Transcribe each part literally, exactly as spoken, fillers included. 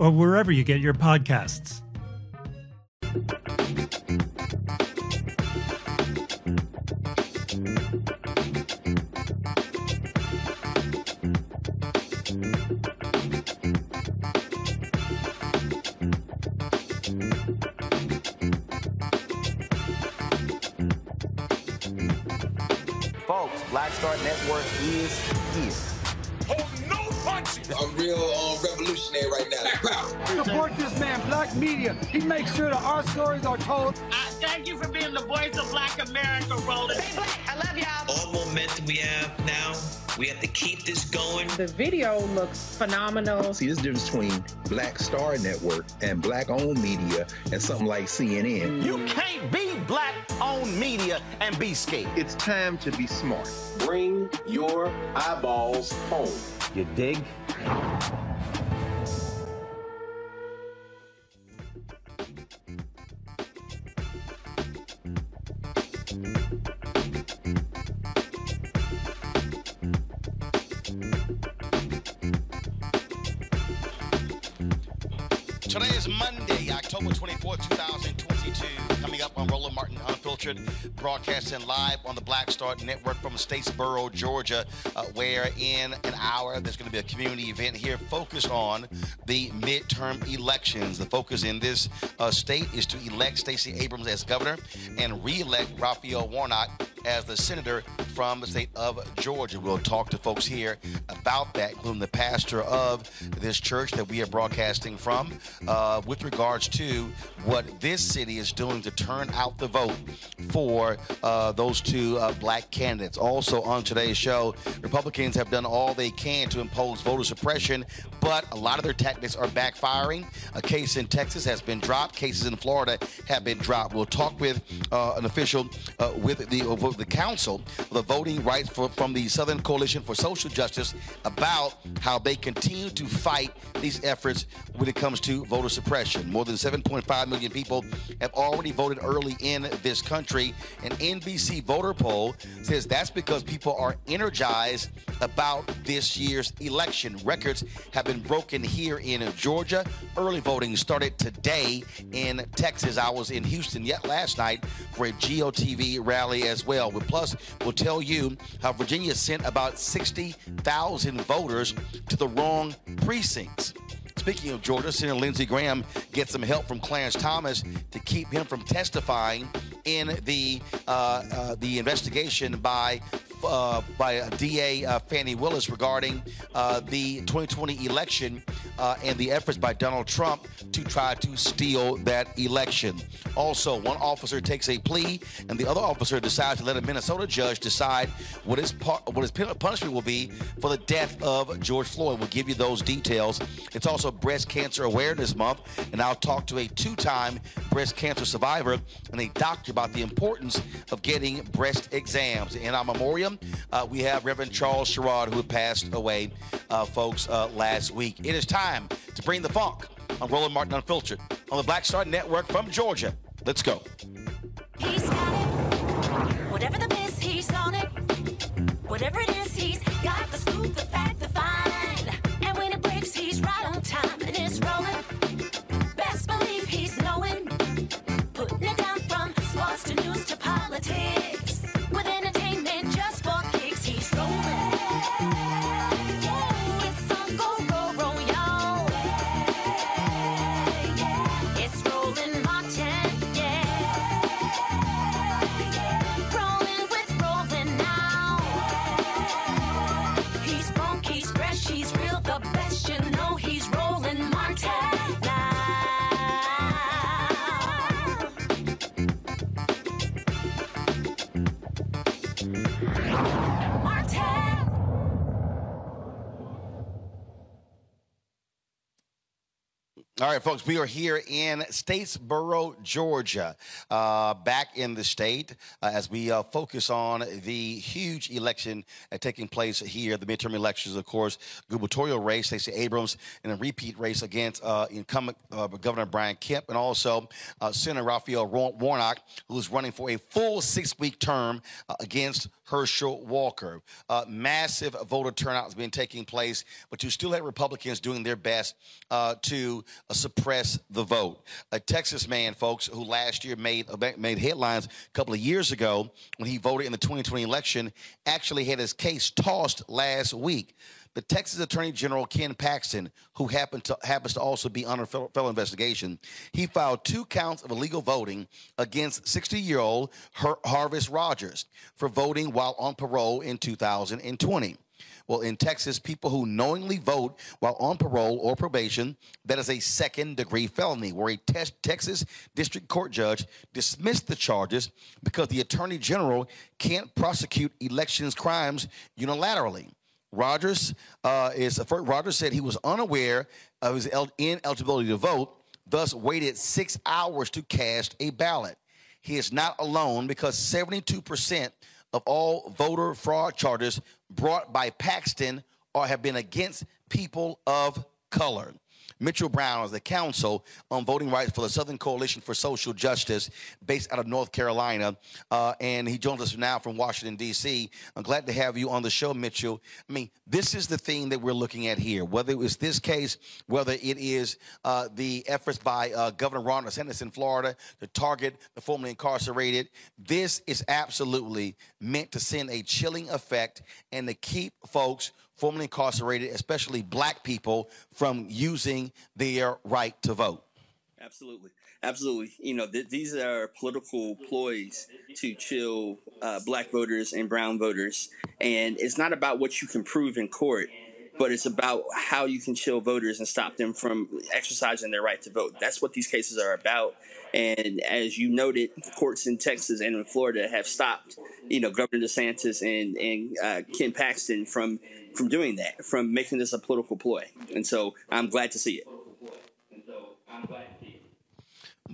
or wherever you get your podcasts. Folks, Black Star Network is east. I'm real uh, revolutionary right now. Support this man, Black Media. He makes sure that our stories are told. I thank you for being the voice of Black America, Roland. Stay black. I love y'all. All momentum we have now, we have to keep this going. The video looks phenomenal. See, there's a difference between Black Star Network and Black-owned media and something like C N N. You can't be Black-owned media and be scared. It's time to be smart. Bring your eyeballs home. You dig? Today is Monday, October twenty-fourth, twenty twenty-two. Coming up on Roland Martin Unfiltered, broadcasting live on the Black Star Network from Statesboro, Georgia, uh, where in an hour there's going to be a community event here focused on the midterm elections. The focus in this uh, state is to elect Stacey Abrams as governor and re-elect Raphael Warnock as the senator from the state of Georgia. We'll talk to folks here about that, including the pastor of this church that we are broadcasting from, uh, with regards to what this city is doing to turn out the vote for uh, those two uh, black candidates. Also on today's show, Republicans have done all they can to impose voter suppression, but a lot of their tactics are backfiring. A case in Texas has been dropped. Cases in Florida have been dropped. We'll talk with uh, an official uh, with the uh, the Council for the Voting Rights for, from the Southern Coalition for Social Justice about how they continue to fight these efforts when it comes to voter suppression. More than seven point five million people have already voted early in this country. An N B C voter poll says that's because people are energized about this year's election. Records have been broken here in Georgia. Early voting started today in Texas. I was in Houston yet last night for a G O T V rally as well. We plus will tell you how Virginia sent about sixty thousand voters to the wrong precinct. Speaking of Georgia, Senator Lindsey Graham gets some help from Clarence Thomas to keep him from testifying in the uh, uh, the investigation by uh, by D A uh, Fannie Willis regarding uh, the twenty twenty election uh, and the efforts by Donald Trump to try to steal that election. Also, one officer takes a plea, and the other officer decides to let a Minnesota judge decide what his par- what his punishment will be for the death of George Floyd. We'll give you those details. It's also Breast Cancer Awareness Month, and I'll talk to a two-time breast cancer survivor and a doctor about the importance of getting breast exams. In our memoriam, uh, we have Reverend Charles Sherrod, who passed away, uh, folks, uh, last week. It is time to bring the funk on Roland Martin Unfiltered on the Black Star Network from Georgia. Let's go. He's got it. Whatever the biz, he's on it. Whatever it is, he's got the scoop, the fact, the find. And when it breaks, he's right on time, and it's rolling. Best believe he's knowing. Putting it down from sports to news to politics. With entertainment just for kicks, he's rolling. Yeah, it's Uncle Roro, y'all. Yeah, it's Rolling Martin, yeah. Rolling with Rolling now. He's funk, he's fresh, he's real, the best, you know. He's Rolling Martin now. Martin. All right, folks, we are here in Statesboro, Georgia, uh, back in the state uh, as we uh, focus on the huge election uh, taking place here, the midterm elections, of course, gubernatorial race, Stacey Abrams, in a repeat race against uh, incumbent uh, Governor Brian Kemp, and also uh, Senator Raphael Warnock, who is running for a full six-week term uh, against Herschel Walker. Uh, massive voter turnout has been taking place, but you still had Republicans doing their best uh, to uh, suppress the vote. A Texas man, folks, who last year made uh, made headlines a couple of years ago when he voted in the twenty twenty election, actually had his case tossed last week. The Texas Attorney General Ken Paxton, who happened to, happens to also be under federal investigation, he filed two counts of illegal voting against sixty-year-old Her- Harvest Rogers for voting while on parole in two thousand twenty. Well, in Texas, people who knowingly vote while on parole or probation, that is a second-degree felony, where a te- Texas district court judge dismissed the charges because the attorney general can't prosecute elections crimes unilaterally. Rogers uh, is Rogers said he was unaware of his el- ineligibility to vote, thus waited six hours to cast a ballot. He is not alone, because seventy-two percent of all voter fraud charges brought by Paxton or have been against people of color. Mitchell Brown is the counsel on voting rights for the Southern Coalition for Social Justice, based out of North Carolina, uh, and he joins us now from Washington, D C. I'm glad to have you on the show, Mitchell. I mean, this is the thing that we're looking at here, whether it was this case, whether it is uh, the efforts by uh, Governor Ron DeSantis in Florida to target the formerly incarcerated. This is absolutely meant to send a chilling effect and to keep folks formerly incarcerated, especially black people, from using their right to vote. Absolutely. Absolutely. You know, th- these are political ploys to chill uh, black voters and brown voters. And it's not about what you can prove in court, but it's about how you can chill voters and stop them from exercising their right to vote. That's what these cases are about. And as you noted, courts in Texas and in Florida have stopped, you know, Governor DeSantis and, and uh, Ken Paxton from from doing that, from making this a political ploy. And so I'm glad to see it.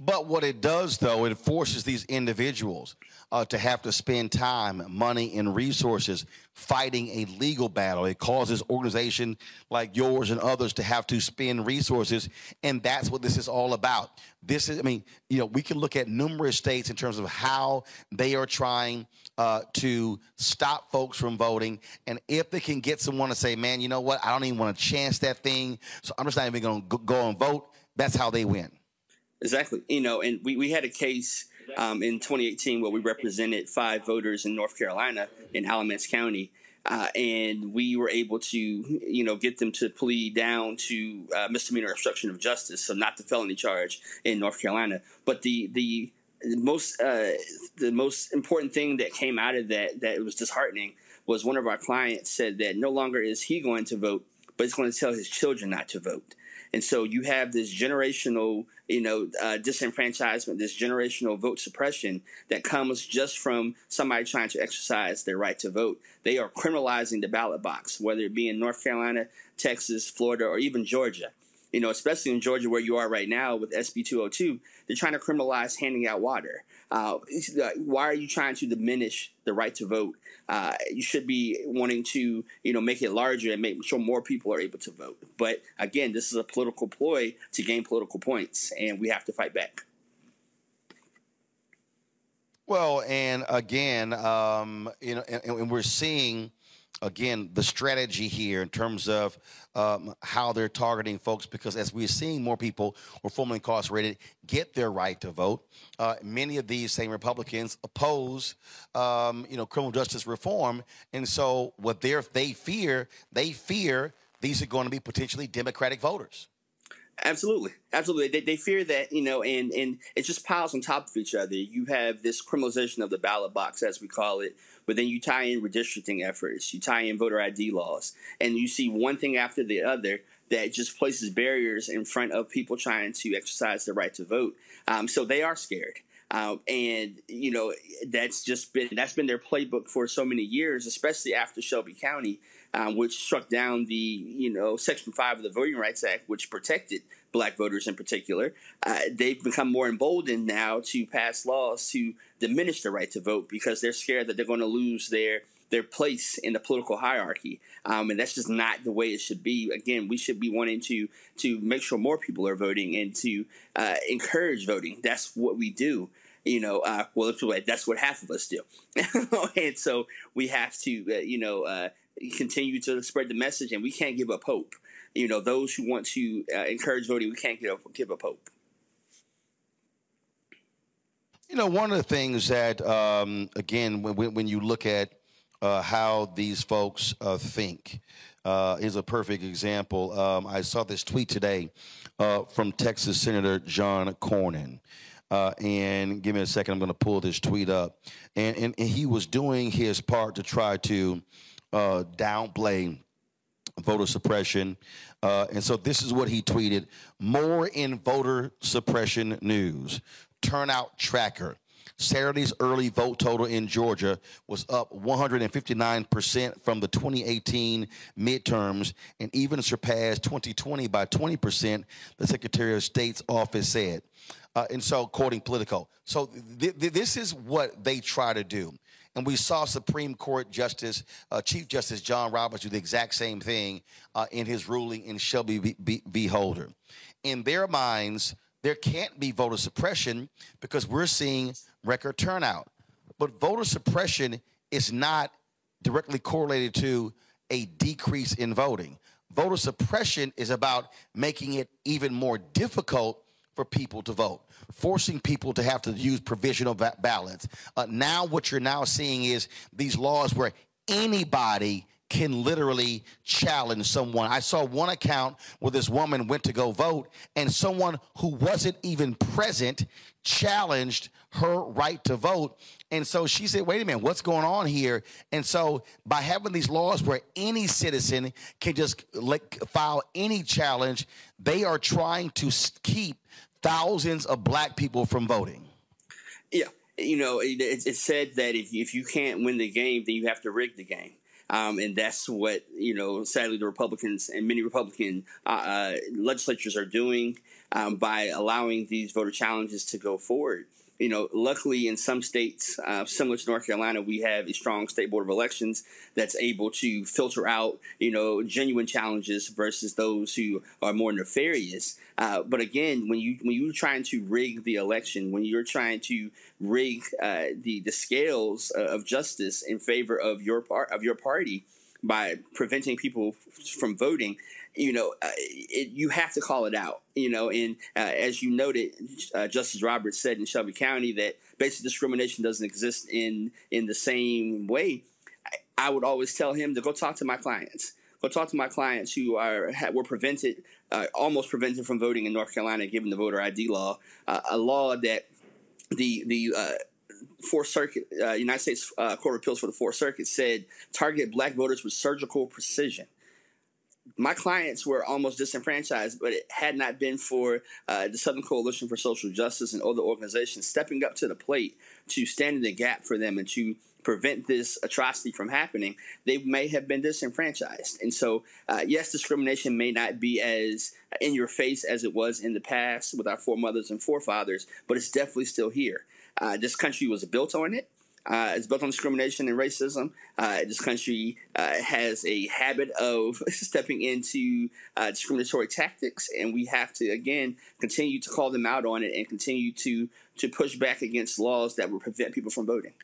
But what it does, though, it forces these individuals uh, to have to spend time, money, and resources fighting a legal battle. It causes organizations like yours and others to have to spend resources, and that's what this is all about. This is, I mean, you know, we can look at numerous states in terms of how they are trying uh, to stop folks from voting, and if they can get someone to say, man, you know what, I don't even want to chance that thing, so I'm just not even going to go and vote, that's how they win. Exactly. You know, and we, we had a case um, in twenty eighteen where we represented five voters in North Carolina in Alamance County, uh, and we were able to, you know, get them to plead down to uh, misdemeanor obstruction of justice, so not the felony charge in North Carolina. But the the most uh, the most important thing that came out of that that was disheartening was one of our clients said that no longer is he going to vote, but he's going to tell his children not to vote. And so you have this generational, you know, uh, disenfranchisement, this generational vote suppression that comes just from somebody trying to exercise their right to vote. They are criminalizing the ballot box, whether it be in North Carolina, Texas, Florida, or even Georgia. You know, especially in Georgia where you are right now with S B two oh two, they're trying to criminalize handing out water. Uh, why are you trying to diminish the right to vote? Uh, you should be wanting to, you know, make it larger and make sure more people are able to vote. But again, this is a political ploy to gain political points, and we have to fight back. Well, and again, um, you know, and, and we're seeing, again, the strategy here in terms of um, how they're targeting folks, because as we're seeing more people who are formerly incarcerated get their right to vote, uh, many of these same Republicans oppose, um, you know, criminal justice reform. And so what they're, they fear, they fear these are going to be potentially Democratic voters. Absolutely. Absolutely. They, they fear that, you know, and, and it just piles on top of each other. You have this criminalization of the ballot box, as we call it, but then you tie in redistricting efforts, you tie in voter I D laws, and you see one thing after the other that just places barriers in front of people trying to exercise their right to vote. Um, so they are scared. Um, and, you know, that's just been that's been their playbook for so many years, especially after Shelby County, um, which struck down the, you know, Section five of the Voting Rights Act, which protected Black voters in particular. Uh, they've become more emboldened now to pass laws to diminish the right to vote because they're scared that they're going to lose their their place in the political hierarchy. Um, and that's just not the way it should be. Again, we should be wanting to to make sure more people are voting and to uh, encourage voting. That's what we do. You know, uh, well, that's what half of us do. And so we have to, uh, you know, uh, continue to spread the message, and we can't give up hope. You know, those who want to uh, encourage voting, we can't give up, give up hope. You know, one of the things that, um, again, when, when you look at uh, how these folks uh, think uh, is a perfect example. Um, I saw this tweet today uh, from Texas Senator John Cornyn. Uh, and give me a second, I'm going to pull this tweet up. And, and, and he was doing his part to try to uh, downplay voter suppression. Uh, and so this is what he tweeted. More in voter suppression news. Turnout tracker. Saturday's early vote total in Georgia was up one hundred fifty-nine percent from the twenty eighteen midterms and even surpassed twenty twenty by twenty percent, the Secretary of State's office said. Uh, and so, quoting Politico, so th th this is what they try to do. And we saw Supreme Court Justice, uh, Chief Justice John Roberts do the exact same thing uh, in his ruling in Shelby v. Holder. In their minds, there can't be voter suppression because we're seeing record turnout. But voter suppression is not directly correlated to a decrease in voting. Voter suppression is about making it even more difficult for people to vote, forcing people to have to use provisional ba ballots. Uh, now what you're now seeing is these laws where anybody can literally challenge someone. I saw one account where this woman went to go vote and someone who wasn't even present challenged her right to vote. And so she said, wait a minute, what's going on here? And so by having these laws where any citizen can just like file any challenge, they are trying to keep thousands of Black people from voting. Yeah, you know, it's it said that if, if you can't win the game, then you have to rig the game. Um, and that's what, you know, sadly, the Republicans and many Republican uh, uh, legislatures are doing um, by allowing these voter challenges to go forward. You know, luckily in some states, uh, similar to North Carolina, we have a strong state board of elections that's able to filter out, you know, genuine challenges versus those who are more nefarious. Uh, but again, when you when you're trying to rig the election, when you're trying to rig uh, the the scales of justice in favor of your part of your party by preventing people from voting, you know, uh, it, you have to call it out, you know, and uh, as you noted, uh, Justice Roberts said in Shelby County that basic discrimination doesn't exist in in the same way. I, I would always tell him to go talk to my clients. Go talk to my clients who are were prevented, uh, almost prevented from voting in North Carolina, given the voter I D law, uh, a law that the the uh, Fourth Circuit, uh, United States uh, Court of Appeals for the Fourth Circuit said targeted black voters with surgical precision. My clients were almost disenfranchised, but it had not been for uh, the Southern Coalition for Social Justice and other organizations stepping up to the plate to stand in the gap for them and to prevent this atrocity from happening, they may have been disenfranchised. And so, uh, yes, discrimination may not be as in your face as it was in the past with our foremothers and forefathers, but it's definitely still here. Uh, this country was built on it. Uh, it's built on discrimination and racism. Uh, this country uh, has a habit of stepping into uh, discriminatory tactics, and we have to, again, continue to call them out on it and continue to, to push back against laws that will prevent people from voting.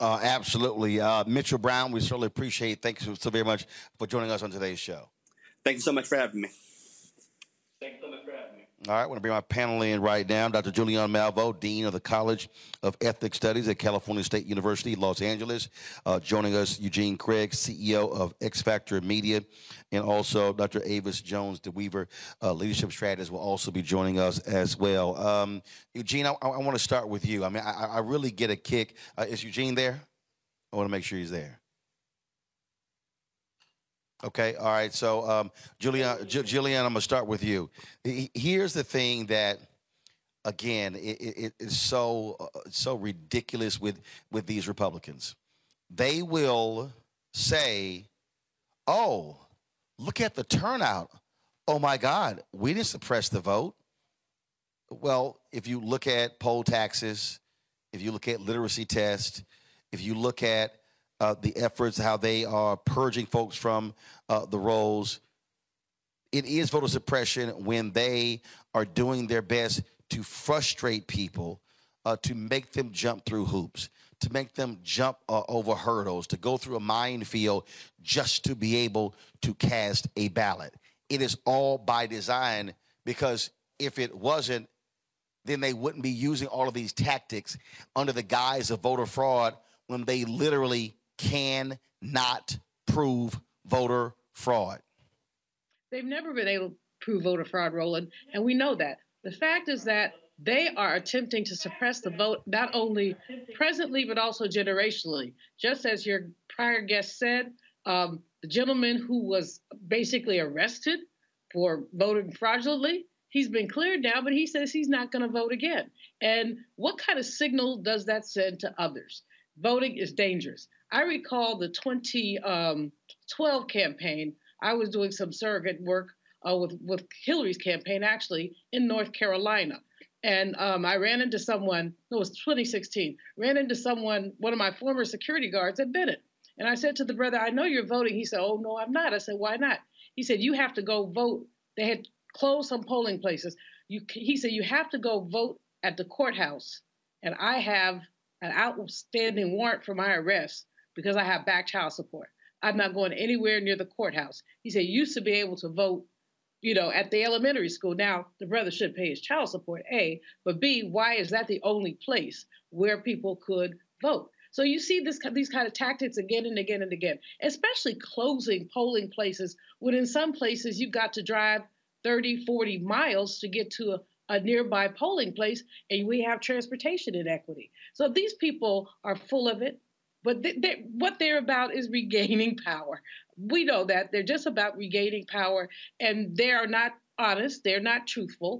Uh, absolutely. Uh, Mitchell Brown, we certainly appreciate. Thank you so very much for joining us on today's show. Thank you so much for having me. Thanks so much for having me. All right, I want to bring my panel in right now. Doctor Julianne Malveaux, Dean of the College of Ethnic Studies at California State University, Los Angeles. Uh, joining us, Eugene Craig, C E O of X Factor Media, and also Doctor Avis Jones DeWeaver, uh, leadership strategist, will also be joining us as well. Um, Eugene, I, I want to start with you. I mean, I, I really get a kick. Uh, is Eugene there? I want to make sure he's there. Okay, all right, so um, Julianne, Ju- Julianne, I'm going to start with you. Here's the thing that, again, it, it, it's so uh, so ridiculous with, with these Republicans. They will say, oh, look at the turnout. Oh, my God, we didn't suppress the vote. Well, if you look at poll taxes, if you look at literacy tests, if you look at Uh, the efforts, how they are purging folks from uh, the rolls. It is voter suppression when they are doing their best to frustrate people, uh, to make them jump through hoops, to make them jump uh, over hurdles, to go through a minefield just to be able to cast a ballot. It is all by design, because if it wasn't, then they wouldn't be using all of these tactics under the guise of voter fraud when they literally cannot prove voter fraud. They've never been able to prove voter fraud, Roland, and we know that. The fact is that they are attempting to suppress the vote, not only presently, but also generationally. Just as your prior guest said, um, the gentleman who was basically arrested for voting fraudulently, he's been cleared now, but he says he's not going to vote again. And what kind of signal does that send to others? Voting is dangerous. I recall the twenty twelve campaign. I was doing some surrogate work uh, with, with Hillary's campaign, actually, in North Carolina. And um, I ran into someone, it was twenty sixteen, ran into someone, one of my former security guards at Bennett. And I said to the brother, I know you're voting. He said, oh, no, I'm not. I said, why not? He said, you have to go vote. They had closed some polling places. You, he said, you have to go vote at the courthouse. And I have an outstanding warrant for my arrest because I have back child support. I'm not going anywhere near the courthouse. He said, you used to be able to vote, you know, at the elementary school. Now, the brother should pay his child support, A, but B, why is that the only place where people could vote? So you see this, these kind of tactics again and again and again, especially closing polling places when in some places you've got to drive thirty, forty miles to get to a a nearby polling place, and we have transportation inequity. So these people are full of it, but they, they, what they're about is regaining power. We know that. They're just about regaining power, and they are not honest. They're not truthful.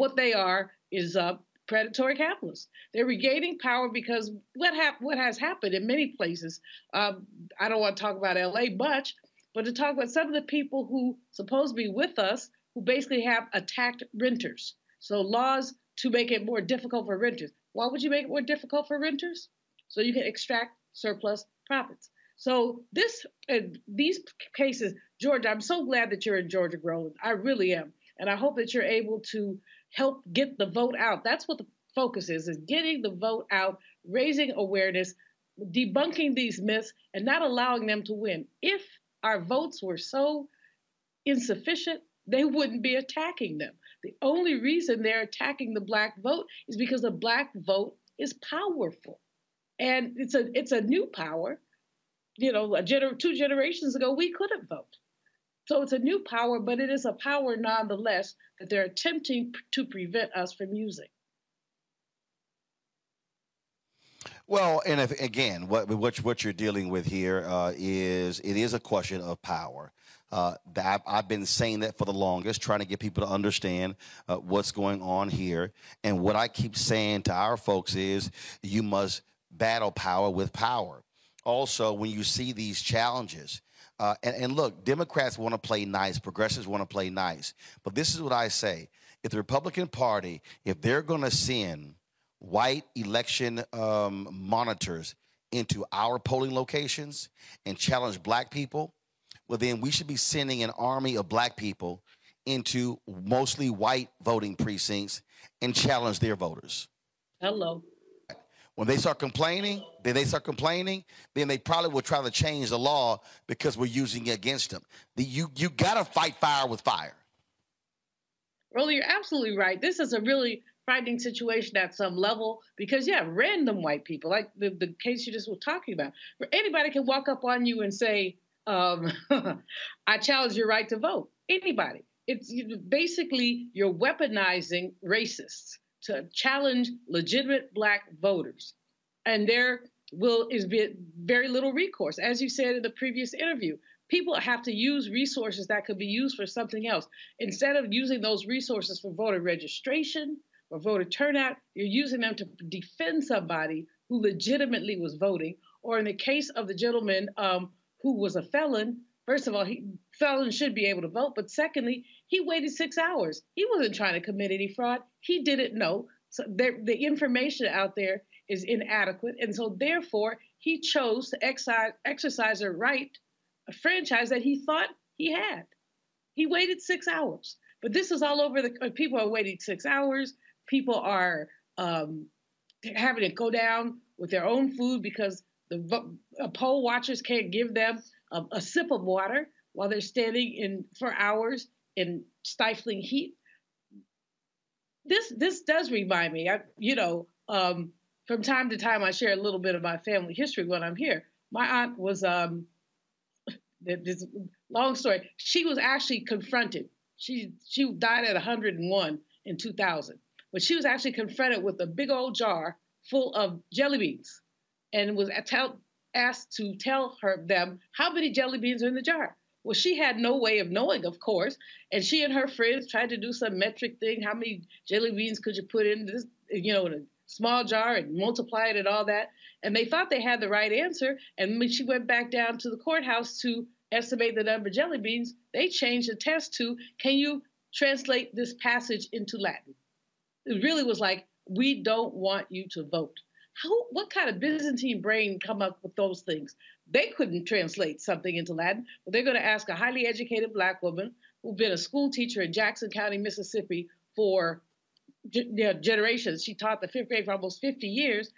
What they are is uh, predatory capitalists. They're regaining power because what hap- what has happened in many places, um, I don't want to talk about L A much, but to talk about some of the people who supposed to be with us, who basically have attacked renters. So laws to make it more difficult for renters. Why would you make it more difficult for renters? So you can extract surplus profits. So this, uh, these cases, Georgia, I'm so glad that you're in Georgia, Groland. I really am. And I hope that you're able to help get the vote out. That's what the focus is, is getting the vote out, raising awareness, debunking these myths, and not allowing them to win. If our votes were so insufficient, they wouldn't be attacking them. The only reason they're attacking the black vote is because the black vote is powerful. And it's a it's a new power. You know, a gener- two generations ago, we couldn't vote. So it's a new power, but it is a power nonetheless that they're attempting p- to prevent us from using. Well, and if, again, what, what what you're dealing with here uh, is it is a question of power. Uh, that I've, I've been saying that for the longest, trying to get people to understand uh, what's going on here. And what I keep saying to our folks is you must battle power with power. Also, when you see these challenges, Uh, and, and look, Democrats want to play nice. Progressives want to play nice. But this is what I say. If the Republican Party, if they're going to send white election um, monitors into our polling locations and challenge black people, well, then we should be sending an army of black people into mostly white voting precincts and challenge their voters. Hello. When they start complaining, then they start complaining, then they probably will try to change the law because we're using it against them. The, you you got to fight fire with fire. Well, you're absolutely right. This is a really frightening situation at some level because, yeah, random white people, like the, the case you just were talking about, where anybody can walk up on you and say, um, I challenge your right to vote. Anybody. It's basically you're weaponizing racists to challenge legitimate black voters. And there will is be very little recourse. As you said in the previous interview, people have to use resources that could be used for something else. Instead of using those resources for voter registration or voter turnout, you're using them to defend somebody who legitimately was voting. Or in the case of the gentleman um, who was a felon, first of all, he, felons should be able to vote. But secondly, he waited six hours. He wasn't trying to commit any fraud. He didn't know. So the, the information out there is inadequate. And so therefore, he chose to exercise, exercise a right, a franchise that he thought he had. He waited six hours. But this is all over the, people are waiting six hours. People are um, having to go down with their own food because the uh, poll watchers can't give them a, a sip of water while they're standing in for hours in stifling heat. This this does remind me, I, you know, um, from time to time I share a little bit of my family history when I'm here. My aunt was, um, this long story, she was actually confronted. She she died at one hundred one in two thousand, but she was actually confronted with a big old jar full of jelly beans and was tell, asked to tell her them how many jelly beans are in the jar. Well, she had no way of knowing, of course, and she and her friends tried to do some metric thing. How many jelly beans could you put in this, you know, in a small jar and multiply it and all that? And they thought they had the right answer. And when she went back down to the courthouse to estimate the number of jelly beans, they changed the test to, can you translate this passage into Latin? It really was like, we don't want you to vote. How, what kind of Byzantine brain come up with those things? They couldn't translate something into Latin, but they're going to ask a highly educated black woman who's been a school teacher in Jackson County, Mississippi for you know, generations. She taught the fifth grade for almost fifty years.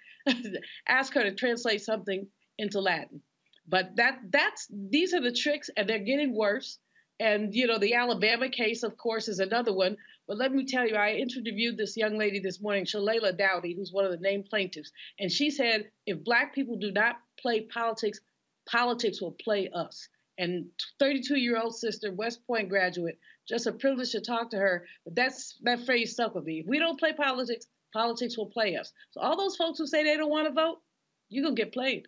Ask her to translate something into Latin. But that that's these are the tricks, and they're getting worse. And, you know, the Alabama case, of course, is another one. But let me tell you, I interviewed this young lady this morning, Shalala Dowdy, who's one of the named plaintiffs. And she said, if black people do not play politics, politics will play us. And thirty-two-year-old sister, West Point graduate, just a privilege to talk to her. But that's that phrase stuck with me. If we don't play politics, politics will play us. So all those folks who say they don't want to vote, you're going to get played.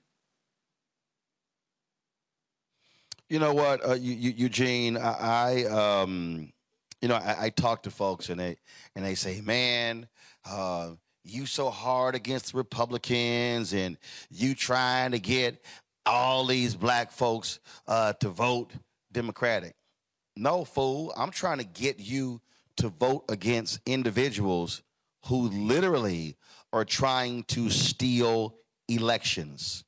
You know what, uh, you, you, Eugene, I, I um, you know, I, I talk to folks and they and they say, man, uh, you so hard against Republicans and you trying to get all these black folks uh, to vote Democratic. No, fool, I'm trying to get you to vote against individuals who literally are trying to steal elections.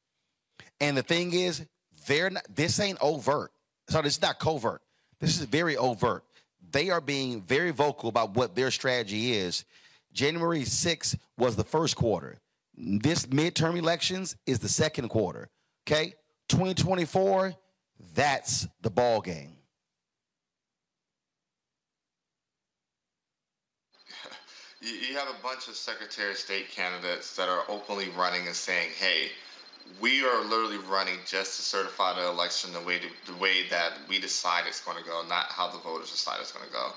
And the thing is, they're not, this ain't overt. So this is not covert. This is very overt. They are being very vocal about what their strategy is. January sixth was the first quarter. This midterm elections is the second quarter. Okay? twenty twenty-four, that's the ball game. You have a bunch of Secretary of State candidates that are openly running and saying, hey, we are literally running just to certify the election the way to, the way that we decide it's going to go, not how the voters decide it's going to go.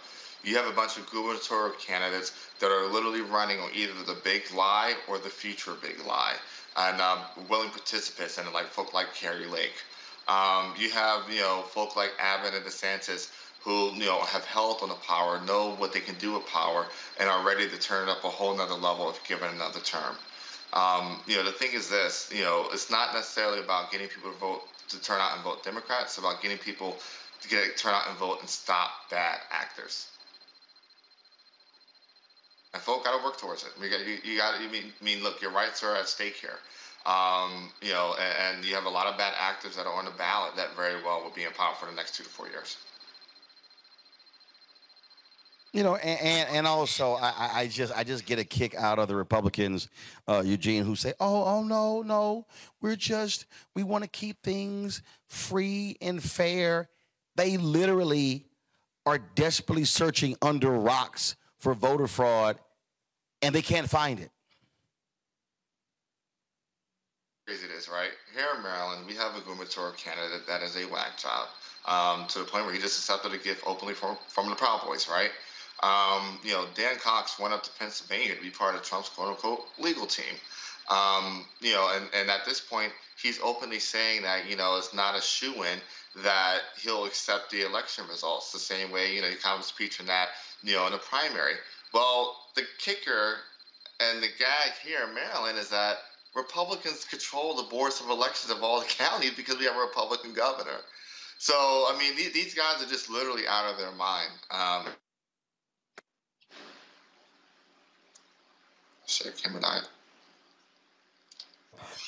You have a bunch of gubernatorial candidates that are literally running on either the big lie or the future big lie, and um, willing participants in it, like folk like Carrie Lake. Um, you have, you know, folk like Abbott and DeSantis who, you know, have held on the power, know what they can do with power, and are ready to turn it up a whole nother level if given another term. Um, you know, the thing is this, you know, it's not necessarily about getting people to vote, to turn out and vote Democrats. It's about getting people to get turn out and vote and stop bad actors. And folk got to work towards it. We got, you, you got to, you mean, mean, look, your rights are at stake here. Um, you know, and, and you have a lot of bad actors that are on the ballot that very well will be in power for the next two to four years. You know, and, and, and also, I, I just I just get a kick out of the Republicans, uh, Eugene, who say, oh, oh, no, no, we're just, we want to keep things free and fair. They literally are desperately searching under rocks for voter fraud, and they can't find it. Crazy it is, right? Here in Maryland, we have a gubernatorial candidate that is a whack job, um, to the point where he just accepted a gift openly from, from the Proud Boys, right? Um, you know, Dan Cox went up to Pennsylvania to be part of Trump's quote-unquote legal team. Um, you know, and, and at this point, he's openly saying that, you know, it's not a shoo-in that he'll accept the election results the same way, you know, he comes preaching that, you know, in the primary. Well, the kicker and the gag here in Maryland is that Republicans control the boards of elections of all the counties because we have a Republican governor. So, I mean, th- these guys are just literally out of their mind. Um, Shit, Kim and I.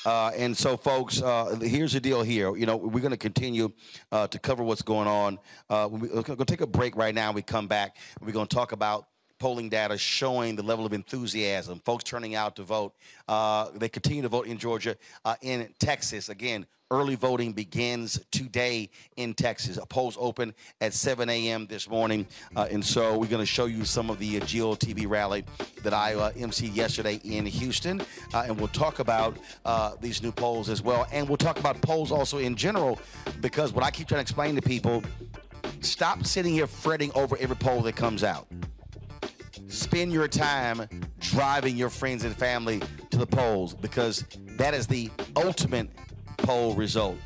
Uh, and so, folks, uh, here's the deal here. You know, we're going to continue uh, to cover what's going on. Uh, we're going to take a break right now. We come back. We're going to talk about polling data showing the level of enthusiasm, folks turning out to vote. Uh, they continue to vote in Georgia, uh, in Texas. Again, early voting begins today in Texas. Polls open at seven a.m. this morning. Uh, and so we're going to show you some of the uh, G O T V rally that I uh, emceed yesterday in Houston. Uh, and we'll talk about uh, these new polls as well. And we'll talk about polls also in general, because what I keep trying to explain to people, stop sitting here fretting over every poll that comes out. Spend your time driving your friends and family to the polls, because that is the ultimate poll result,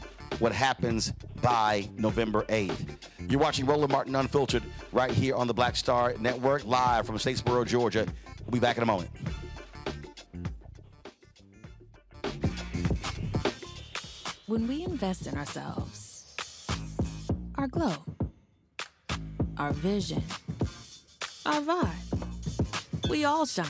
what happens by November eighth. You're watching Roland Martin Unfiltered right here on the Black Star Network, live from Statesboro, Georgia. We'll be back in a moment. When we invest in ourselves, our glow, our vision, our vibe, we all shine.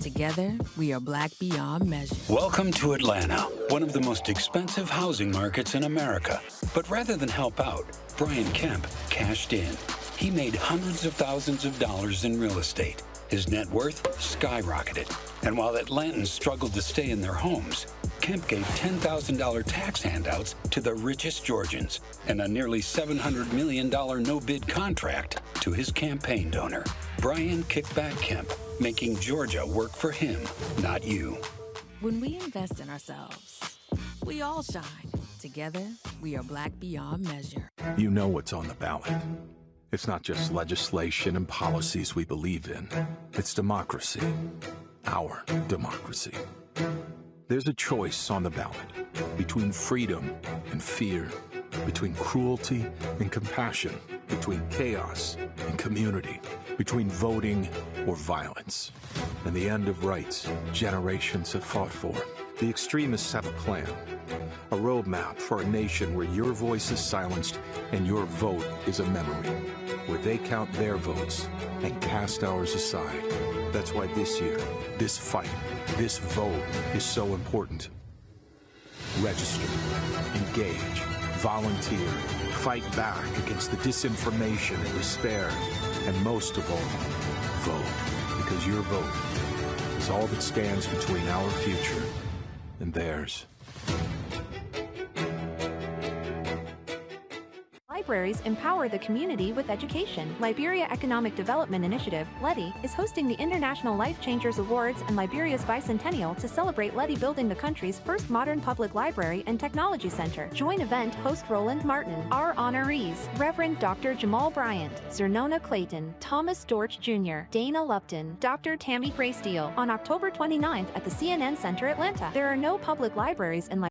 Together, we are Black beyond measure. Welcome to Atlanta, one of the most expensive housing markets in America. But rather than help out, Brian Kemp cashed in. He made hundreds of thousands of dollars in real estate. His net worth skyrocketed. And while Atlantans struggled to stay in their homes, Kemp gave ten thousand dollars tax handouts to the richest Georgians and a nearly seven hundred million dollars no-bid contract to his campaign donor. Brian Kickback Kemp, making Georgia work for him, not you. When we invest in ourselves, we all shine. Together, we are Black beyond measure. You know what's on the ballot. It's not just legislation and policies we believe in. It's democracy, our democracy. There's a choice on the ballot between freedom and fear, between cruelty and compassion, between chaos and community, between voting or violence, and the end of rights generations have fought for. The extremists have a plan, a roadmap for a nation where your voice is silenced and your vote is a memory, where they count their votes and cast ours aside. That's why this year, this fight, this vote is so important. Register, engage, volunteer, fight back against the disinformation and despair, and most of all, vote, because your vote is all that stands between our future and theirs. Libraries empower the community with education. Liberia Economic Development Initiative, LEDI, is hosting the International Life Changers Awards and Liberia's Bicentennial to celebrate LEDI building the country's first modern public library and technology center. Joint event host Roland Martin. Our honorees, Reverend Doctor Jamal Bryant, Zernona Clayton, Thomas Dorch Junior, Dana Lupton, Doctor Tammy Gray Steele, on October twenty-ninth at the C N N Center, Atlanta. There are no public libraries in Liberia.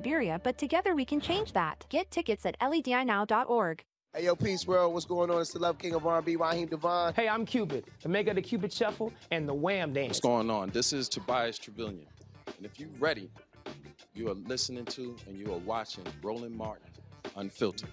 Liberia, but together we can change that. Get tickets at L E D I now dot org. Hey, yo, peace, world. What's going on? It's the Love King of R and B, Raheem Devon. Hey, I'm Cupid, the maker of the Cupid Shuffle and the Wham Dance. What's going on? This is Tobias Trevelyan. And if you're ready, you are listening to and you are watching Roland Martin Unfiltered.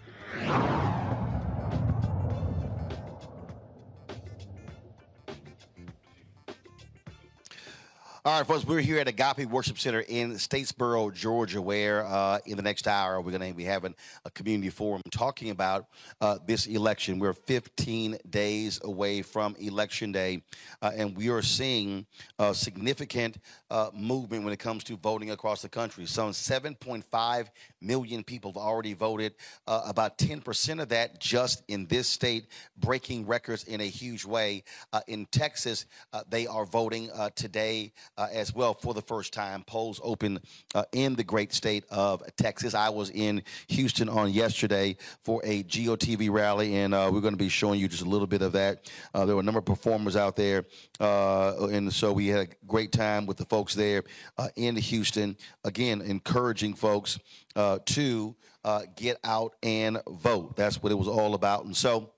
All right, folks, we're here at Agape Worship Center in Statesboro, Georgia, where uh, in the next hour we're going to be having a community forum talking about uh, this election. We're fifteen days away from Election Day, uh, and we are seeing uh, significant uh, movement when it comes to voting across the country. Some seven point five million people have already voted, uh, about ten percent of that just in this state, breaking records in a huge way. Uh, in Texas, uh, they are voting uh, today. Uh, as well for the first time. Polls open uh, in the great state of Texas. I was in Houston on yesterday for a G O T V rally, and uh, we're going to be showing you just a little bit of that. Uh, there were a number of performers out there, uh, and so we had a great time with the folks there uh, in Houston. Again, encouraging folks uh, to uh, get out and vote. That's what it was all about. And so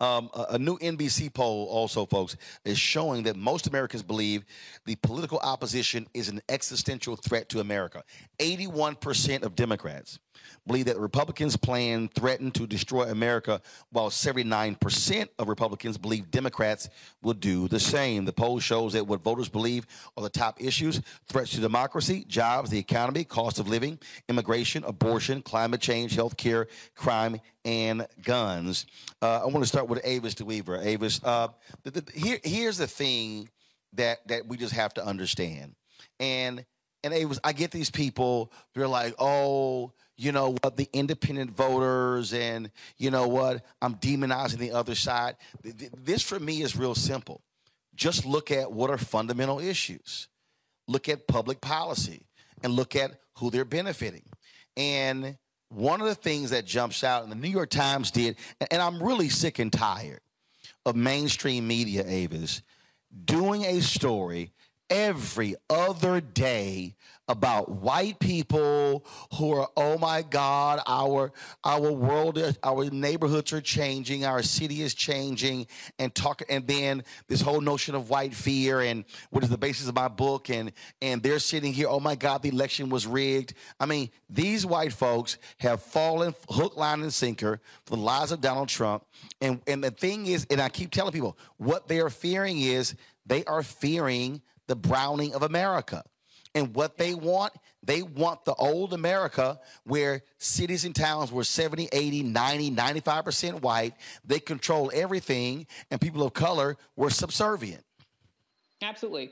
Um, a, a new N B C poll also, folks, is showing that most Americans believe the political opposition is an existential threat to America. eighty-one percent of Democrats believe that Republicans' plan threatened to destroy America, while seventy-nine percent of Republicans believe Democrats will do the same. The poll shows that what voters believe are the top issues: threats to democracy, jobs, the economy, cost of living, immigration, abortion, climate change, health care, crime, and guns. Uh, I want to start with Avis DeWeaver. Avis, uh, the, the, here, here's the thing that, that we just have to understand. And, and Avis, I get these people, they're like, oh, you know what, the independent voters, and you know what, I'm demonizing the other side. This for me is real simple. Just look at what are fundamental issues. Look at public policy and look at who they're benefiting. And one of the things that jumps out, and the New York Times did, and I'm really sick and tired of mainstream media, Avis, doing a story every other day about white people who are, oh my God, our our world, is, our neighborhoods are changing, our city is changing, and talk, and then this whole notion of white fear and what is the basis of my book, and and they're sitting here, oh my God, the election was rigged. I mean, these white folks have fallen hook, line, and sinker for the lies of Donald Trump, and and the thing is, and I keep telling people, what they are fearing is they are fearing the browning of America. And what they want, they want the old America where cities and towns were seventy, eighty, ninety, ninety-five percent white. They control everything, and people of color were subservient. Absolutely.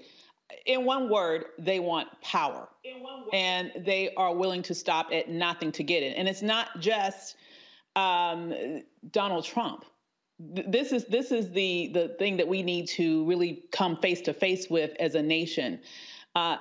In one word, they want power. In one word. And they are willing to stop at nothing to get it. And it's not just um, Donald Trump. This is this is the, the thing that we need to really come face to face with as a nation. Uh,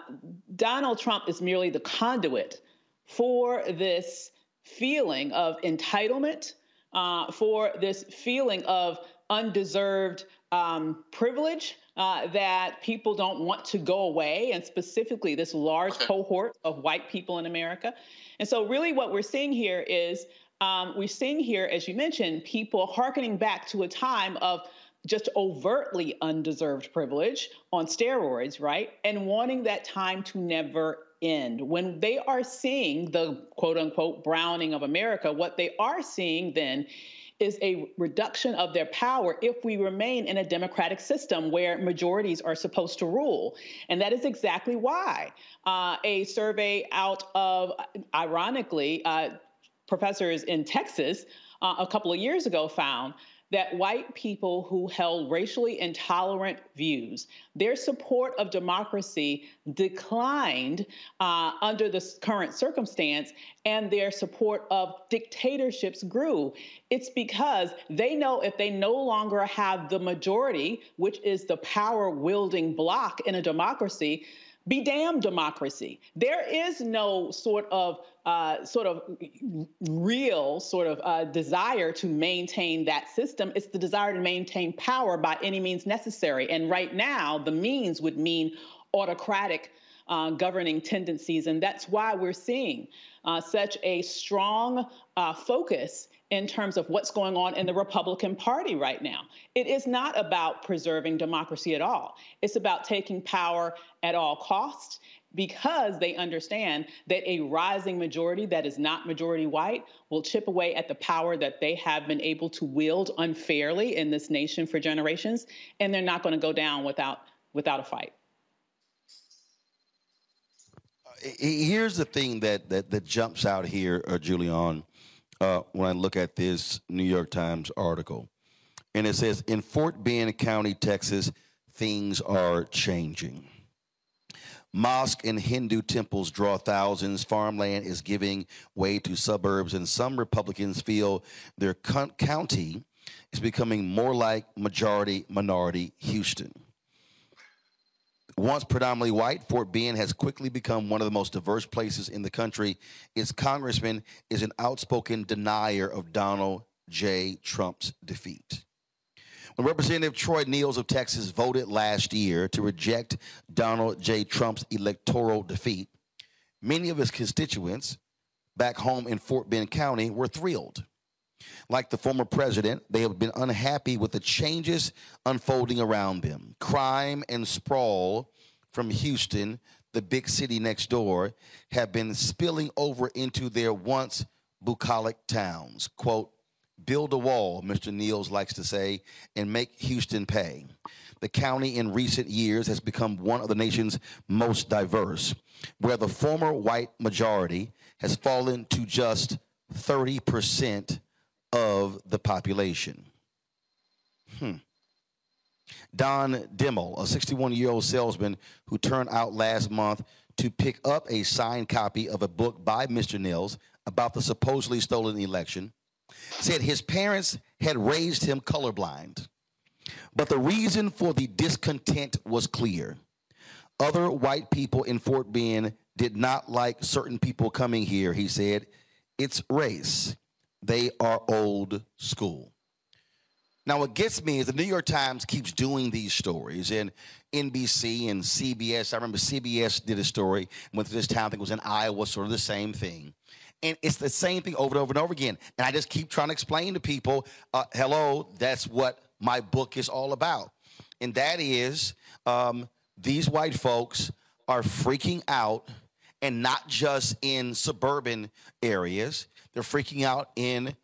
Donald Trump is merely the conduit for this feeling of entitlement, uh, for this feeling of undeserved um, privilege uh, that people don't want to go away, and specifically this large cohort of white people in America. And so really what we're seeing here is Um, we're seeing here, as you mentioned, people hearkening back to a time of just overtly undeserved privilege on steroids, right? And wanting that time to never end. When they are seeing the quote unquote browning of America, what they are seeing then is a reduction of their power if we remain in a democratic system where majorities are supposed to rule. And that is exactly why uh, a survey out of, ironically, uh, professors in Texas uh, a couple of years ago found that white people who held racially intolerant views, their support of democracy declined uh, under the current circumstance, and their support of dictatorships grew. It's because they know if they no longer have the majority, which is the power-wielding block in a democracy, be damned democracy. There is no sort of uh, sort of real sort of uh, desire to maintain that system. It's the desire to maintain power by any means necessary. And right now, the means would mean autocratic uh, governing tendencies. And that's why we're seeing uh, such a strong uh, focus in terms of what's going on in the Republican Party right now. It is not about preserving democracy at all. It's about taking power at all costs, because they understand that a rising majority that is not majority white will chip away at the power that they have been able to wield unfairly in this nation for generations, and they're not going to go down without without a fight. Here's the thing that that, that jumps out here, uh, Julianne. Uh, when I look at this New York Times article, and it says, in Fort Bend County, Texas, things are changing. Mosque and Hindu temples draw thousands. Farmland is giving way to suburbs, and some Republicans feel their con- county is becoming more like majority-minority Houston. Once predominantly white, Fort Bend has quickly become one of the most diverse places in the country. Its congressman is an outspoken denier of Donald J. Trump's defeat. When Representative Troy Nehls of Texas voted last year to reject Donald J. Trump's electoral defeat, many of his constituents back home in Fort Bend County were thrilled. Like the former president, they have been unhappy with the changes unfolding around them. Crime and sprawl from Houston, the big city next door, have been spilling over into their once bucolic towns. Quote, build a wall, Mister Nehls likes to say, and make Houston pay. The county in recent years has become one of the nation's most diverse, where the former white majority has fallen to just thirty percent of the population. Hmm. Don Dimmel, a sixty-one-year-old salesman who turned out last month to pick up a signed copy of a book by Mister Nehls about the supposedly stolen election, said his parents had raised him colorblind. But the reason for the discontent was clear. Other white people in Fort Bend did not like certain people coming here, he said. It's race. They are old school. Now, what gets me is the New York Times keeps doing these stories, and N B C and C B S. I remember C B S did a story, went through this town, I think it was in Iowa, sort of the same thing. And it's the same thing over and over and over again. And I just keep trying to explain to people, uh, hello, that's what my book is all about. And that is um, these white folks are freaking out, and not just in suburban areas. They're freaking out in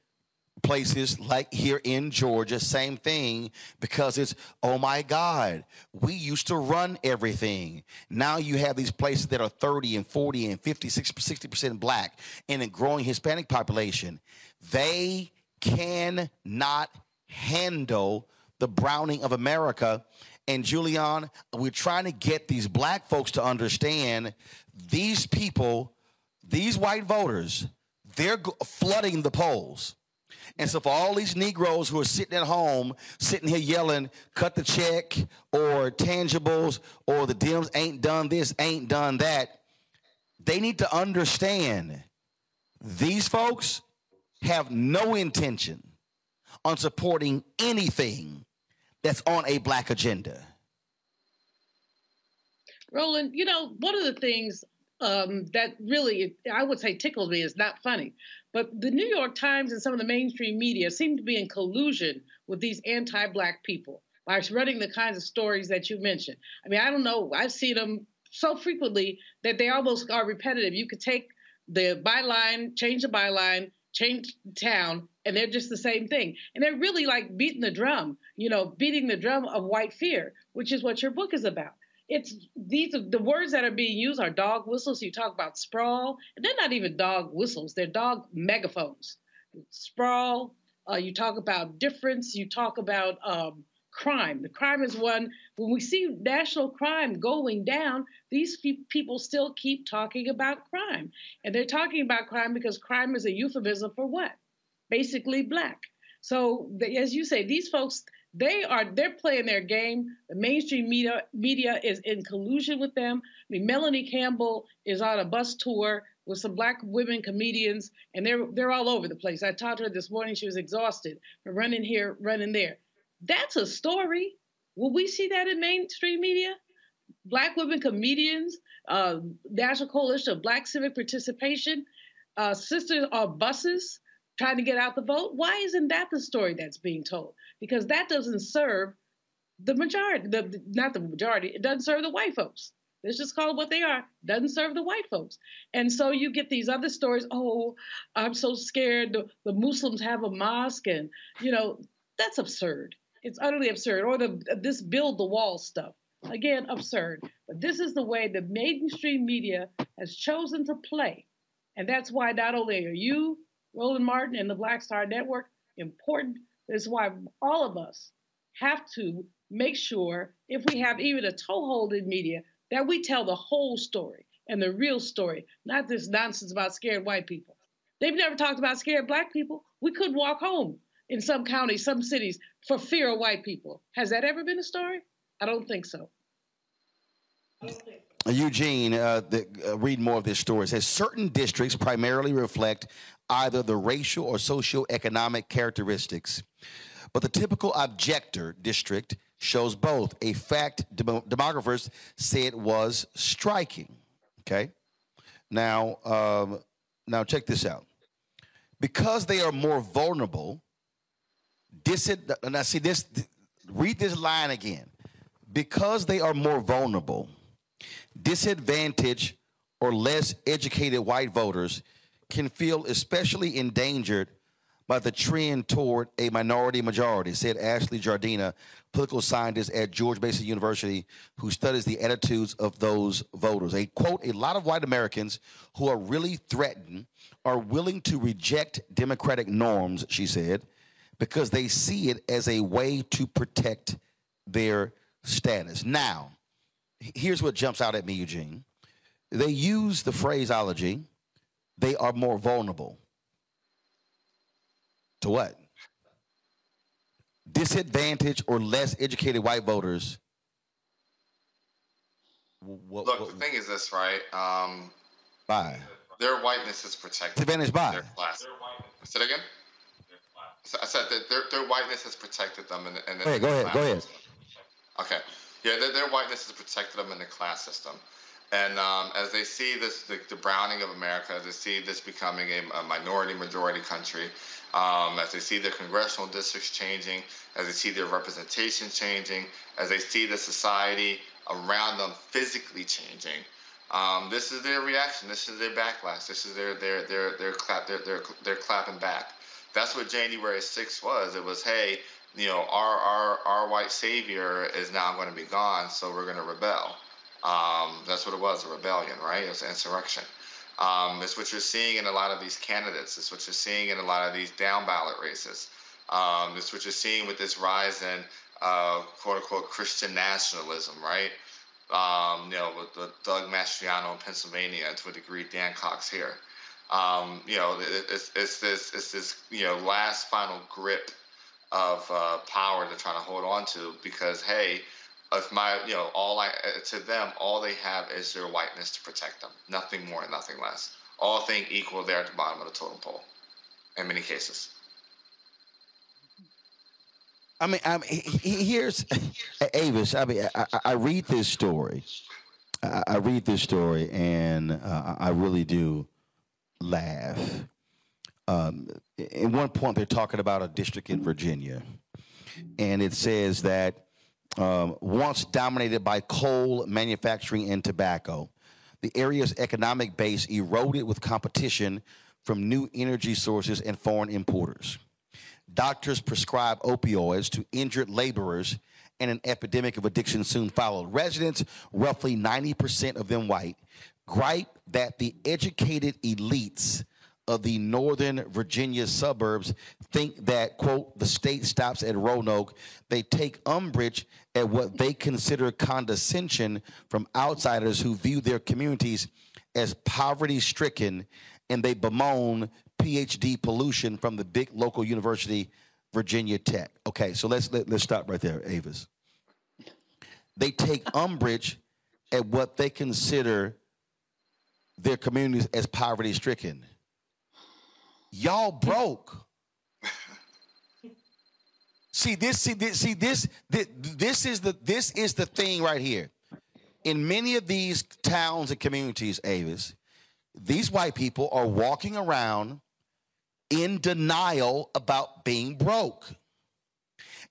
places like here in Georgia, same thing, because it's, oh, my God, we used to run everything. Now you have these places that are thirty and forty and fifty, sixty percent black and a growing Hispanic population. They cannot handle the browning of America. And, Julianne, we're trying to get these black folks to understand these people, these white voters, they're flooding the polls. And so for all these Negroes who are sitting at home, sitting here yelling, cut the check or tangibles or the Dems ain't done this, ain't done that, they need to understand these folks have no intention on supporting anything that's on a black agenda. Roland, you know, one of the things um, that really, I would say tickled me is not funny, but the New York Times and some of the mainstream media seem to be in collusion with these anti-black people by running the kinds of stories that you mentioned. I mean, I don't know, I've seen them so frequently that they almost are repetitive. You could take the byline, change the byline, change the town, and they're just the same thing. And they're really like beating the drum, you know, beating the drum of white fear, which is what your book is about. It's these the words that are being used are dog whistles. You talk about sprawl, and they're not even dog whistles. They're dog megaphones. Sprawl, uh, you talk about difference. You talk about um, crime. The crime is one. When we see national crime going down, these pe- people still keep talking about crime. And they're talking about crime because crime is a euphemism for what? Basically black. So as you say, these folks, they are, they're playing their game. The mainstream media, media is in collusion with them. I mean, Melanie Campbell is on a bus tour with some black women comedians, and they're, they're all over the place. I talked to her this morning. She was exhausted from running here, running there. That's a story. Will we see that in mainstream media? Black women comedians, uh, National Coalition of Black Civic Participation, uh, sisters on buses, trying to get out the vote. Why isn't that the story that's being told? Because that doesn't serve the majority, the, not the majority, it doesn't serve the white folks. Let's just call it what they are. Doesn't serve the white folks. And so you get these other stories, oh, I'm so scared, the, the Muslims have a mosque, and, you know, that's absurd. It's utterly absurd. Or the this build the wall stuff. Again, absurd. But this is the way the mainstream media has chosen to play. And that's why not only are you, Roland Martin, and the Black Star Network important. That's why all of us have to make sure, if we have even a toehold in media, that we tell the whole story and the real story, not this nonsense about scared white people. They've never talked about scared black people. We couldn't walk home in some counties, some cities, for fear of white people. Has that ever been a story? I don't think so. I don't think so. Eugene, uh, the, uh, read more of this story. It says certain districts primarily reflect either the racial or socioeconomic characteristics, but the typical objector district shows both, a fact dem- demographers said was striking. Okay. Now, um, now check this out. because they are more vulnerable, disen- and I see this, read this line again. Because they are more vulnerable, disadvantaged or less educated white voters can feel especially endangered by the trend toward a minority majority, said Ashley Jardina, political scientist at George Mason University, who studies the attitudes of those voters. A quote, a lot of white Americans who are really threatened are willing to reject democratic norms, she said, because they see it as a way to protect their status. Now, here's what jumps out at me, Eugene. They use the phraseology, they are more vulnerable. To what? Disadvantaged or less educated white voters. What, Look, what, the thing is this, right? Um, by their whiteness is protected. Disadvantaged by their class. Their Say it again. So I said that their their whiteness has protected them in, in, in hey, the. Go ahead. Go ahead. System. Okay. Yeah, their, their whiteness has protected them in the class system, and um, as they see this, the, the browning of America, as they see this becoming a, a minority majority country. Um, as they see their congressional districts changing, as they see their representation changing, as they see the society around them physically changing, um, this is their reaction. This is their backlash. This is their their their their clap their their, their clapping back. That's what January sixth was. It was, hey, you know, our our our white savior is now going to be gone, so we're going to rebel. Um, that's what it was, a rebellion, right? It was an insurrection. Um, it's what you're seeing in a lot of these candidates. It's what you're seeing in a lot of these down ballot races. Um, it's what you're seeing with this rise in uh, quote unquote Christian nationalism, right? Um, you know, with the Doug Mastriano in Pennsylvania, to a degree, Dan Cox here. Um, you know, it, it's it's this it's this you know last final grip of uh, power they're trying to hold on to because hey, if my, you know, all I, to them, all they have is their whiteness to protect them. Nothing more, nothing less. All things equal, they're at the bottom of the totem pole in many cases. I mean, I mean here's, Avis, I mean, I, I read this story. I, I read this story and uh, I really do laugh. Um, at one point, they're talking about a district in Virginia, and it says that Um, once dominated by coal, manufacturing, and tobacco, the area's economic base eroded with competition from new energy sources and foreign importers. Doctors prescribed opioids to injured laborers, and an epidemic of addiction soon followed. Residents, roughly ninety percent of them white, gripe that the educated elites of the northern Virginia suburbs think that, quote, the state stops at Roanoke. They take umbrage at what they consider condescension from outsiders who view their communities as poverty-stricken, and they bemoan PhD pollution from the big local university, Virginia Tech. Okay, so let's let, let's stop right there, Avis. They take umbrage at what they consider their communities as poverty-stricken. Y'all broke. see this. See this. See this, this. This is the. This is the thing right here. In many of these towns and communities, Avis, these white people are walking around in denial about being broke,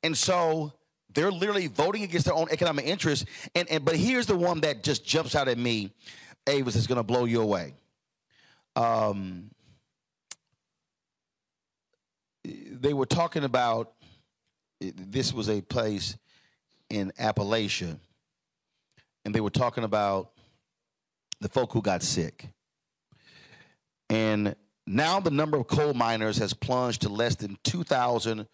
and so they're literally voting against their own economic interests. And and but here's the one that just jumps out at me, Avis, is going to blow you away. Um. They were talking about, this was a place in Appalachia, and they were talking about the folk who got sick. And now the number of coal miners has plunged to less than two thousand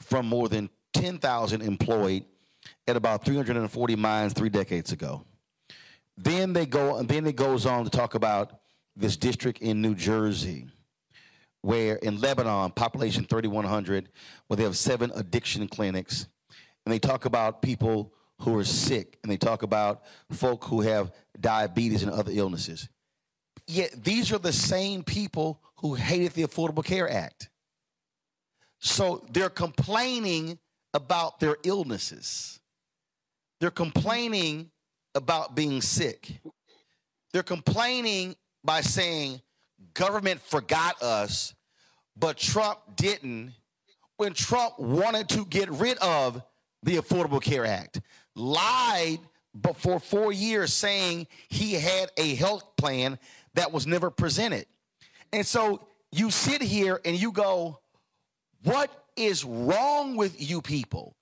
from more than ten thousand employed at about three hundred forty mines three decades ago. Then they go, and then it goes on to talk about this district in New Jersey, where in Lebanon, population thirty-one hundred, where they have seven addiction clinics. And they talk about people who are sick, and they talk about folk who have diabetes and other illnesses. Yet these are the same people who hated the Affordable Care Act. So they're complaining about their illnesses. They're complaining about being sick. They're complaining by saying, government forgot us, but Trump didn't when Trump wanted to get rid of the Affordable Care Act, lied for four years saying he had a health plan that was never presented. And so you sit here and you go, what is wrong with you people?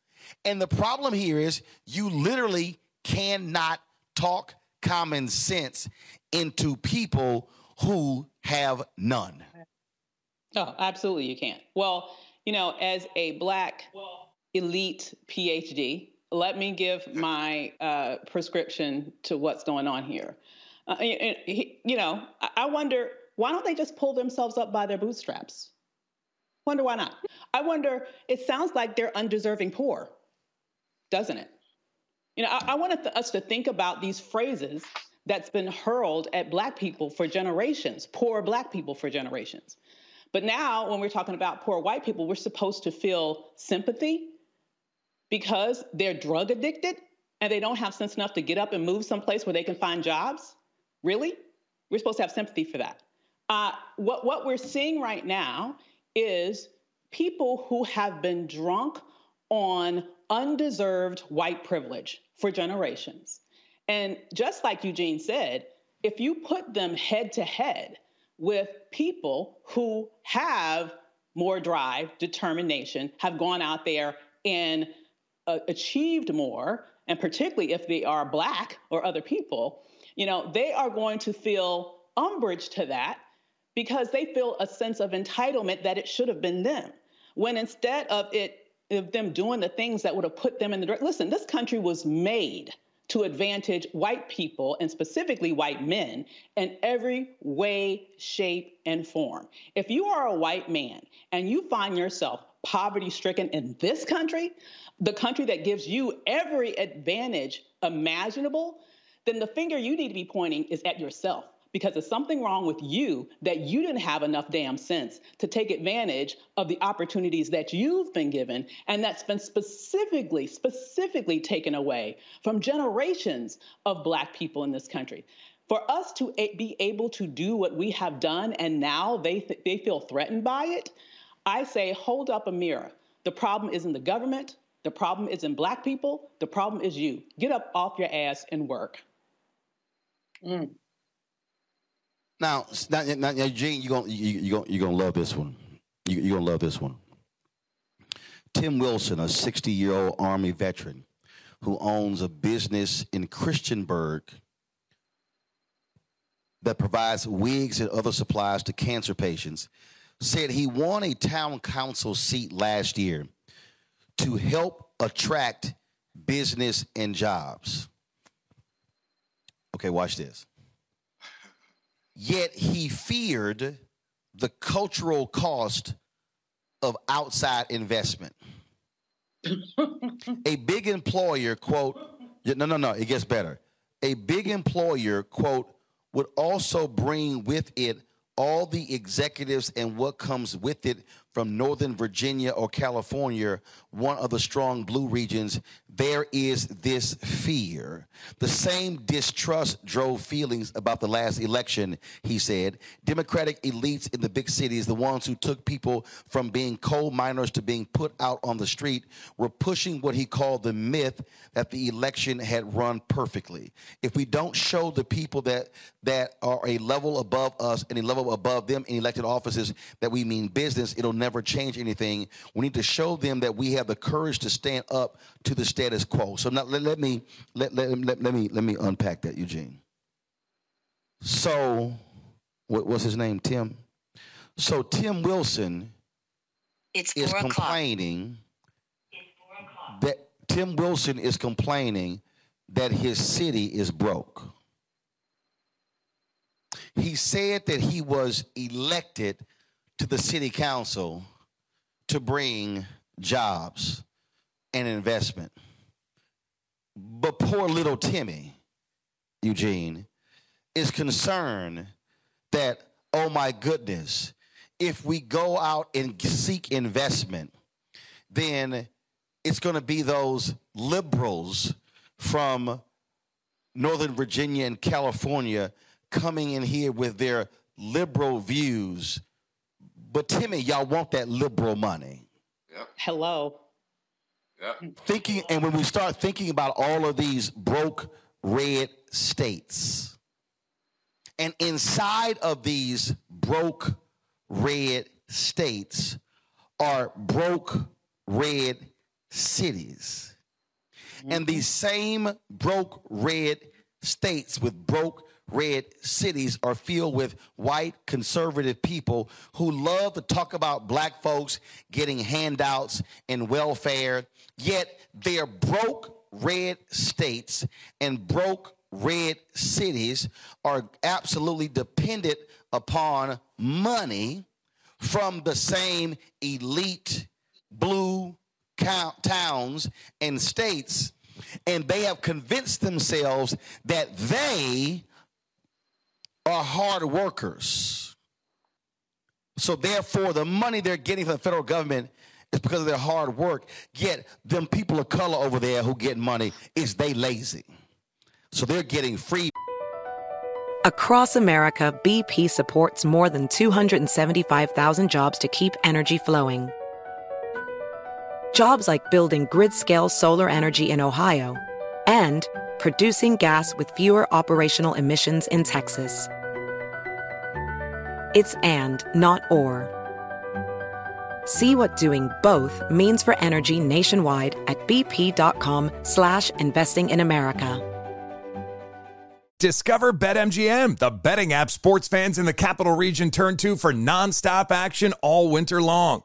And the problem here is you literally cannot talk common sense into people who have none. Oh, absolutely you can't. Well, you know, as a Black elite PhD, let me give my uh, prescription to what's going on here. Uh, you know, I wonder, why don't they just pull themselves up by their bootstraps? Wonder why not? I wonder, it sounds like they're undeserving poor, doesn't it? You know, I, I wanted us to think about these phrases that's been hurled at Black people for generations, poor Black people for generations. But now when we're talking about poor white people, we're supposed to feel sympathy because they're drug addicted and they don't have sense enough to get up and move someplace where they can find jobs. Really? We're supposed to have sympathy for that. Uh, what, what we're seeing right now is people who have been drunk on undeserved white privilege for generations. And just like Eugene said, if you put them head to head with people who have more drive, determination, have gone out there and uh, achieved more, and particularly if they are Black or other people, you know, they are going to feel umbrage to that because they feel a sense of entitlement that it should have been them. When instead of it, of them doing the things that would have put them in the direction, listen, this country was made to advantage white people and specifically white men in every way, shape, and form. If you are a white man and you find yourself poverty-stricken in this country, the country that gives you every advantage imaginable, then the finger you need to be pointing is at yourself because there's something wrong with you that you didn't have enough damn sense to take advantage of the opportunities that you've been given and that's been specifically, specifically taken away from generations of Black people in this country. For us to be able to do what we have done and now they, th- they feel threatened by it, I say hold up a mirror. The problem isn't the government. The problem isn't Black people. The problem is you. Get up off your ass and work. Mm. Now, now, now, Eugene, you're going you, you gonna, you gonna love this one. You, you're going to love this one. Tim Wilson, a sixty-year-old Army veteran who owns a business in Christiansburg that provides wigs and other supplies to cancer patients, said he won a town council seat last year to help attract business and jobs. Okay, watch this. Yet he feared the cultural cost of outside investment. A big employer, quote, no, no, no, it gets better. A big employer, quote, would also bring with it all the executives and what comes with it from Northern Virginia or California, one of the strong blue regions. There is this fear. The same distrust drove feelings about the last election, he said. Democratic elites in the big cities, the ones who took people from being coal miners to being put out on the street, were pushing what he called the myth that the election had run perfectly. If we don't show the people that that are a level above us and a level above them in elected offices that we mean business, it'll never change anything. We need to show them that we have the courage to stand up to the status quo. So now, let, let me let, let let let me let me unpack that, Eugene. So, what was his name? Tim. So Tim Wilson it's is complaining it's that Tim Wilson is complaining that his city is broke. He said that he was elected to the city council to bring jobs and investment. But poor little Timmy, Eugene, is concerned that, oh my goodness, if we go out and seek investment, then it's going to be those liberals from Northern Virginia and California coming in here with their liberal views. But Timmy, y'all want that liberal money. Yep. Hello. Yep. Thinking, and when we start thinking about all of these broke red states, and inside of these broke red states are broke red cities. Mm-hmm. And these same broke red states with broke red cities are filled with white conservative people who love to talk about black folks getting handouts and welfare, yet they're broke red states and broke red cities are absolutely dependent upon money from the same elite blue towns and states, and they have convinced themselves that they are hard workers. So therefore, the money they're getting from the federal government is because of their hard work, yet them people of color over there who get money is they lazy. So they're getting free. Across America, B P supports more than two hundred seventy-five thousand jobs to keep energy flowing. Jobs like building grid-scale solar energy in Ohio and producing gas with fewer operational emissions in Texas. It's and, not or. See what doing both means for energy nationwide at bp.com slash investing in America. Discover BetMGM, the betting app sports fans in the capital region turn to for nonstop action all winter long.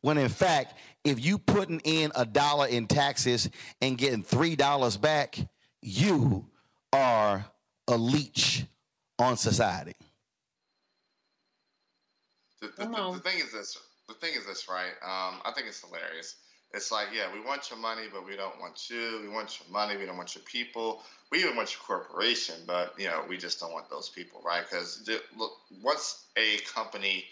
When in fact, if you putting in a dollar in taxes and getting three dollars back, you are a leech on society. The, the, the, the thing is this. The thing is this, right? Um, I think it's hilarious. It's like, yeah, we want your money, but we don't want you. We want your money. We don't want your people. We even want your corporation, but you know, we just don't want those people, right? Because look, once a company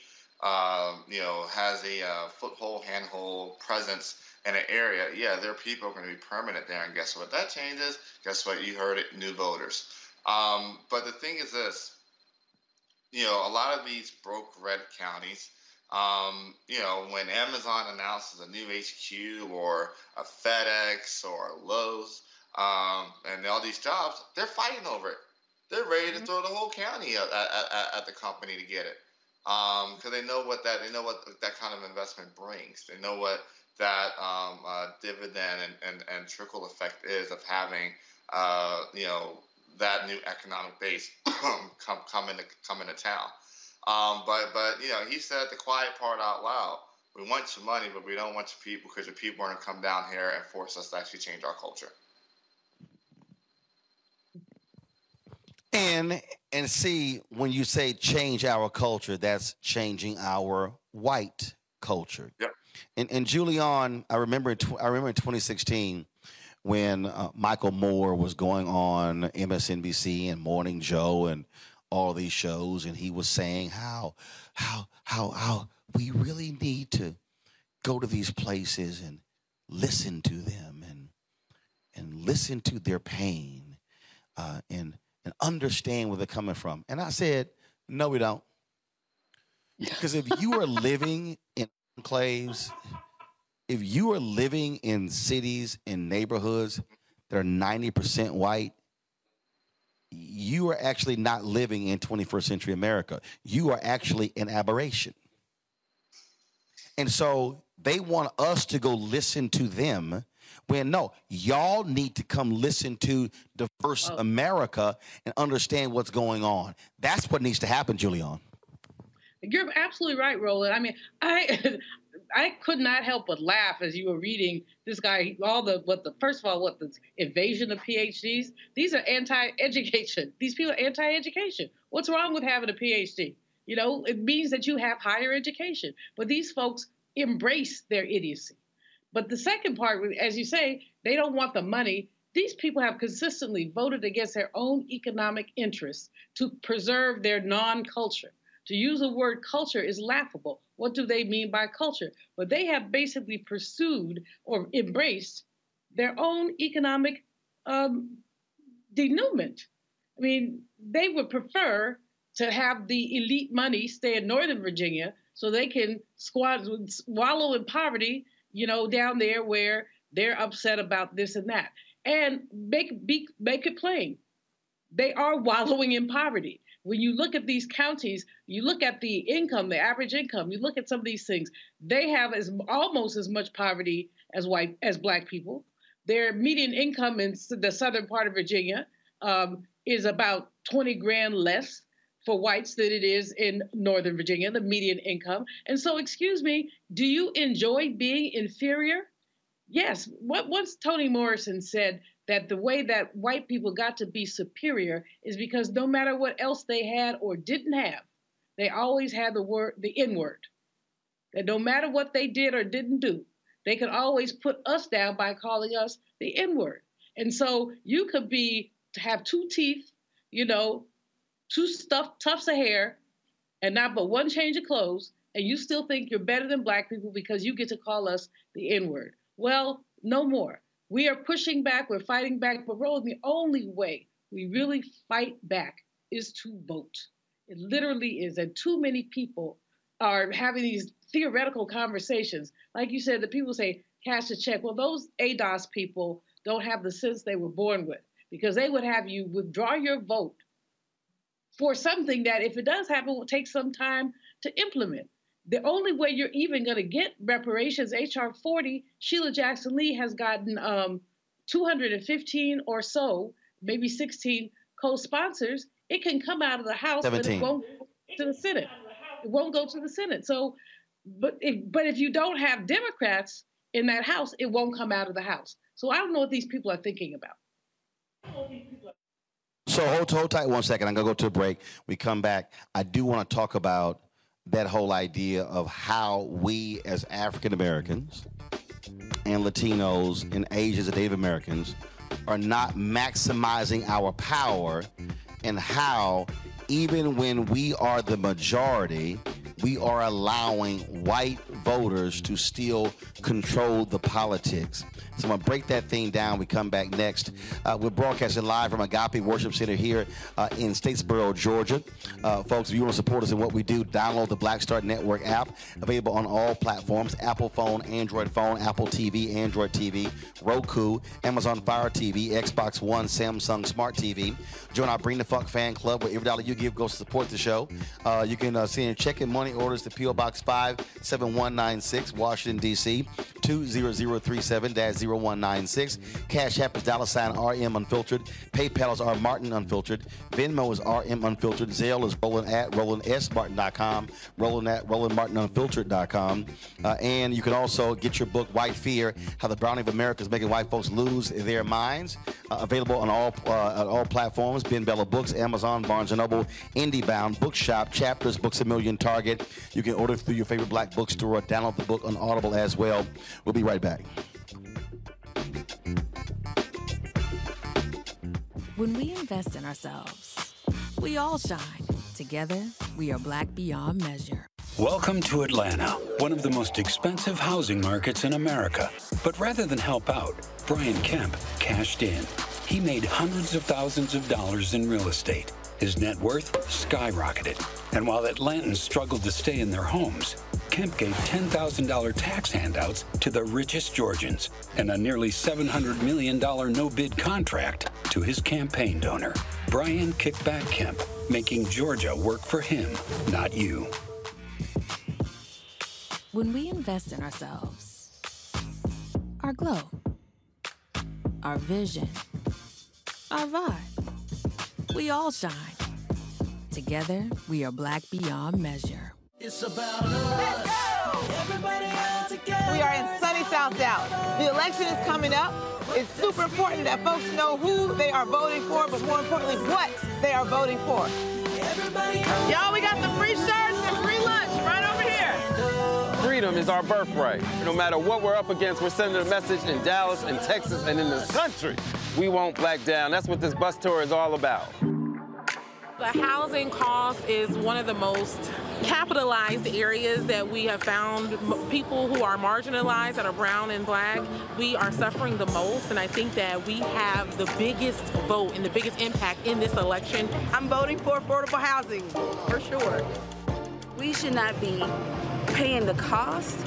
Um, you know, has a uh, foothold, handhold, presence in an area, yeah, their people are going to be permanent there. And guess what? That changes. Guess what? You heard it, new voters. Um, but the thing is this, you know, a lot of these broke red counties, um, you know, when Amazon announces a new H Q or a FedEx or a Lowe's um, and all these jobs, they're fighting over it. They're ready to mm-hmm. throw the whole county at, at, at the company to get it. Um, because they know what that they know what that kind of investment brings. They know what that um, uh, dividend and, and, and trickle effect is of having uh, you know that new economic base come come into come into town. Um, but but you know he said the quiet part out loud. We want your money, but we don't want your people because your people are going to come down here and force us to actually change our culture. in and see when you say change our culture, that's changing our white culture. Yep. And and Julianne, I remember I remember in twenty sixteen when uh, Michael Moore was going on M S N B C and Morning Joe and all these shows, and he was saying how how how how we really need to go to these places and listen to them and and listen to their pain uh, and and understand where they're coming from. And I said, no, we don't. Because if you are living in enclaves, if you are living in cities and neighborhoods that are ninety percent white, you are actually not living in twenty-first century America. You are actually an aberration. And so they want us to go listen to them when, no, y'all need to come listen to diverse Whoa. America and understand what's going on. That's what needs to happen, Julianne. You're absolutely right, Roland. I mean, I I could not help but laugh as you were reading this guy, all the, what the, first of all, what the invasion of PhDs, these are anti-education. These people are anti-education. What's wrong with having a PhD? You know, it means that you have higher education, but these folks embrace their idiocy. But the second part, as you say, they don't want the money. These people have consistently voted against their own economic interests to preserve their non-culture. To use the word culture is laughable. What do they mean by culture? But they have basically pursued or embraced their own economic um, denouement. I mean, they would prefer to have the elite money stay in Northern Virginia so they can squat, wallow in poverty, you know, down there where they're upset about this and that. And make, be, make it plain, they are wallowing in poverty. When you look at these counties, you look at the income, the average income, you look at some of these things, they have as almost as much poverty as white as black people. Their median income in the southern part of Virginia um, is about twenty grand less for whites than it is in Northern Virginia, the median income. And so, excuse me, do you enjoy being inferior? Yes. What, once Toni Morrison said that the way that white people got to be superior is because no matter what else they had or didn't have, they always had the word, the N-word. That no matter what they did or didn't do, they could always put us down by calling us the N-word. And so you could be, have two teeth, you know, two stuffed tufts of hair, and not but one change of clothes, and you still think you're better than black people because you get to call us the N-word. Well, no more. We are pushing back, we're fighting back, but Roland, the only way we really fight back is to vote. It literally is, and too many people are having these theoretical conversations. Like you said, the people say, cash a check. Well, those A D O S people don't have the sense they were born with, because they would have you withdraw your vote for something that, if it does happen, will take some time to implement. The only way you're even going to get reparations, H R forty, Sheila Jackson Lee has gotten um, two hundred fifteen or so, maybe sixteen co-sponsors. It can come out of the House, seventeen. But it won't go to the Senate. It won't go to the Senate. So, but if, but if you don't have Democrats in that House, it won't come out of the House. So I don't know what these people are thinking about. So hold, hold tight one second. I'm going to go to a break. We come back. I do want to talk about that whole idea of how we as African Americans and Latinos and Asians and Native Americans are not maximizing our power, and how even when we are the majority, we are allowing white voters to still control the politics. So I'm going to break that thing down. We come back next. Uh, we're broadcasting live from Agape Worship Center here uh, in Statesboro, Georgia. Uh, folks, if you want to support us in what we do, download the Black Star Network app, available on all platforms, Apple phone, Android phone, Apple T V, Android T V, Roku, Amazon Fire T V, Xbox One, Samsung Smart T V. Join our Bring the Fuck fan club, where every dollar you give goes to support the show. Uh, you can uh, send your check and money orders to P O Box five seven one nine six, Washington, D C two zero zero three seven dash zero one nine six. Cash App is dollar sign R M Unfiltered. PayPal is R Martin Unfiltered. Venmo is R M Unfiltered. Zelle is Roland at Roland S Martin dot com. Roland at Roland Martin Unfiltered dot com. Uh, and you can also get your book, White Fear, How the Browning of America is Making White Folks Lose Their Minds. Uh, available on all uh, on all platforms. Ben Bella Books, Amazon, Barnes and Noble, IndieBound, Bookshop, Chapters, Books A Million, Target. You can order through your favorite black bookstore or download the book on Audible as well. We'll be right back. When we invest in ourselves, we all shine. Together, we are black beyond measure. Welcome to Atlanta, one of the most expensive housing markets in America. But rather than help out, Brian Kemp cashed in. He made hundreds of thousands of dollars in real estate. His net worth skyrocketed. And while Atlantans struggled to stay in their homes, Kemp gave ten thousand dollars tax handouts to the richest Georgians and a nearly seven hundred million dollars no-bid contract to his campaign donor. Brian Kickback Kemp, making Georgia work for him, not you. When we invest in ourselves, our glow, our vision, our vibe, we all shine. Together, we are black beyond measure. It's about us. Let's go! Everybody out together. We are in sunny South Dallas. The election is coming up. It's super important that folks know who they are voting for, but more importantly, what they are voting for. Everybody out. Y'all, we got the free shirts and free lunch right over here. Freedom is our birthright. No matter what we're up against, we're sending a message in Dallas and Texas and in this country. We won't black down. That's what this bus tour is all about. The housing cost is one of the most capitalized areas that we have found. People who are marginalized, that are brown and black, we are suffering the most, and I think that we have the biggest vote and the biggest impact in this election. I'm voting for affordable housing, for sure. We should not be paying the cost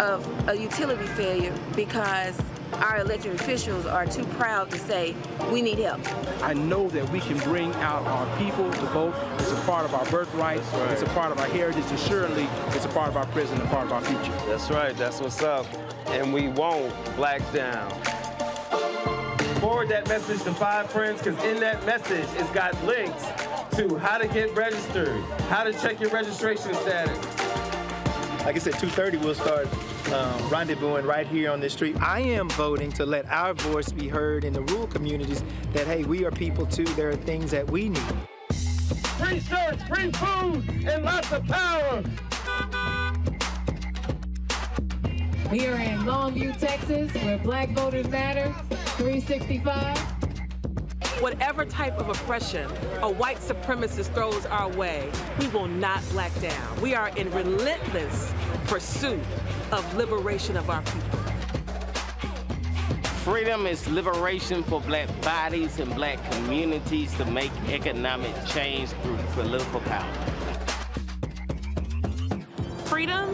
of a utility failure because our elected officials are too proud to say we need help. I know that we can bring out our people to vote. It's a part of our birthright. Right. It's a part of our heritage, and surely it's a part of our present and part of our future. That's right. That's what's up. And we won't black down. Forward that message to five friends, because in that message, it's got links to how to get registered, how to check your registration status. Like I said, two thirty, we'll start um, rendezvousing right here on this street. I am voting to let our voice be heard in the rural communities that, hey, we are people too. There are things that we need. Free shirts, free food, and lots of power. We are in Longview, Texas, where Black Voters Matter, three sixty-five. Whatever type of oppression a white supremacist throws our way, we will not black down. We are in relentless pursuit of liberation of our people. Freedom is liberation for black bodies and black communities to make economic change through political power. Freedom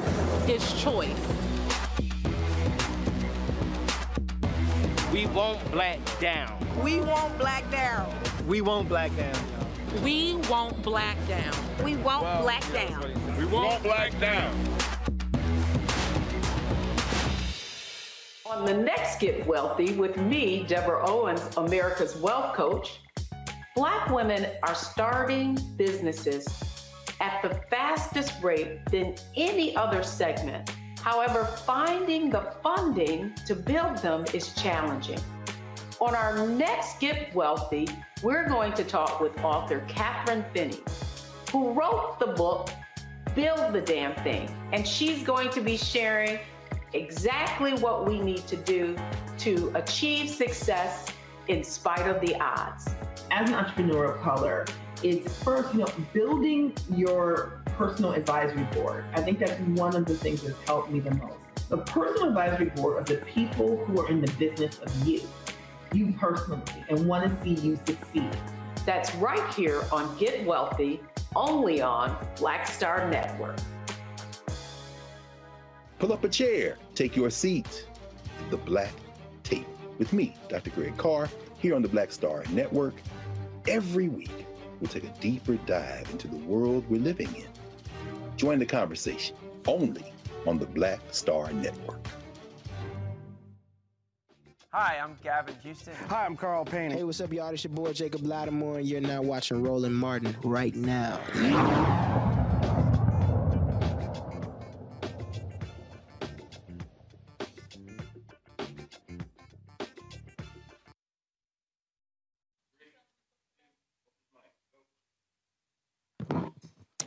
is choice. We won't black down. We won't black down. We won't black down. We won't black down. We won't well, black down. We won't black down. On the next Get Wealthy with me, Deborah Owens, America's Wealth Coach, Black women are starting businesses at the fastest rate than any other segment. However, finding the funding to build them is challenging. On our next Get Wealthy, we're going to talk with author Catherine Finney, who wrote the book, Build the Damn Thing. And she's going to be sharing exactly what we need to do to achieve success in spite of the odds. As an entrepreneur of color, it's first, you know, building your personal advisory board. I think that's one of the things that's helped me the most. The personal advisory board of the people who are in the business of you, you personally, and want to see you succeed. That's right here on Get Wealthy, only on Black Star Network. Pull up a chair, take your seat. The Black Tape with me, Doctor Greg Carr, here on the Black Star Network. Every week, we'll take a deeper dive into the world we're living in. Join the conversation only on the Black Star Network. Hi, I'm Gavin Houston. Hi, I'm Carl Payne. Hey, what's up, y'all? It's your boy Jacob Lattimore, and you're now watching Roland Martin right now.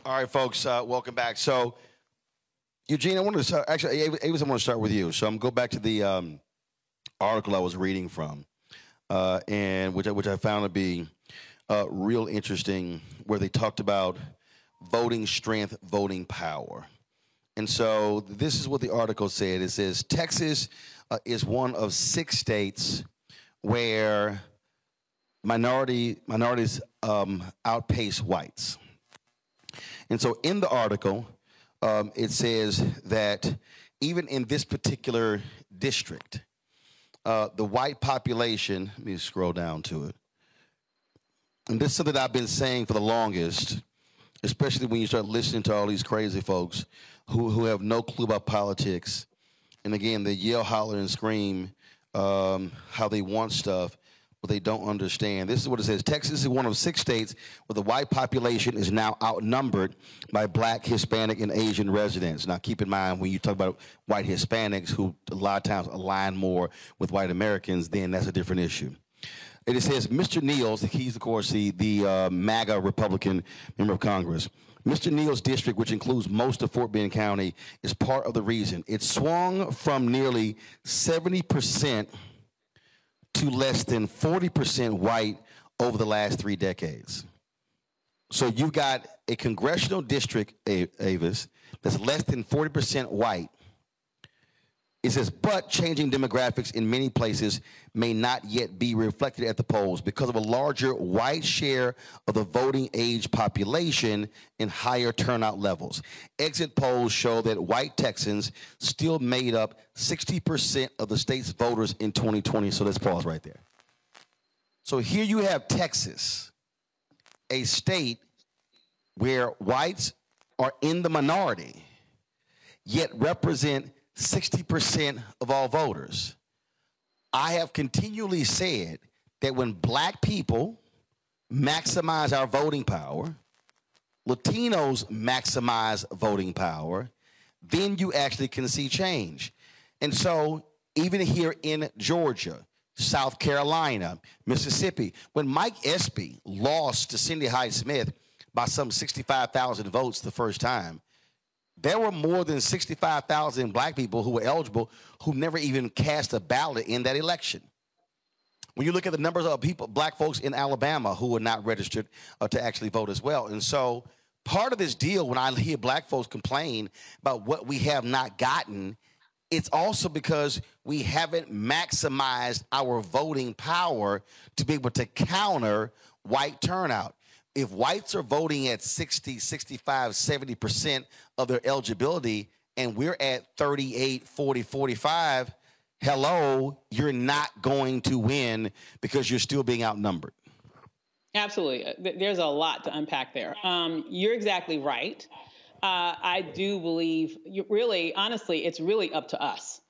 All right, folks, uh, welcome back. So, Eugene, I wanted to start, actually, Avis, I want to start with you. So I'm go back to the um, article I was reading from, uh, and which I, which I found to be uh, real interesting, where they talked about voting strength, voting power. And so this is what the article said. It says Texas uh, is one of six states where minority minorities um, outpace whites. And so in the article, um, it says that even in this particular district, uh, the white population, let me scroll down to it. And this is something I've been saying for the longest, especially when you start listening to all these crazy folks who, who have no clue about politics. And again, they yell, holler, and scream um, how they want stuff, but they don't understand. This is what it says. Texas is one of six states where the white population is now outnumbered by black, Hispanic, and Asian residents. Now, keep in mind, when you talk about white Hispanics, who a lot of times align more with white Americans, then that's a different issue. And it says, Mister Nehls, he's, of course, the, the uh, MAGA Republican member of Congress. Mister Nehls' district, which includes most of Fort Bend County, is part of the reason. It swung from nearly seventy percent to less than forty percent white over the last three decades. So you got a congressional district, Avis, that's less than forty percent white. It says, but changing demographics in many places may not yet be reflected at the polls because of a larger white share of the voting age population and higher turnout levels. Exit polls show that white Texans still made up sixty percent of the state's voters in twenty twenty. So let's pause right there. So here you have Texas, a state where whites are in the minority, yet represent sixty percent of all voters. I have continually said that when black people maximize our voting power, Latinos maximize voting power, then you actually can see change. And so even here in Georgia, South Carolina, Mississippi, when Mike Espy lost to Cindy Hyde-Smith by some sixty-five thousand votes the first time, there were more than sixty-five thousand black people who were eligible who never even cast a ballot in that election. When you look at the numbers of people, black folks in Alabama who were not registered uh, to actually vote as well. And so part of this deal, when I hear black folks complain about what we have not gotten, it's also because we haven't maximized our voting power to be able to counter white turnout. If whites are voting at sixty, sixty-five, seventy percent of their eligibility, and we're at thirty-eight, forty, forty-five, hello, you're not going to win because you're still being outnumbered. Absolutely. There's a lot to unpack there. Um, you're exactly right. Uh, I do believe, you really, honestly, it's really up to us,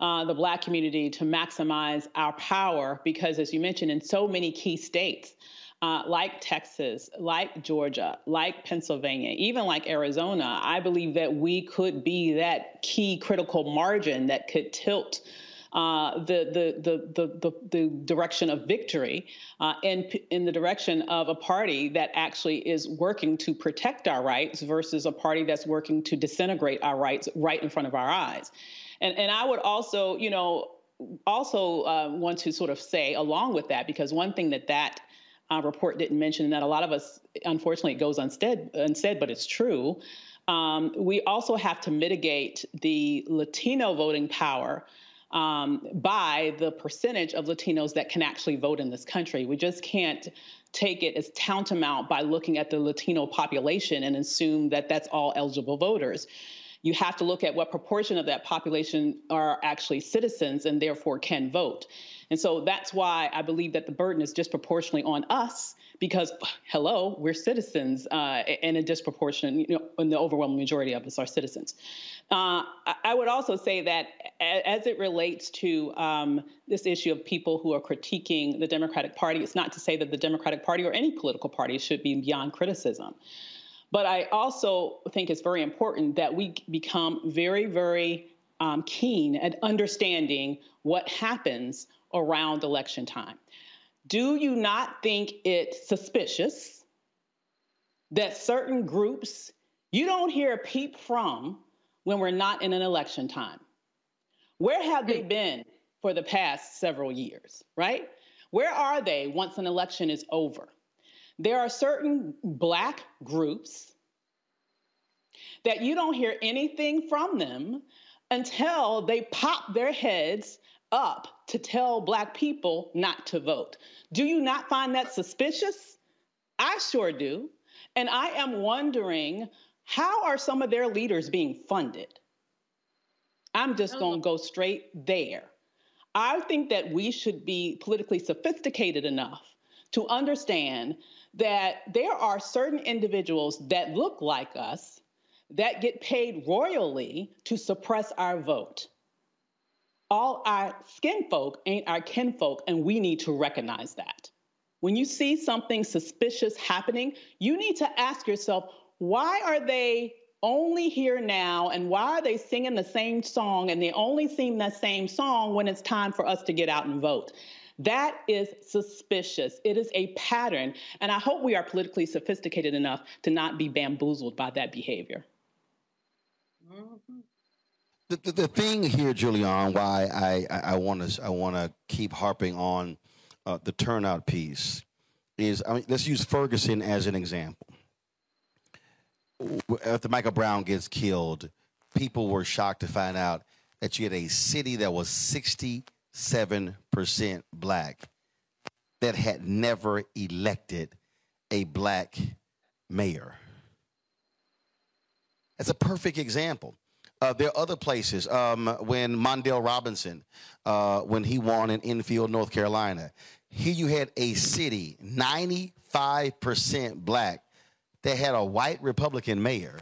uh, the black community, to maximize our power because, as you mentioned, in so many key states, Uh, like Texas, like Georgia, like Pennsylvania, even like Arizona, I believe that we could be that key critical margin that could tilt uh, the, the, the, the, the, the direction of victory uh, in, in the direction of a party that actually is working to protect our rights versus a party that's working to disintegrate our rights right in front of our eyes. And, and I would also, you know, also uh, want to sort of say along with that, because one thing that that Uh, report didn't mention, and that a lot of us, unfortunately, it goes unsaid, unsaid, but it's true. Um, we also have to mitigate the Latino voting power um, by the percentage of Latinos that can actually vote in this country. We just can't take it as tantamount by looking at the Latino population and assume that that's all eligible voters. you have to look at what proportion of that population are actually citizens and therefore can vote. And so that's why I believe that the burden is disproportionately on us, because, hello, we're citizens, uh, and a disproportionate, you know, and the overwhelming majority of us are citizens. Uh, I would also say that as it relates to um, this issue of people who are critiquing the Democratic Party, it's not to say that the Democratic Party or any political party should be beyond criticism. But I also think it's very important that we become very, very um, keen at understanding what happens around election time. Do you not think it's suspicious that certain groups you don't hear a peep from when we're not in an election time? Where have they been for the past several years, right? Where are they once an election is over? There are certain Black groups that you don't hear anything from them until they pop their heads up to tell Black people not to vote. Do you not find that suspicious? I sure do. And I am wondering, how are some of their leaders being funded? I'm just going to go straight there. I think that we should be politically sophisticated enough to understand that there are certain individuals that look like us that get paid royally to suppress our vote. All our skin folk ain't our kin folk, and we need to recognize that. When you see something suspicious happening, you need to ask yourself, why are they only here now, and why are they singing the same song, and they only sing that same song when it's time for us to get out and vote? That is suspicious. It is a pattern. And I hope we are politically sophisticated enough to not be bamboozled by that behavior. Mm-hmm. The, the, the thing here, Julianne, why I, I, I want to I want to keep harping on uh, the turnout piece is, I mean, let's use Ferguson as an example. After Michael Brown gets killed, people were shocked to find out that you had a city that was sixty-seven percent Black that had never elected a Black mayor. That's a perfect example. Uh, there are other places. Um, when Mondale Robinson, uh, when he won in Enfield, North Carolina, here you had a city, ninety-five percent Black, that had a white Republican mayor.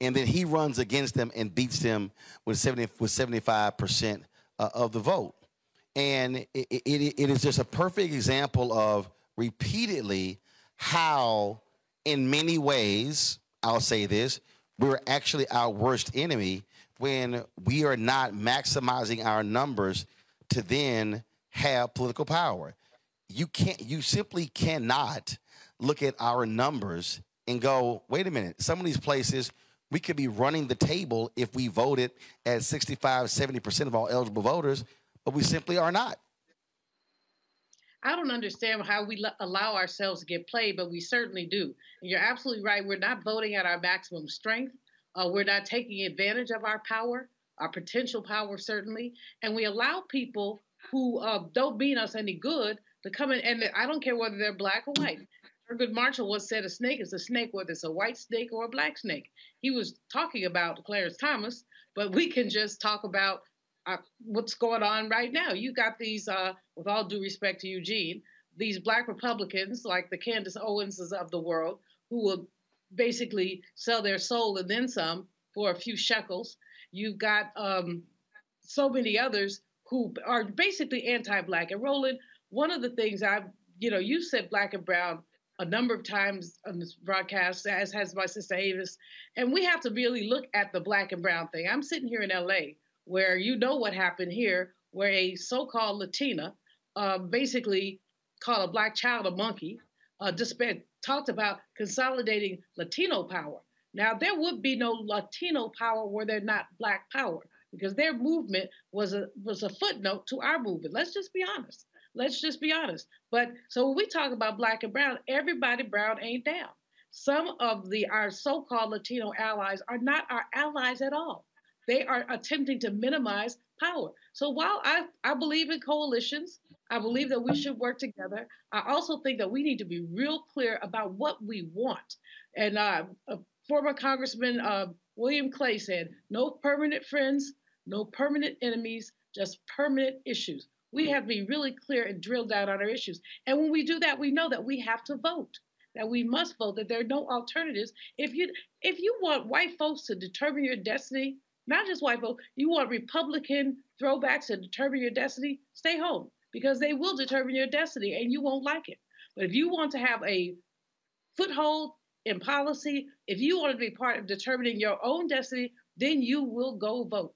And then he runs against them and beats them with seventy, with seventy-five percent Uh, of the vote. And it, it, it is just a perfect example of repeatedly how, in many ways, I'll say this, we're actually our worst enemy when we are not maximizing our numbers to then have political power. You can't, you simply cannot look at our numbers and go, wait a minute, some of these places we could be running the table if we voted at sixty-five, seventy percent of all eligible voters, but we simply are not. I don't understand how we allow ourselves to get played, but we certainly do. And you're absolutely right. We're not voting at our maximum strength. Uh, we're not taking advantage of our power, our potential power, certainly. And we allow people who uh, don't mean us any good to come in. And I don't care whether they're Black or white. Thurgood Marshall once said a snake is a snake, whether it's a white snake or a Black snake. He was talking about Clarence Thomas, but we can just talk about uh, what's going on right now. You got these, uh, with all due respect to Eugene, these Black Republicans like the Candace Owenses of the world who will basically sell their soul and then some for a few shekels. You've got um, so many others who are basically anti-Black. And Roland, one of the things I've, you know, you said Black and brown a number of times on this broadcast, as has my sister Avis, and we have to really look at the Black and brown thing. I'm sitting here in L A, where you know what happened here, where a so-called Latina uh, basically called a Black child a monkey, uh, disp- talked about consolidating Latino power. Now, there would be no Latino power were there not Black power, because their movement was a, was a footnote to our movement. Let's just be honest. Let's just be honest. But so when we talk about Black and brown, everybody brown ain't down. Some of the our so-called Latino allies are not our allies at all. They are attempting to minimize power. So while I, I believe in coalitions, I believe that we should work together. I also think that we need to be real clear about what we want. And uh, former Congressman uh, William Clay said, no permanent friends, no permanent enemies, just permanent issues. We have to be really clear and drill down on our issues. And when we do that, we know that we have to vote, that we must vote, that there are no alternatives. If you if you want white folks to determine your destiny, not just white folks, you want Republican throwbacks to determine your destiny, stay home, because they will determine your destiny and you won't like it. But if you want to have a foothold in policy, if you want to be part of determining your own destiny, then you will go vote.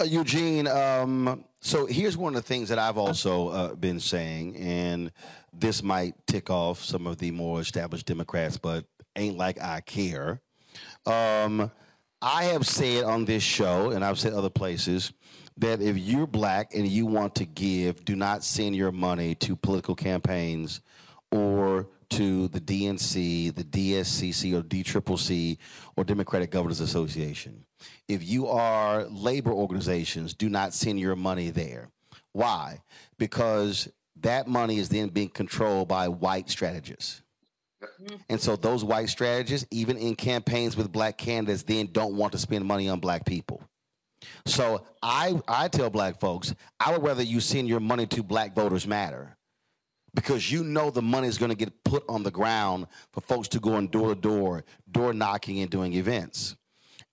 Uh, Eugene, um, so here's one of the things that I've also uh, been saying, and this might tick off some of the more established Democrats, but ain't like I care. Um, I have said on this show, and I've said other places, that if you're black and you want to give, do not send your money to political campaigns or to the D N C, the D S C C, or D C C C, or Democratic Governors Association. If you are labor organizations, do not send your money there. Why? Because that money is then being controlled by white strategists. And so those white strategists, even in campaigns with black candidates, then don't want to spend money on black people. So I, I tell black folks, I would rather you send your money to Black Voters Matter, because you know the money is going to get put on the ground for folks to go on door to door, door knocking and doing events.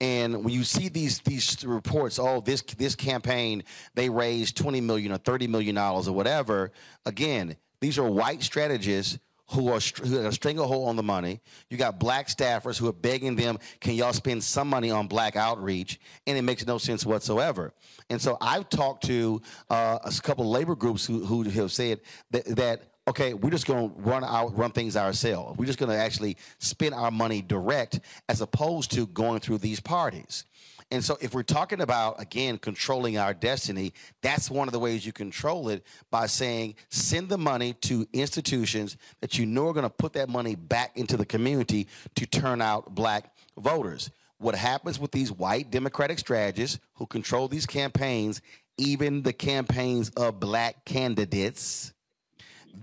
And when you see these these reports, oh, this this campaign, they raised twenty million dollars or thirty million dollars or whatever, again, these are white strategists who are who have a stranglehold on the money. You got black staffers who are begging them, can y'all spend some money on black outreach? And it makes no sense whatsoever. And so I've talked to uh, a couple of labor groups who, who have said that, that okay, we're just going to run out, run things ourselves. We're just going to actually spend our money direct as opposed to going through these parties. And so if we're talking about, again, controlling our destiny, that's one of the ways you control it, by saying send the money to institutions that you know are going to put that money back into the community to turn out black voters. What happens with these white Democratic strategists who control these campaigns, even the campaigns of black candidates,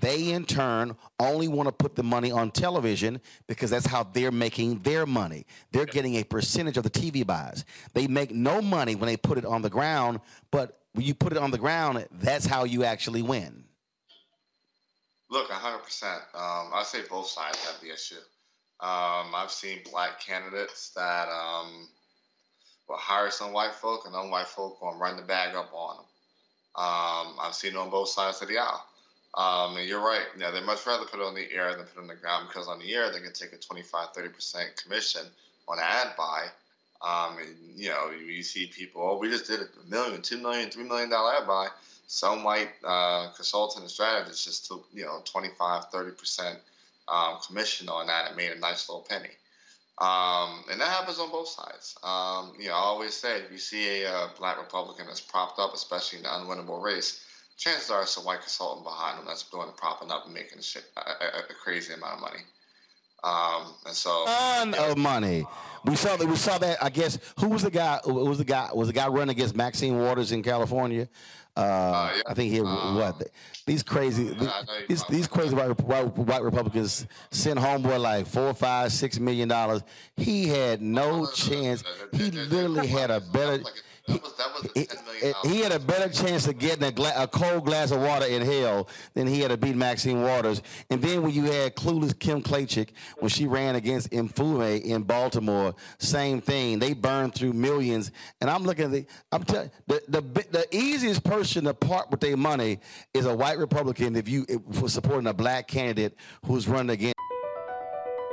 they in turn only want to put the money on television because that's how they're making their money. They're getting a percentage of the T V buys. They make no money when they put it on the ground, but when you put it on the ground, that's how you actually win. Look, one hundred percent. Um, I say both sides have the issue. Um, I've seen black candidates that um, will hire some white folk, and them white folk will run the bag up on them. Um, I've seen it on both sides of the aisle. Um, and you're right. Now, they much rather put it on the air than put it on the ground, because on the air, they can take a twenty-five, thirty percent commission on ad buy. Um, and, you know, you see people, oh, we just did a million, two million, three million dollar ad buy. Some white uh, consultant and strategist just took, you know, twenty-five, thirty percent um, commission on that and made a nice little penny. Um, and that happens on both sides. Um, you know, I always say, if you see a uh, black Republican that's propped up, especially in the unwinnable race, chances are it's a white consultant behind them that's doing the propping up and making a, shit, a, a crazy amount of money. Um, and so, ton yeah. of money. We saw that. We saw that. I guess who was the guy? Who was the guy? Was the guy running against Maxine Waters in California? Uh, uh, yeah. I think he um, what these crazy yeah, these, these crazy white, white, white Republicans sent homeboy like four, five, six million dollars. He had no uh, chance. Uh, he literally had a better. That was, that was he, he had a better chance of getting a, gla a cold glass of water in hell than he had to beat Maxine Waters. And then when you had clueless Kim Klaichik, when she ran against Mfulme in Baltimore, same thing. They burned through millions. And I'm looking at the, I'm telling the, the the easiest person to part with their money is a white Republican if you for supporting a black candidate who's running against.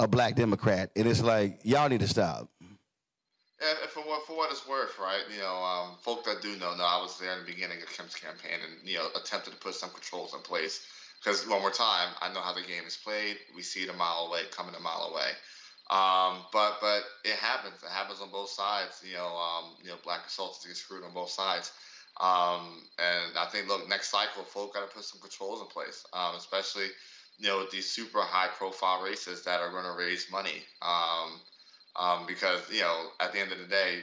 A black Democrat, and it's like y'all need to stop. Yeah, for what for what it's worth, right? You know, um, folk that do know, no, I was there in the beginning of Kemp's campaign, and you know, attempted to put some controls in place. Because one more time, I know how the game is played. We see it a mile away, coming a mile away. Um, but but it happens. It happens on both sides. You know, um, you know, black consultants get screwed on both sides. Um, and I think, look, next cycle, folk got to put some controls in place, um, especially. You know, with these super high-profile races that are going to raise money, um, um, because you know, at the end of the day,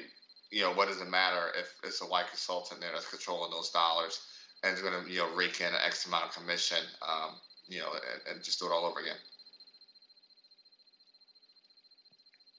you know, what does it matter if it's a white consultant there that's controlling those dollars and is going to you know rake in an X amount of commission, um, you know, and, and just do it all over again.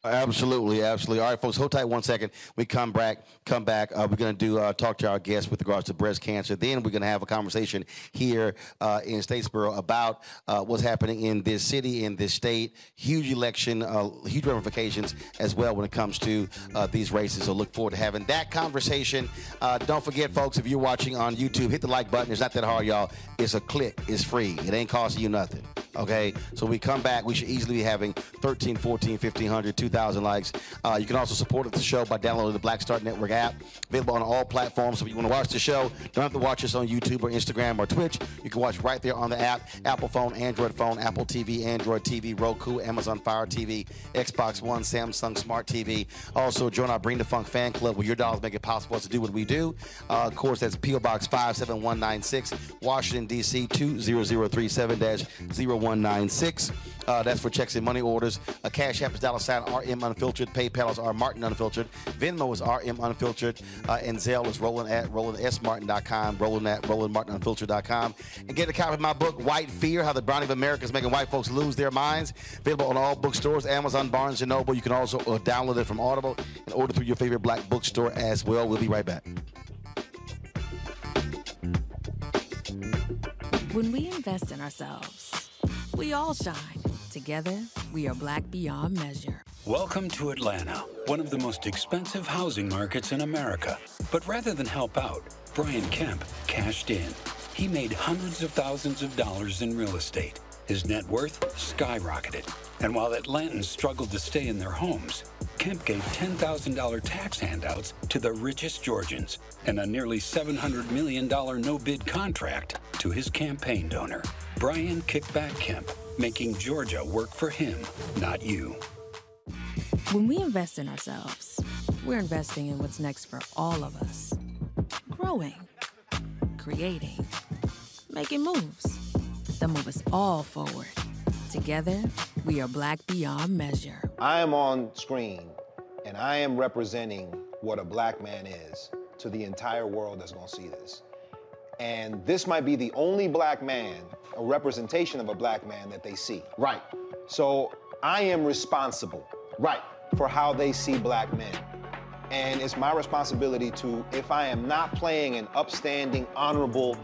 Absolutely, absolutely. All right, folks, hold tight one second. We come back. Come back. Uh, we're going to do uh, talk to our guests with regards to breast cancer. Then we're going to have a conversation here uh, in Statesboro about uh, what's happening in this city, in this state. Huge election, uh, huge ramifications as well when it comes to uh, these races. So look forward to having that conversation. Uh, don't forget, folks, if you're watching on YouTube, hit the like button. It's not that hard, y'all. It's a click. It's free. It ain't costing you nothing. Okay, so we come back. We should easily be having thirteen, fourteen, fifteen hundred, two thousand likes. Uh, you can also support the show by downloading the Black Star Network app, available on all platforms. So if you want to watch the show, don't have to watch us on YouTube or Instagram or Twitch. You can watch right there on the app. Apple phone, Android phone, Apple T V, Android T V, Roku, Amazon Fire T V, Xbox One, Samsung Smart T V. Also, join our Bring the Funk fan club where your dollars make it possible for us to do what we do. Uh, of course, that's P O. Box five seven one nine six, Washington, D C two zero zero three seven dash zero one. one ninety-six. Uh, that's for checks and money orders. Uh, Cash App is dollar sign R M Unfiltered. PayPal is R Martin Unfiltered. Venmo is R M Unfiltered. Uh, and Zelle is Roland at Roland S Martin dot com. Roland at Roland Martin Unfiltered dot com. And get a copy of my book, White Fear, How the Browning of America is Making White Folks Lose Their Minds. Available on all bookstores, Amazon, Barnes and Noble. You can also uh, download it from Audible and order through your favorite black bookstore as well. We'll be right back. When we invest in ourselves, we all shine. Together, we are black beyond measure. Welcome to Atlanta, one of the most expensive housing markets in America. But rather than help out, Brian Kemp cashed in. He made hundreds of thousands of dollars in real estate. His net worth skyrocketed. And while Atlantans struggled to stay in their homes, Kemp gave ten thousand dollars tax handouts to the richest Georgians and a nearly seven hundred million dollars no-bid contract to his campaign donor. Brian Kickback Kemp, making Georgia work for him, not you. When we invest in ourselves, we're investing in what's next for all of us. Growing, creating, making moves that move us all forward. Together, we are black beyond measure. I am on screen, and I am representing what a black man is. to the entire world that's gonna see this. And this might be the only black man, a representation of a black man that they see. Right. So I am responsible. Right. For how they see black men. And it's my responsibility to, if I am not playing an upstanding, honorable,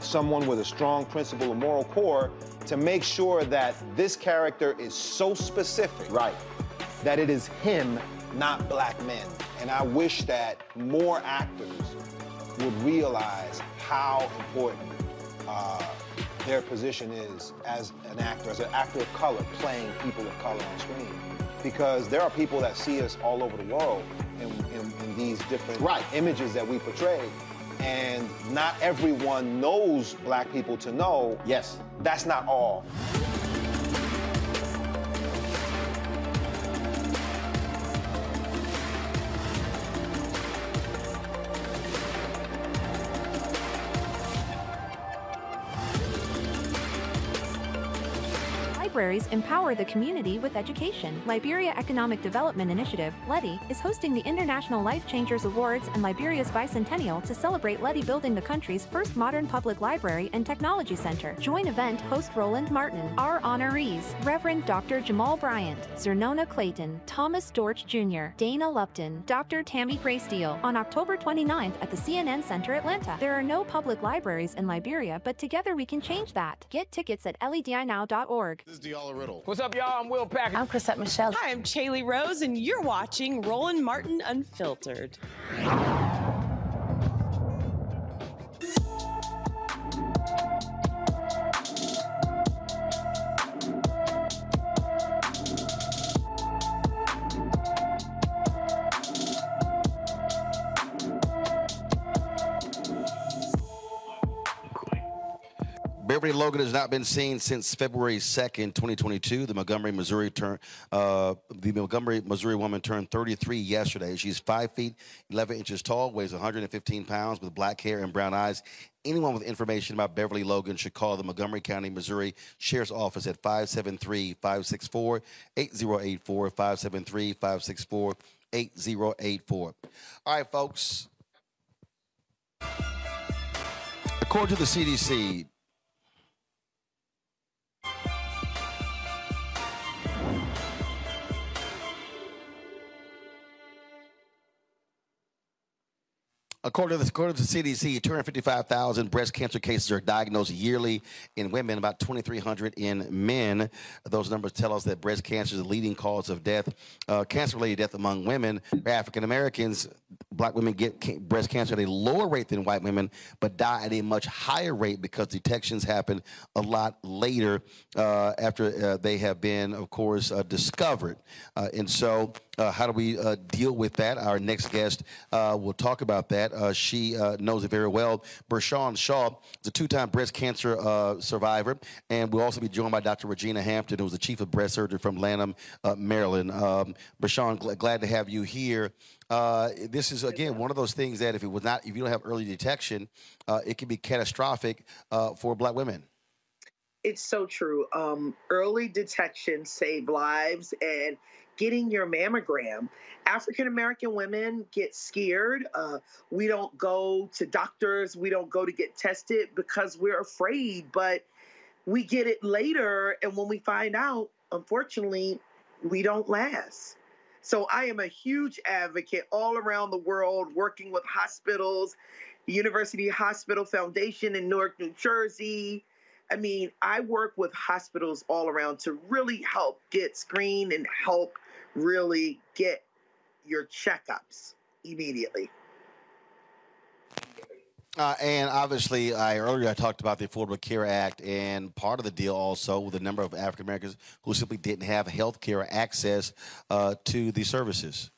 someone with a strong principle and moral core, to make sure that this character is so specific, right, that it is him, not black men. And I wish that more actors would realize how important uh, their position is as an actor, as an actor of color, playing people of color on screen. Because there are people that see us all over the world in, in, in these different right. images that we portray. And not everyone knows black people to know. Yes. That's not all. Libraries empower the community with education. Liberia Economic Development Initiative, LEDI, is hosting the International Life Changers Awards and Liberia's Bicentennial to celebrate LEDI building the country's first modern public library and technology center. Joint event host Roland Martin. Our honorees, Reverend Doctor Jamal Bryant, Zernona Clayton, Thomas Dorch Junior, Dana Lupton, Doctor Tammy Graysteele. On October twenty-ninth at the C N N Center, Atlanta. There are no public libraries in Liberia, but together we can change that. Get tickets at L E D I now dot org. Riddle. What's up, y'all? I'm Will Packer. I'm Chrisette Michelle. Hi, I'm Chaley Rose, and you're watching Roland Martin Unfiltered. Beverly Logan has not been seen since February second, twenty twenty-two. The Montgomery, Missouri turn, uh, the Montgomery, Missouri woman turned thirty-three yesterday. She's five feet, eleven inches tall, weighs one hundred fifteen pounds, with black hair and brown eyes. Anyone with information about Beverly Logan should call the Montgomery County, Missouri Sheriff's Office at five seven three, five six four, eight zero eight four, five seven three, five six four, eight zero eight four. All right, folks. According to the C D C, According to, the, according to the C D C, two hundred fifty-five thousand breast cancer cases are diagnosed yearly in women, about two thousand three hundred in men. Those numbers tell us that breast cancer is the leading cause of death, uh, cancer-related death among women. For African Americans, black women get ca- breast cancer at a lower rate than white women, but die at a much higher rate because detections happen a lot later uh, after uh, they have been, of course, uh, discovered. Uh, and so... Uh, how do we uh, deal with that? Our next guest uh, will talk about that. Uh, she uh, knows it very well. Bershawn Shaw is a two-time breast cancer uh, survivor, and we'll also be joined by Doctor Regina Hampton, who's the chief of breast surgery from Lanham, uh, Maryland. Um, Bershawn, gl- glad to have you here. Uh, this is, again, one of those things that if it was not, if you don't have early detection, uh, it can be catastrophic uh, for black women. It's so true. Um, early detection saved lives, and getting your mammogram. African-American women get scared. Uh, we don't go to doctors. We don't go to get tested because we're afraid, but we get it later. And when we find out, unfortunately, we don't last. So I am a huge advocate all around the world, working with hospitals, University Hospital Foundation in Newark, New Jersey. I mean, I work with hospitals all around to really help get screened and help really get your checkups immediately. Uh, and obviously, I earlier I talked about the Affordable Care Act, and part of the deal also with the number of African Americans who simply didn't have health care or access uh, to these services.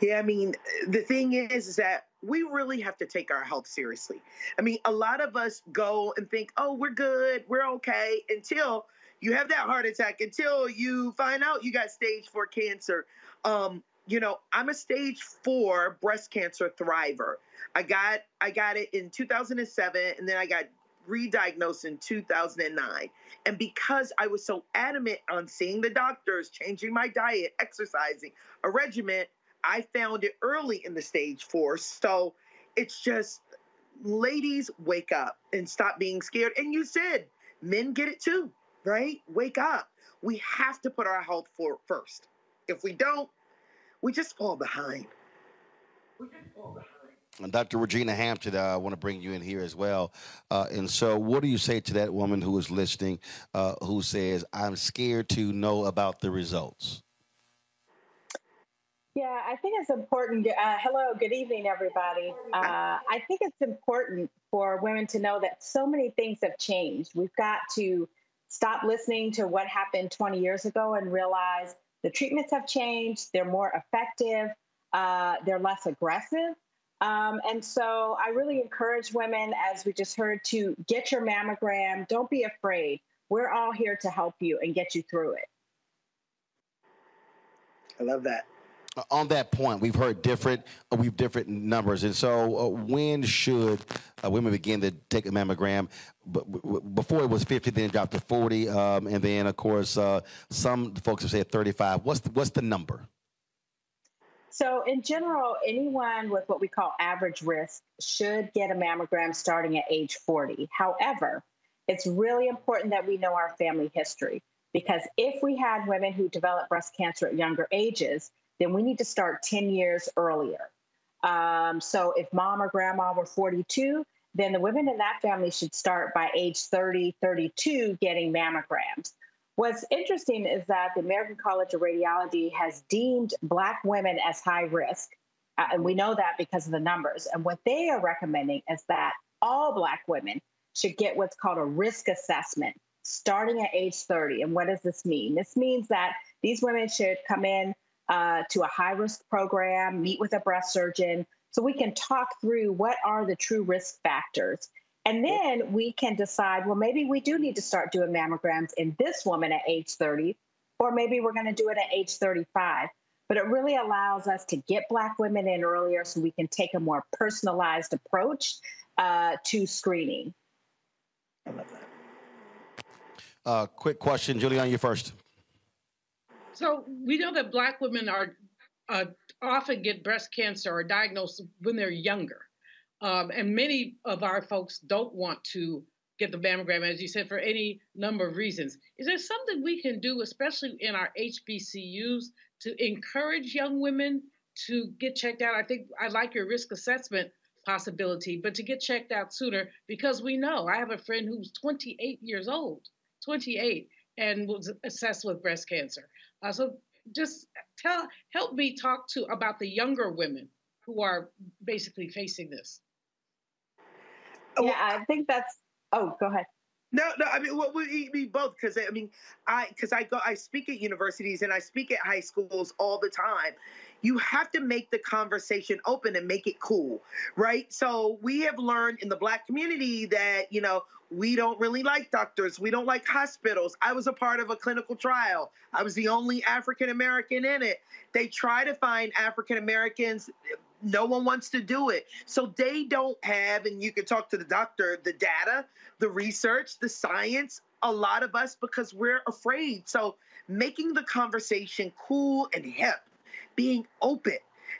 Yeah, I mean, the thing is, is that we really have to take our health seriously. I mean, a lot of us go and think, oh, we're good, we're okay, until you have that heart attack, until you find out you got stage four cancer. Um, you know, I'm a stage four breast cancer thriver. I got I got it in two thousand seven, and then I got re-diagnosed in two thousand nine. And because I was so adamant on seeing the doctors, changing my diet, exercising, a regimen, I found it early in the stage four. So it's just, ladies, wake up and stop being scared. And you said, men get it too, right? Wake up. We have to put our health for first. If we don't, we just fall behind. We just fall behind. And Doctor Regina Hampton, uh, I want to bring you in here as well. Uh, and so what do you say to that woman who is listening, uh, who says, I'm scared to know about the results? Yeah, I think it's important. Uh, hello, good evening, everybody. Uh, I think it's important for women to know that so many things have changed. We've got to stop listening to what happened twenty years ago and realize the treatments have changed. They're more effective. Uh, they're less aggressive. Um, and so I really encourage women, as we just heard, to get your mammogram. Don't be afraid. We're all here to help you and get you through it. I love that. Uh, on that point, we've heard different, uh, we've different numbers. And so uh, when should uh, women begin to take a mammogram? B- b- before it was fifty, then it dropped to forty. Um, and then, of course, uh, some folks have said thirty-five. What's the, what's the number? So in general, anyone with what we call average risk should get a mammogram starting at age forty. However, it's really important that we know our family history, because if we had women who developed breast cancer at younger ages, then we need to start ten years earlier. Um, so if mom or grandma were forty-two, then the women in that family should start by age thirty, thirty-two getting mammograms. What's interesting is that the American College of Radiology has deemed Black women as high risk, uh, and we know that because of the numbers. And what they are recommending is that all Black women should get what's called a risk assessment starting at age thirty. And what does this mean? This means that these women should come in uh, to a high-risk program, meet with a breast surgeon, so we can talk through what are the true risk factors. And then we can decide, well, maybe we do need to start doing mammograms in this woman at age thirty, or maybe we're going to do it at age thirty-five. But it really allows us to get Black women in earlier so we can take a more personalized approach uh, to screening. I love that. Uh, quick question. Julianne, you first. So we know that Black women are uh, often get breast cancer or diagnosed when they're younger. Um, and many of our folks don't want to get the mammogram, as you said, for any number of reasons. Is there something we can do, especially in our H B C Us, to encourage young women to get checked out? I think I like your risk assessment possibility, but to get checked out sooner, because we know I have a friend who's twenty-eight years old, twenty-eight, and was assessed with breast cancer. Uh, so just tell, help me talk to about the younger women who are basically facing this. Yeah, I think that's. Oh, go ahead. No, no. I mean, well, we, we both, because I mean, I because I go, I speak at universities and I speak at high schools all the time. You have to make the conversation open and make it cool, right? So we have learned in the Black community that you know we don't really like doctors, we don't like hospitals. I was a part of a clinical trial. I was the only African American in it. They try to find African Americans. No one wants to do it. So they don't have, and you can talk to the doctor, the data, the research, the science, a lot of us, because we're afraid. So making the conversation cool and hip, being open.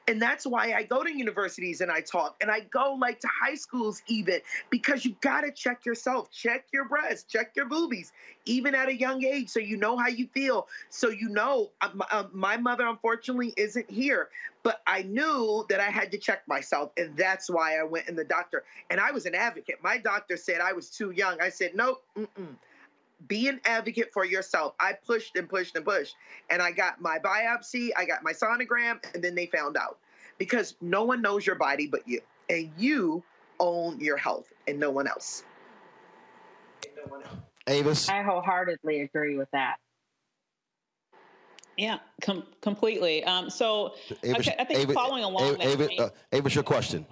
And that's why I go to universities and I talk, and I go like to high schools even, because you got to check yourself, check your breasts, check your boobies, even at a young age. So you know how you feel. So, you know, uh, my mother, unfortunately, isn't here, but I knew that I had to check myself. And that's why I went in the doctor, and I was an advocate. My doctor said I was too young. I said, nope, mm-mm. Be an advocate for yourself. I pushed and pushed and pushed. And I got my biopsy, I got my sonogram, and then they found out. Because no one knows your body but you. And you own your health and no one else. And no one else. Avis? I wholeheartedly agree with that. Yeah, com- completely. Um, so Avis, I, I think Avis, following along Avis, that Avis, uh, Avis, your question.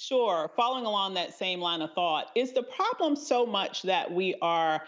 Sure. Following along that same line of thought, is the problem so much that we are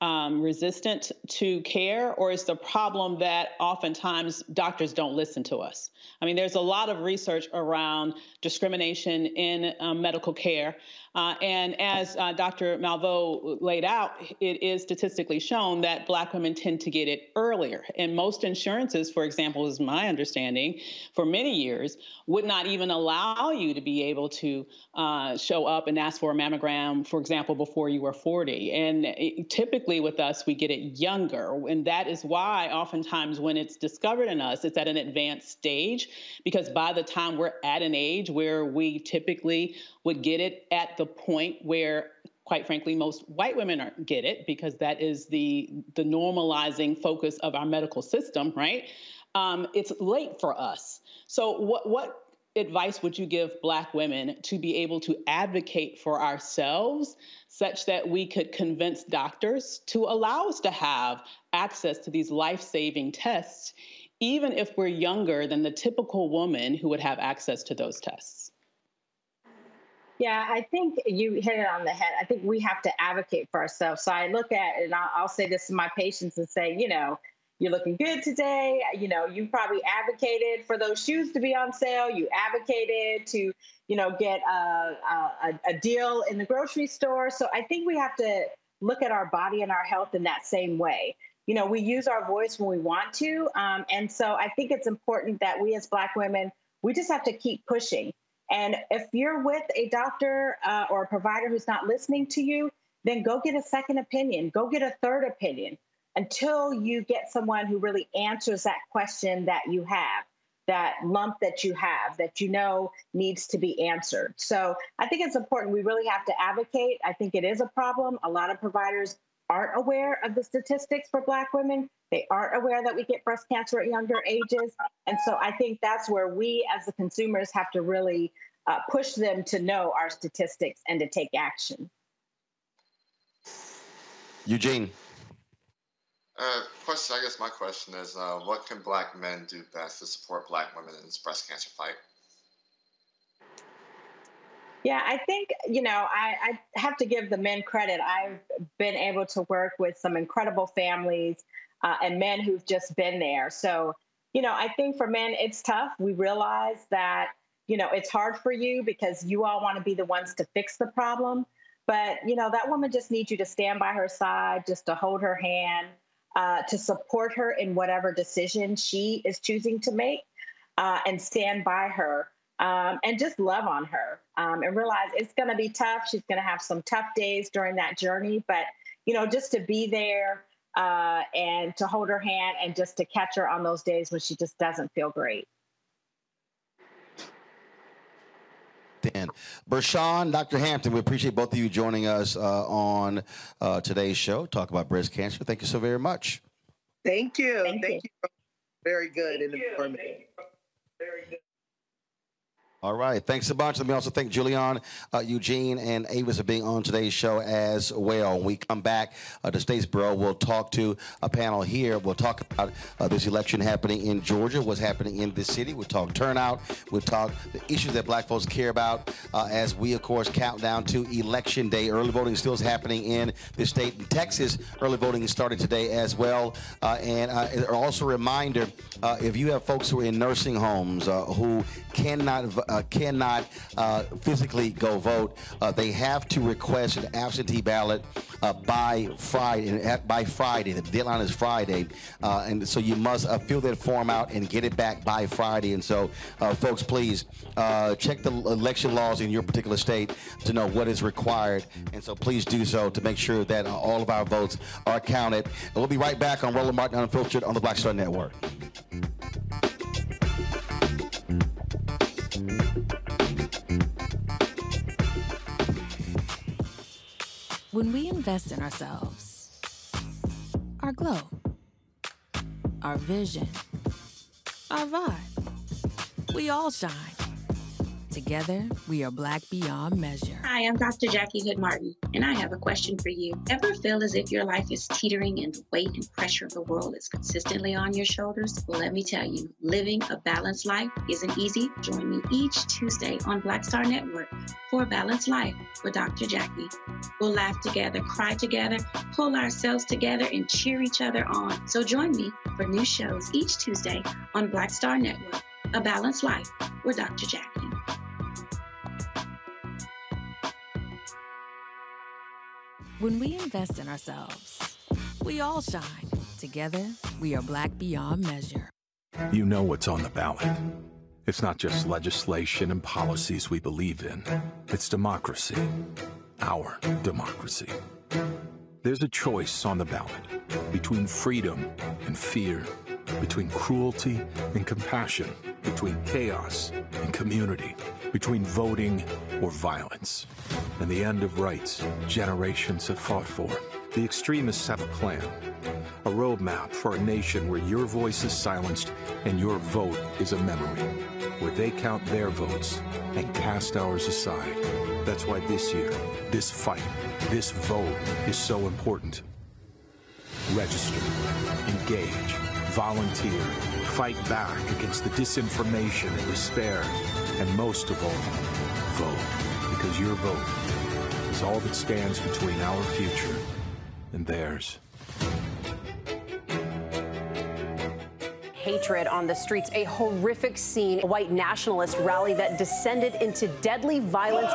um, resistant to care, or is the problem that oftentimes doctors don't listen to us? I mean, there's a lot of research around discrimination in um, medical care. Uh, and as uh, Doctor Malveaux laid out, it is statistically shown that Black women tend to get it earlier. And most insurances, for example, is my understanding, for many years, would not even allow you to be able to uh, show up and ask for a mammogram, for example, before you were forty. And it, typically with us, we get it younger. And that is why oftentimes when it's discovered in us, it's at an advanced stage, because by the time we're at an age where we typically would get it at the point where, quite frankly, most white women aren't get it, because that is the the normalizing focus of our medical system, right? Um, it's late for us. So what what advice would you give Black women to be able to advocate for ourselves such that we could convince doctors to allow us to have access to these life-saving tests, even if we're younger than the typical woman who would have access to those tests? Yeah, I think you hit it on the head. I think we have to advocate for ourselves. So I look at it, and I'll, I'll say this to my patients and say, you know, you're looking good today. You know, you probably advocated for those shoes to be on sale. You advocated to, you know, get a, a, a deal in the grocery store. So I think we have to look at our body and our health in that same way. You know, we use our voice when we want to. Um, and so I think it's important that we as Black women, we just have to keep pushing. And if you're with a doctor uh, or a provider who's not listening to you, then go get a second opinion, go get a third opinion, until you get someone who really answers that question that you have, that lump that you have, that you know needs to be answered. So I think it's important. We really have to advocate. I think it is a problem. A lot of providers aren't aware of the statistics for Black women. They aren't aware that we get breast cancer at younger ages. And so I think that's where we as the consumers have to really uh, push them to know our statistics and to take action. Eugene. Uh, question, I guess my question is, uh, what can Black men do best to support Black women in this breast cancer fight? Yeah, I think, you know, I, I have to give the men credit. I've been able to work with some incredible families uh, and men who've just been there. So, you know, I think for men, it's tough. We realize that, you know, it's hard for you because you all want to be the ones to fix the problem. But, you know, that woman just needs you to stand by her side, just to hold her hand, Uh, to support her in whatever decision she is choosing to make, uh, and stand by her, um, and just love on her, um, and realize it's going to be tough. She's going to have some tough days during that journey, but, you know, just to be there uh, and to hold her hand and just to catch her on those days when she just doesn't feel great. Dan. Bershawn, Doctor Hampton, we appreciate both of you joining us uh, on uh, today's show. Talk about breast cancer. Thank you so very much. Thank you. Thank, Thank you. you. Very good and informative. Very good. All right. Thanks a bunch. Let me also thank Julianne, uh, Eugene, and Avis for being on today's show as well. When we come back uh, to Statesboro, we'll talk to a panel here. We'll talk about uh, this election happening in Georgia, what's happening in this city. We'll talk turnout. We'll talk the issues that Black folks care about uh, as we, of course, count down to Election Day. Early voting still is happening in the state. In Texas, early voting is started today as well. Uh, and uh, also a reminder, uh, if you have folks who are in nursing homes uh, who cannot vote, Uh, cannot uh, physically go vote. Uh, they have to request an absentee ballot uh, by Friday. At, by Friday, the deadline is Friday, uh, and so you must uh, fill that form out and get it back by Friday. And so, uh, folks, please uh, check the election laws in your particular state to know what is required. And so, please do so to make sure that uh, all of our votes are counted. And we'll be right back on Roland Martin Unfiltered on the Black Star Network. When we invest in ourselves, our glow, our vision, our vibe, we all shine. Together, we are Black beyond measure. Hi, I'm Doctor Jackie Hood-Martin, and I have a question for you. Ever feel as if your life is teetering and the weight and pressure of the world is consistently on your shoulders? Well, let me tell you, living a balanced life isn't easy. Join me each Tuesday on Black Star Network for a Balanced Life with Doctor Jackie. We'll laugh together, cry together, pull ourselves together, and cheer each other on. So join me for new shows each Tuesday on Black Star Network, A Balanced Life with Doctor Jackie. When we invest in ourselves, we all shine. Together, we are Black beyond measure. You know what's on the ballot. It's not just legislation and policies we believe in. It's democracy, our democracy. There's a choice on the ballot between freedom and fear, between cruelty and compassion, between chaos and community, between voting or violence, and the end of rights generations have fought for. The extremists have a plan, a roadmap for a nation where your voice is silenced and your vote is a memory, where they count their votes and cast ours aside. That's why this year, this fight, this vote is so important. Register, engage, volunteer, fight back against the disinformation and despair, and most of all, vote, because your vote is all that stands between our future and theirs. Hatred on the streets, a horrific scene, a white nationalist rally that descended into deadly violence.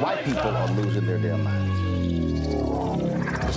White people are losing their damn minds. As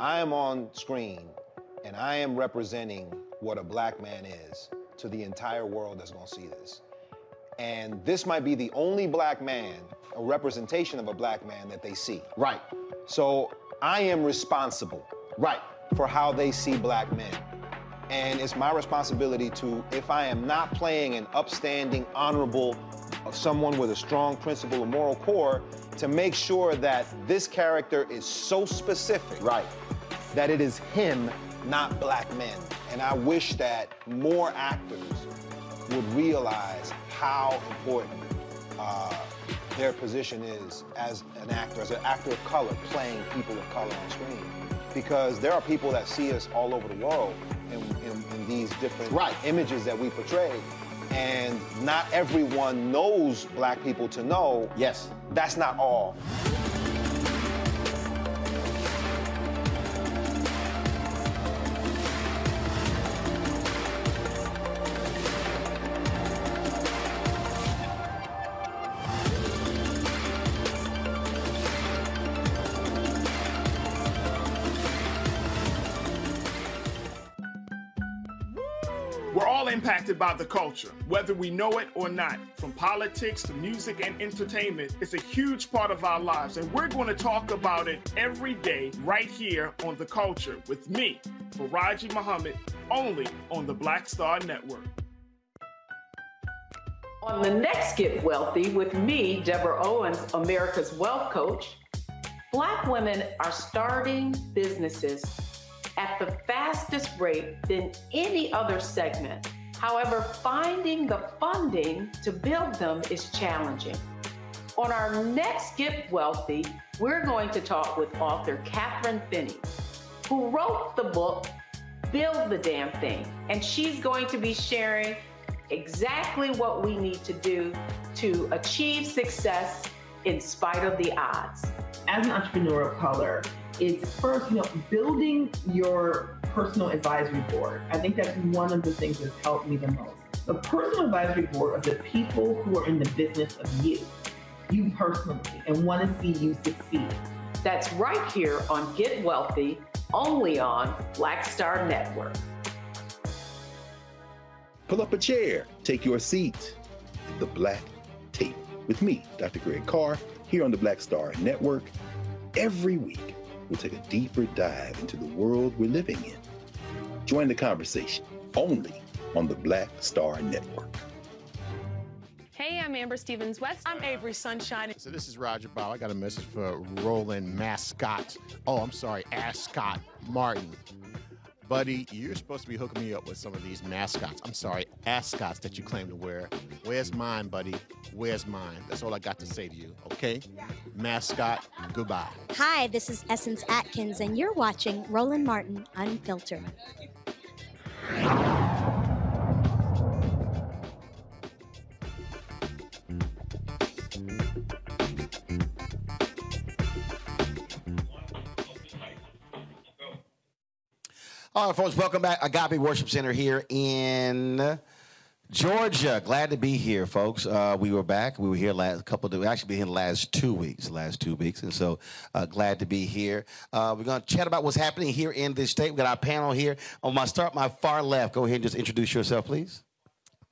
I am on screen, and I am representing what a black man is to the entire world that's gonna see this. And this might be the only black man, a representation of a black man that they see. Right. So I am responsible, right, for how they see black men. And it's my responsibility to, if I am not playing an upstanding, honorable, of someone with a strong principle and moral core, to make sure that this character is so specific, right, that it is him, not black men. And I wish that more actors would realize how important uh, their position is as an actor, as an actor of color, playing people of color on screen. Because there are people that see us all over the world in, in, in these different right. images that we portray. And not everyone knows black people to know. Yes. That's not all. Impacted by the culture, whether we know it or not. From politics to music and entertainment, it's a huge part of our lives, and we're going to talk about it every day right here on The Culture with me, Faraji Muhammad, only on the Black Star Network. On the next Get Wealthy with me, Deborah Owens, America's Wealth Coach, Black women are starting businesses at the fastest rate than any other segment. However, finding the funding to build them is challenging. On our next Get Wealthy, we're going to talk with author Catherine Finney, who wrote the book, Build the Damn Thing. And she's going to be sharing exactly what we need to do to achieve success in spite of the odds. As an entrepreneur of color, it's first, you know, building your personal advisory board. I think that's one of the things that's helped me the most. The personal advisory board of the people who are in the business of you, you personally, and want to see you succeed. That's right here on Get Wealthy, only on Black Star Network. Pull up a chair, take your seat. The Black Tape with me, Doctor Greg Carr, here on the Black Star Network. Every week, we'll take a deeper dive into the world we're living in. Join the conversation only on the Black Star Network. Hey, I'm Amber Stevens-West. I'm Avery Sunshine. So this is Roger Bow. I got a message for Roland Mascot. Oh, I'm sorry, Ascot Martin. Buddy, you're supposed to be hooking me up with some of these mascots. I'm sorry, ascots that you claim to wear. Where's mine, buddy? Where's mine? That's all I got to say to you, okay? Mascot, goodbye. Hi, this is Essence Atkins, and you're watching Roland Martin Unfiltered. All right, folks, welcome back. Agape Worship Center here in Georgia. Glad to be here, folks. Uh, we were back. We were here last couple of, we actually been here the last two weeks, last two weeks. And so uh, glad to be here. Uh, we're going to chat about what's happening here in this state. We got our panel here. On my start, my far left, go ahead and just introduce yourself, please.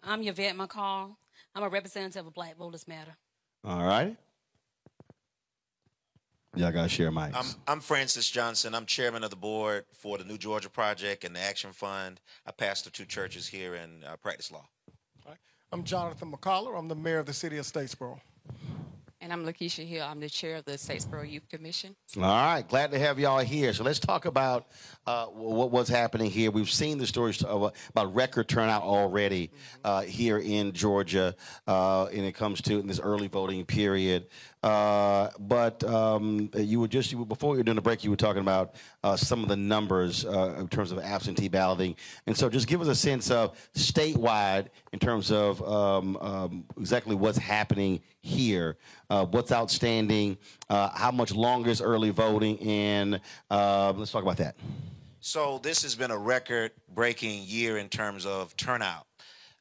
I'm Yvette McCall. I'm a representative of Black Voters Matter. All right. Y'all got to share mics. I'm, I'm Francis Johnson. I'm chairman of the board for the New Georgia Project and the Action Fund. I pastor two churches here and uh, practice law. All right. I'm Jonathan McCalla. I'm the mayor of the city of Statesboro. And I'm Lakeisha Hill. I'm the chair of the Statesboro Youth Commission. All right. Glad to have y'all here. So let's talk about uh, what, what's happening here. We've seen the stories about record turnout already uh, here in Georgia, uh, and it comes to in this early voting period. Uh, but um, you were just, you were, before you were doing the break, you were talking about uh, some of the numbers uh, in terms of absentee balloting. And so just give us a sense of statewide in terms of um, um, exactly what's happening here. Uh, uh, what's outstanding, uh, how much longer is early voting, and uh, let's talk about that. So this has been a record-breaking year in terms of turnout.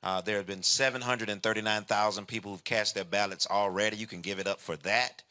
Uh, there have been seven hundred thirty-nine thousand people who've cast their ballots already. You can give it up for that.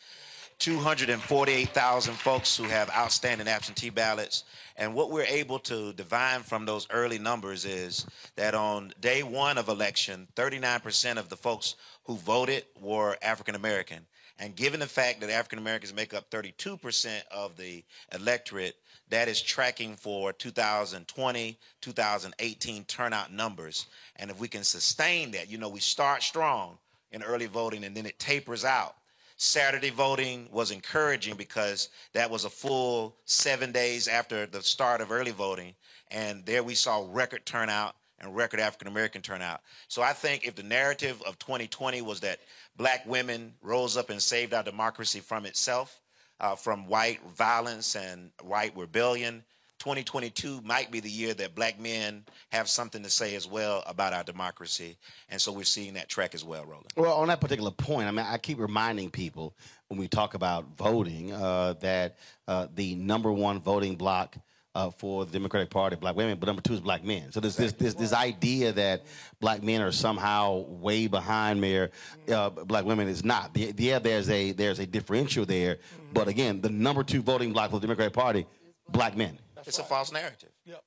two hundred forty-eight thousand folks who have outstanding absentee ballots. And what we're able to divine from those early numbers is that on day one of election, thirty-nine percent of the folks who voted were African-American. And given the fact that African-Americans make up thirty-two percent of the electorate, that is tracking for two thousand twenty, two thousand eighteen turnout numbers. And if we can sustain that, you know, we start strong in early voting and then it tapers out. Saturday voting was encouraging because that was a full seven days after the start of early voting. And there we saw record turnout and record African-American turnout. So I think if the narrative of twenty twenty was that black women rose up and saved our democracy from itself, uh, from white violence and white rebellion, twenty twenty-two might be the year that black men have something to say as well about our democracy. And so we're seeing that track as well, Roland. Well, on that particular point, I mean, I keep reminding people when we talk about voting uh, that uh, the number one voting bloc Uh, for the Democratic Party, black women, but number two is black men. So there's this this this idea that black men are somehow way behind where uh, black women is not. The, yeah, there's a there's a differential there, mm-hmm. but again, the number two voting bloc for the Democratic Party, black men. That's it's right. A false narrative. Yep.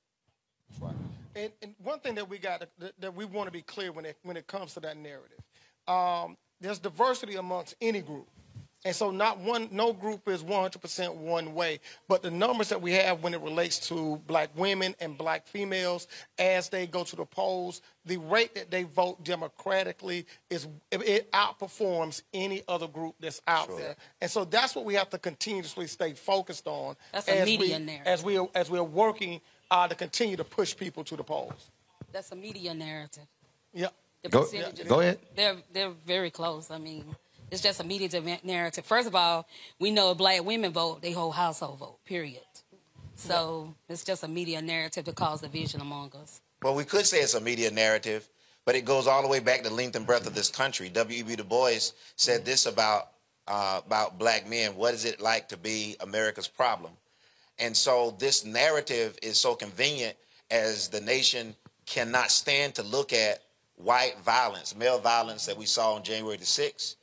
That's right. And, and one thing that we got to, that, that we want to be clear when it when it comes to that narrative, um, there's diversity amongst any group. And so not one, no group is one hundred percent one way, but the numbers that we have when it relates to black women and black females as they go to the polls, the rate that they vote democratically is it outperforms any other group that's out sure. there. And so that's what we have to continuously stay focused on that's as, a media we, narrative. as we are, as we are working uh, to continue to push people to the polls. That's a media narrative. Yeah. The go, yeah. go ahead. They're, they're very close. I mean... It's just a media narrative. First of all, we know if black women vote, they whole household vote, period. So yeah. It's just a media narrative to cause division among us. Well, we could say it's a media narrative, but it goes all the way back to the length and breadth of this country. W E B Du Bois said this about, uh, about black men. What is it like to be America's problem? And so this narrative is so convenient as the nation cannot stand to look at white violence, male violence that we saw on January the sixth.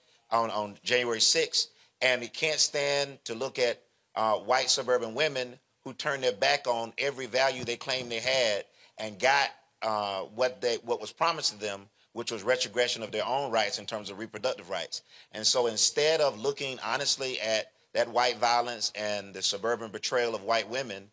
On, on January sixth, and we can't stand to look at uh, white suburban women who turned their back on every value they claimed they had and got uh, what they what was promised to them, which was retrogression of their own rights in terms of reproductive rights. And so instead of looking honestly at that white violence and the suburban betrayal of white women,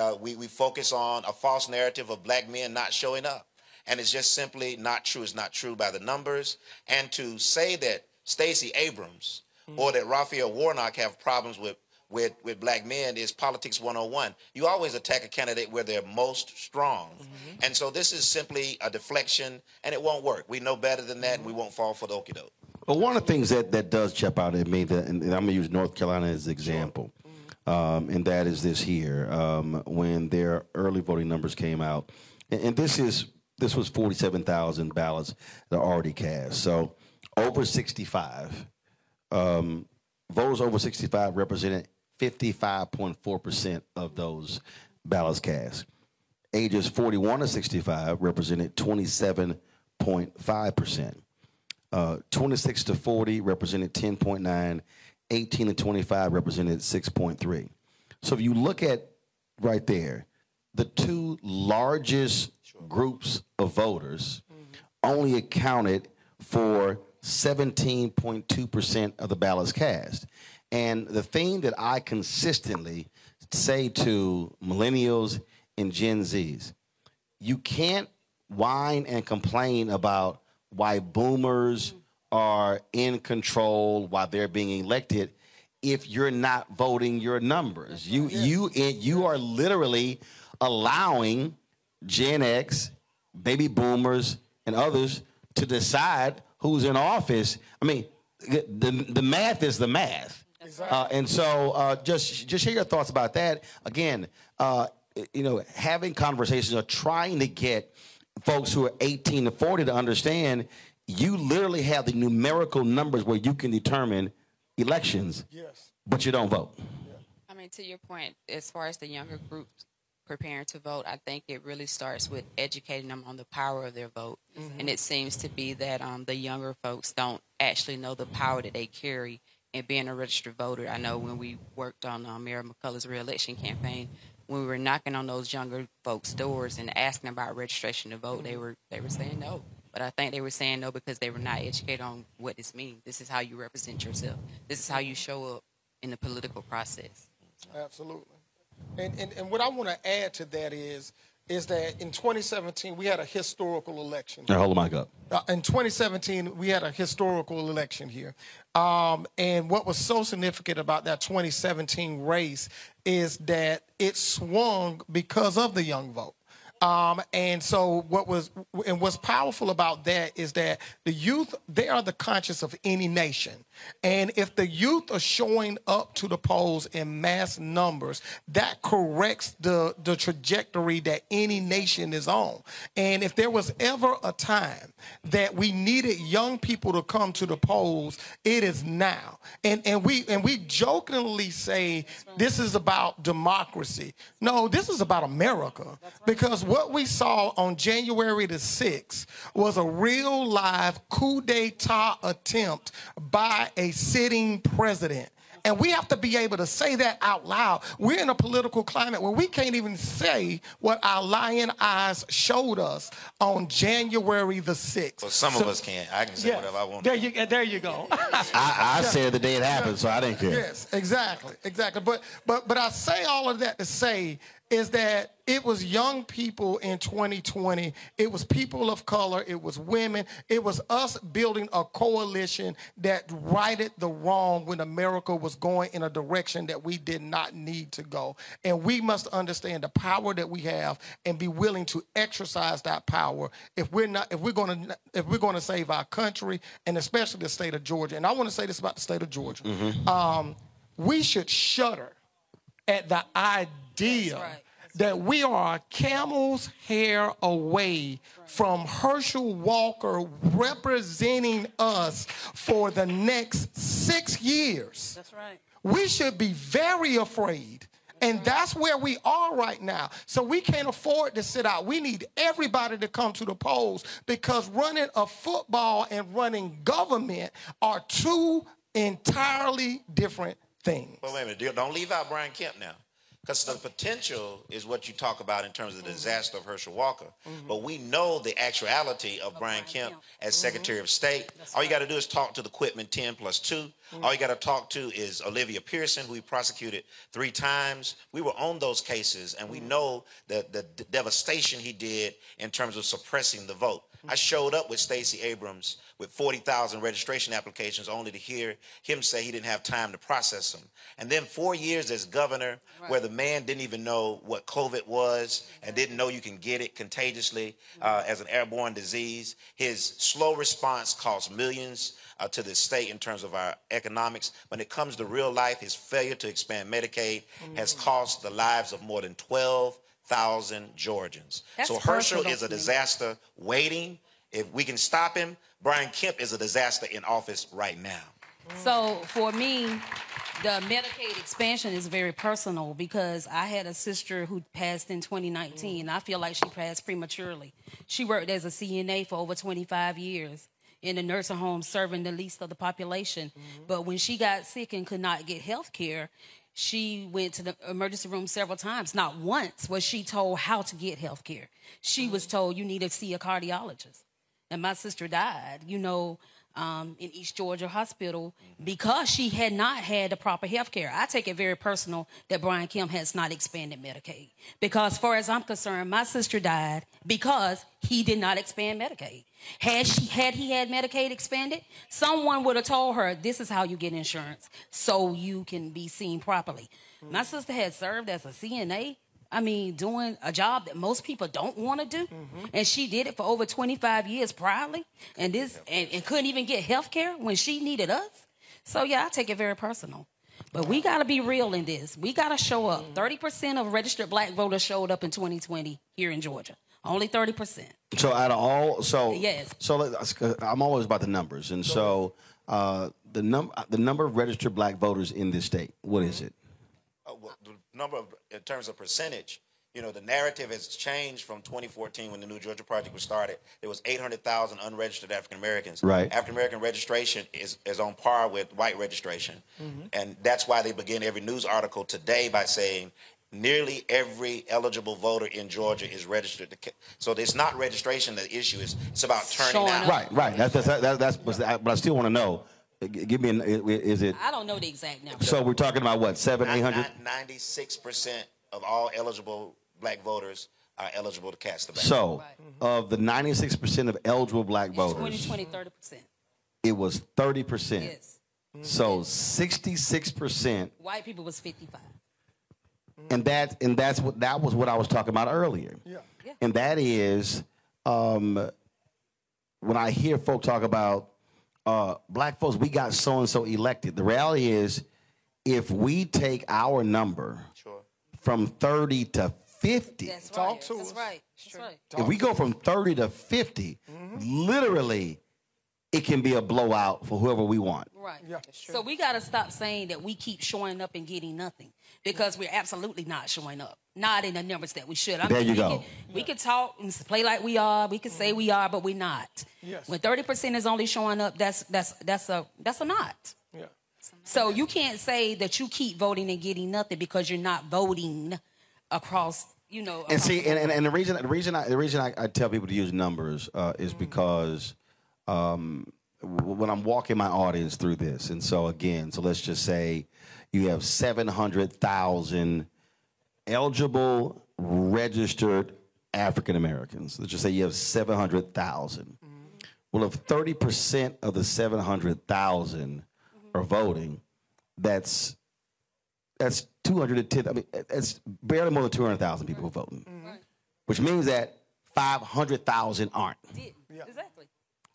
uh, we, we focus on a false narrative of black men not showing up. And it's just simply not true. It's not true by the numbers. And to say that Stacey Abrams mm-hmm. or that Raphael Warnock have problems with, with, with black men is politics one oh one. You always attack a candidate where they're most strong. Mm-hmm. And so this is simply a deflection, and it won't work. We know better than that, mm-hmm. and we won't fall for the okie doke. But one of the things that, that does jump out at me, that, and I'm going to use North Carolina as an example, sure. um, and that is this here, um, when their early voting numbers came out. And, and this is this was forty-seven thousand ballots that are already cast. So over sixty-five, um, voters over sixty-five represented fifty-five point four percent of those ballots cast. Ages forty-one to sixty-five represented twenty-seven point five percent. Uh, twenty-six to forty represented ten point nine. eighteen to twenty-five represented six point three. So if you look at right there, the two largest groups of voters mm-hmm. only accounted for seventeen point two percent of the ballots cast. And the thing that I consistently say to millennials and Gen Zs, you can't whine and complain about why boomers are in control, why they're being elected, if you're not voting your numbers. You, you, you are literally allowing Gen X, baby boomers, and others to decide who's in office. I mean, the the math is the math, exactly. uh, and so uh, just just share your thoughts about that. Again, uh, you know, having conversations or trying to get folks who are eighteen to forty to understand, you literally have the numerical numbers where you can determine elections, yes, but you don't vote. I mean, to your point, as far as the younger groups preparing to vote, I think it really starts with educating them on the power of their vote. Mm-hmm. And it seems to be that um, the younger folks don't actually know the power that they carry in being a registered voter. I know when we worked on uh, Mayor McCullough's reelection campaign, when we were knocking on those younger folks' doors and asking about registration to vote, they were they were saying no. But I think they were saying no because they were not educated on what this means. This is how you represent yourself. This is how you show up in the political process. Absolutely. And, and, and what I want to add to that is, is that in twenty seventeen, we had a historical election. Now, hold the mic up. Uh, in twenty seventeen, we had a historical election here. Um, and what was so significant about that twenty seventeen race is that it swung because of the young vote. Um, and so what was and what's powerful about that is that the youth, they are the conscience of any nation. And if the youth are showing up to the polls in mass numbers, that corrects the, the trajectory that any nation is on. And if there was ever a time that we needed young people to come to the polls, it is now. And, and, we, and we jokingly say this is about democracy. No, this is about America, because what we saw on January the sixth was a real live coup d'etat attempt by a sitting president. And we have to be able to say that out loud. We're in a political climate where we can't even say what our lying eyes showed us on January the sixth. Well, some so, of us can't. I can say yes, whatever I want. There you, there you go. I, I said the day it happened, so I didn't care. Yes, exactly, exactly. But, but, but I say all of that to say is that it was young people in twenty twenty. It was people of color. It was women. It was us building a coalition that righted the wrong when America was going in a direction that we did not need to go. And we must understand the power that we have and be willing to exercise that power if we're not, if we're going to, if we're going to save our country and especially the state of Georgia. And I want to say this about the state of Georgia. Mm-hmm. um, we should shudder at the idea. Deal That's right. That's that right. We are a camel's hair away right. from Herschel Walker representing us for the next six years. That's right. We should be very afraid. And that's where we are right now. So we can't afford to sit out. We need everybody to come to the polls because running a football and running government are two entirely different things. Well, wait a minute. Don't leave out Brian Kemp now. Because the potential is what you talk about in terms of the mm-hmm. disaster of Herschel Walker. Mm-hmm. But we know the actuality of, of Brian Kemp, Kemp. as mm-hmm. Secretary of State. That's All right. you got to do is talk to the Quitman ten plus two. Mm-hmm. All you got to talk to is Olivia Pearson, who we prosecuted three times. We were on those cases, and we mm-hmm. know the, the the devastation he did in terms of suppressing the vote. Mm-hmm. I showed up with Stacey Abrams with forty thousand registration applications only to hear him say he didn't have time to process them. And then four years as governor right. where the man didn't even know what COVID was mm-hmm. and didn't know you can get it contagiously mm-hmm. uh, as an airborne disease. His slow response cost millions uh, to the state in terms of our economics. When it comes to real life, his failure to expand Medicaid mm-hmm. has cost the lives of more than twelve thousand Georgians. That's so Herschel is a disaster waiting. If we can stop him, Brian Kemp is a disaster in office right now. So for me, the Medicaid expansion is very personal because I had a sister who passed in twenty nineteen. I feel like she passed prematurely. She worked as a C N A for over twenty-five years in a nursing home serving the least of the population. Mm-hmm. But when she got sick and could not get health care, she went to the emergency room several times. Not once was she told how to get health care. She was told you need to see a cardiologist. And my sister died, you know, um, in East Georgia Hospital because she had not had the proper health care. I take it very personal that Brian Kemp has not expanded Medicaid because as far as I'm concerned, my sister died because he did not expand Medicaid. Had, she, had he had Medicaid expanded, someone would have told her, this is how you get insurance so you can be seen properly. Mm-hmm. My sister had served as a C N A. I mean, doing a job that most people don't want to do. Mm-hmm. And she did it for over twenty-five years proudly and this and, and couldn't even get health care when she needed us. So, yeah, I take it very personal. But we got to be real in this. We got to show up. thirty percent of registered black voters showed up in twenty twenty here in Georgia. Only thirty percent. So out of all, so, yes. so I'm always about the numbers. And so uh, the number the number of registered black voters in this state, what is it? Uh, well, the number of, in terms of percentage, you know, the narrative has changed from twenty fourteen when the New Georgia Project was started. There was eight hundred thousand unregistered African-Americans. Right. African-American registration is, is on par with white registration. Mm-hmm. And that's why they begin every news article today by saying nearly every eligible voter in Georgia is registered. To, so it's not registration the issue is. It's about turning Showing out. Up. Right, right. That's, that's, that's, that's, that's, that's, but I still want to know. Give me an, is it? I don't know the exact number. So we're talking about what, seven, eight hundred? ninety-six percent of all eligible black voters are eligible to cast the ballot. So, right. Of the ninety-six percent of eligible black it's voters, twenty, twenty, thirty percent. It was thirty percent. Yes. So sixty-six percent. White people was fifty-five. And that and that's what that was what I was talking about earlier. Yeah. Yeah. And that is um, when I hear folk talk about uh, black folks, we got so and so elected. The reality is, if we take our number. Sure. From thirty to fifty. That's right. Talk to That's us. Right. That's right. If we go from thirty to fifty, mm-hmm. literally, it can be a blowout for whoever we want. Right. Yeah. So we got to stop saying that we keep showing up and getting nothing, because we're absolutely not showing up. Not in the numbers that we should. I there mean, you we go. Can, yeah. We can talk and play like we are. We can mm-hmm. say we are, but we're not. Yes. When thirty percent is only showing up, that's that's that's a that's a not. Yeah. So you can't say that you keep voting and getting nothing because you're not voting across, you know. And see, and, and, and the reason the reason I the reason I, I tell people to use numbers uh, is mm-hmm. because um, w when I'm walking my audience through this, and so again, so let's just say you have seven hundred thousand eligible registered African Americans. Let's just say you have seven hundred thousand. Mm-hmm. Well, if thirty percent of the seven hundred thousand are voting, that's that's two hundred ten, I mean, that's barely more than two hundred thousand people right. voting, right. which means that five hundred thousand aren't. Yeah. Exactly.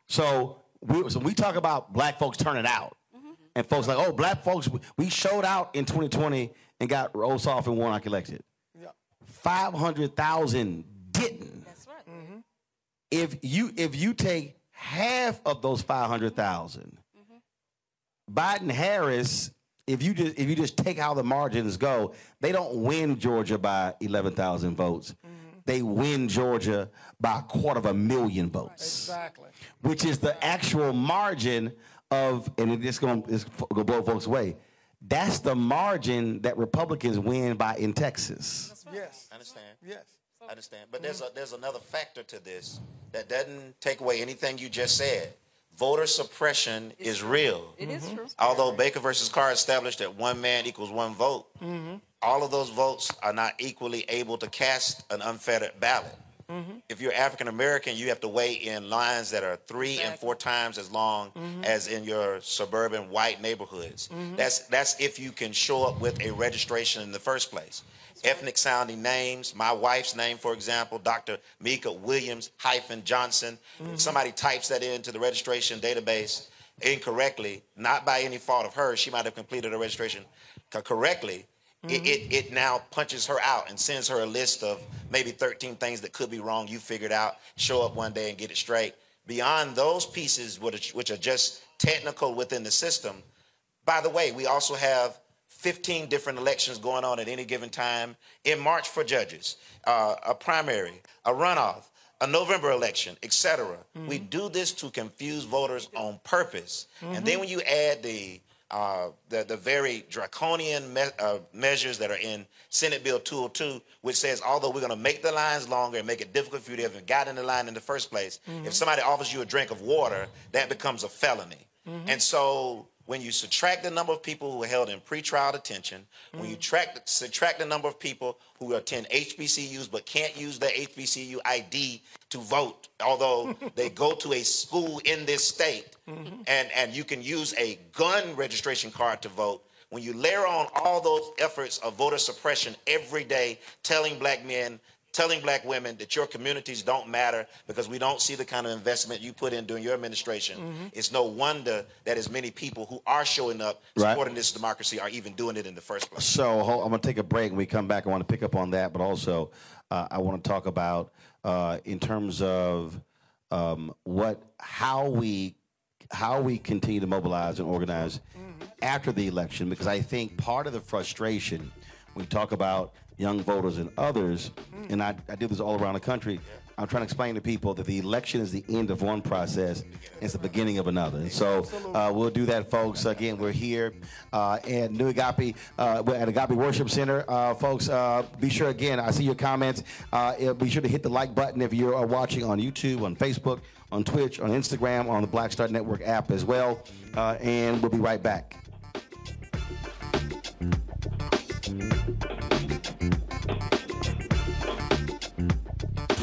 So, we, so we talk about black folks turning out, mm-hmm. and folks like, oh, black folks, we showed out in twenty twenty and got Ossoff and Warnock elected. Yeah. five hundred thousand didn't. That's right. Mm-hmm. If you, if you take half of those five hundred thousand, Biden Harris, if you just if you just take how the margins go, they don't win Georgia by eleven thousand votes. Mm-hmm. They win Georgia by a quarter of a million votes. Right. Exactly. Which is the actual margin of, and it's going to blow folks away. That's the margin that Republicans win by in Texas. That's right. Yes. I understand. Yes. I understand. But there's a, there's another factor to this that doesn't take away anything you just said. Voter suppression is real. It is true. Although Baker versus Carr established that one man equals one vote, mm-hmm. all of those votes are not equally able to cast an unfettered ballot. Mm-hmm. If you're African American, you have to wait in lines that are three exactly. and four times as long mm-hmm. as in your suburban white neighborhoods. Mm-hmm. That's that's if you can show up with a registration in the first place. Right. Ethnic sounding names, my wife's name, for example, Doctor Mika Williams hyphen Johnson. Mm-hmm. Somebody types that into the registration database incorrectly, not by any fault of hers. She might have completed her registration correctly. Mm-hmm. it, it, it now punches her out and sends her a list of maybe thirteen things that could be wrong. You figured out, show up one day and get it straight. Beyond those pieces, which, which are just technical within the system, by the way, we also have fifteen different elections going on at any given time in March for judges, uh, a primary, a runoff, a November election, et cetera. Mm-hmm. We do this to confuse voters on purpose. Mm-hmm. And then when you add the Uh, the, the very draconian me uh, measures that are in Senate Bill two oh two, which says, although we're going to make the lines longer and make it difficult for you to have gotten in the line in the first place, mm-hmm. if somebody offers you a drink of water, that becomes a felony. Mm-hmm. And so when you subtract the number of people who are held in pretrial detention, mm-hmm. when you track, subtract the number of people who attend H B C Us but can't use their H B C U I D to vote, although they go to a school in this state, mm-hmm. and, and you can use a gun registration card to vote, when you layer on all those efforts of voter suppression every day, telling black men, telling black women that your communities don't matter because we don't see the kind of investment you put in during your administration, mm-hmm. it's no wonder that as many people who are showing up supporting right. this democracy are even doing it in the first place. So hold, I'm going to take a break. When we come back, I want to pick up on that, but also uh, I want to talk about uh, in terms of um, what, how we how we continue to mobilize and organize after the election, because I think part of the frustration, we talk about young voters and others, and I, I do this all around the country, I'm trying to explain to people that the election is the end of one process, and it's the beginning of another. And so uh, we'll do that, folks. Again, we're here uh, at New Agape, uh, at Agape Worship Center. Uh, folks, uh, be sure, again, I see your comments. Uh, be sure to hit the like button if you are watching on YouTube, on Facebook, on Twitch, on Instagram, on the Black Star Network app as well. Uh, and we'll be right back.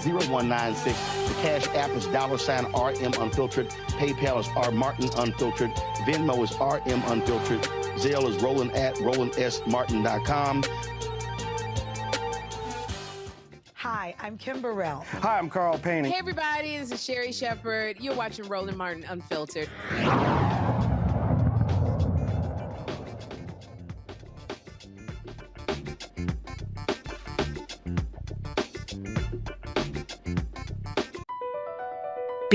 zero one nine six. The Cash App is dollar sign R M Unfiltered. PayPal is R Martin Unfiltered. Venmo is R M Unfiltered. Zelle is Roland at Roland S Martin dot com. Hi, I'm Kim Burrell. Hi, I'm Carl Payne. Hey, everybody, this is Sherry Shepherd. You're watching Roland Martin Unfiltered.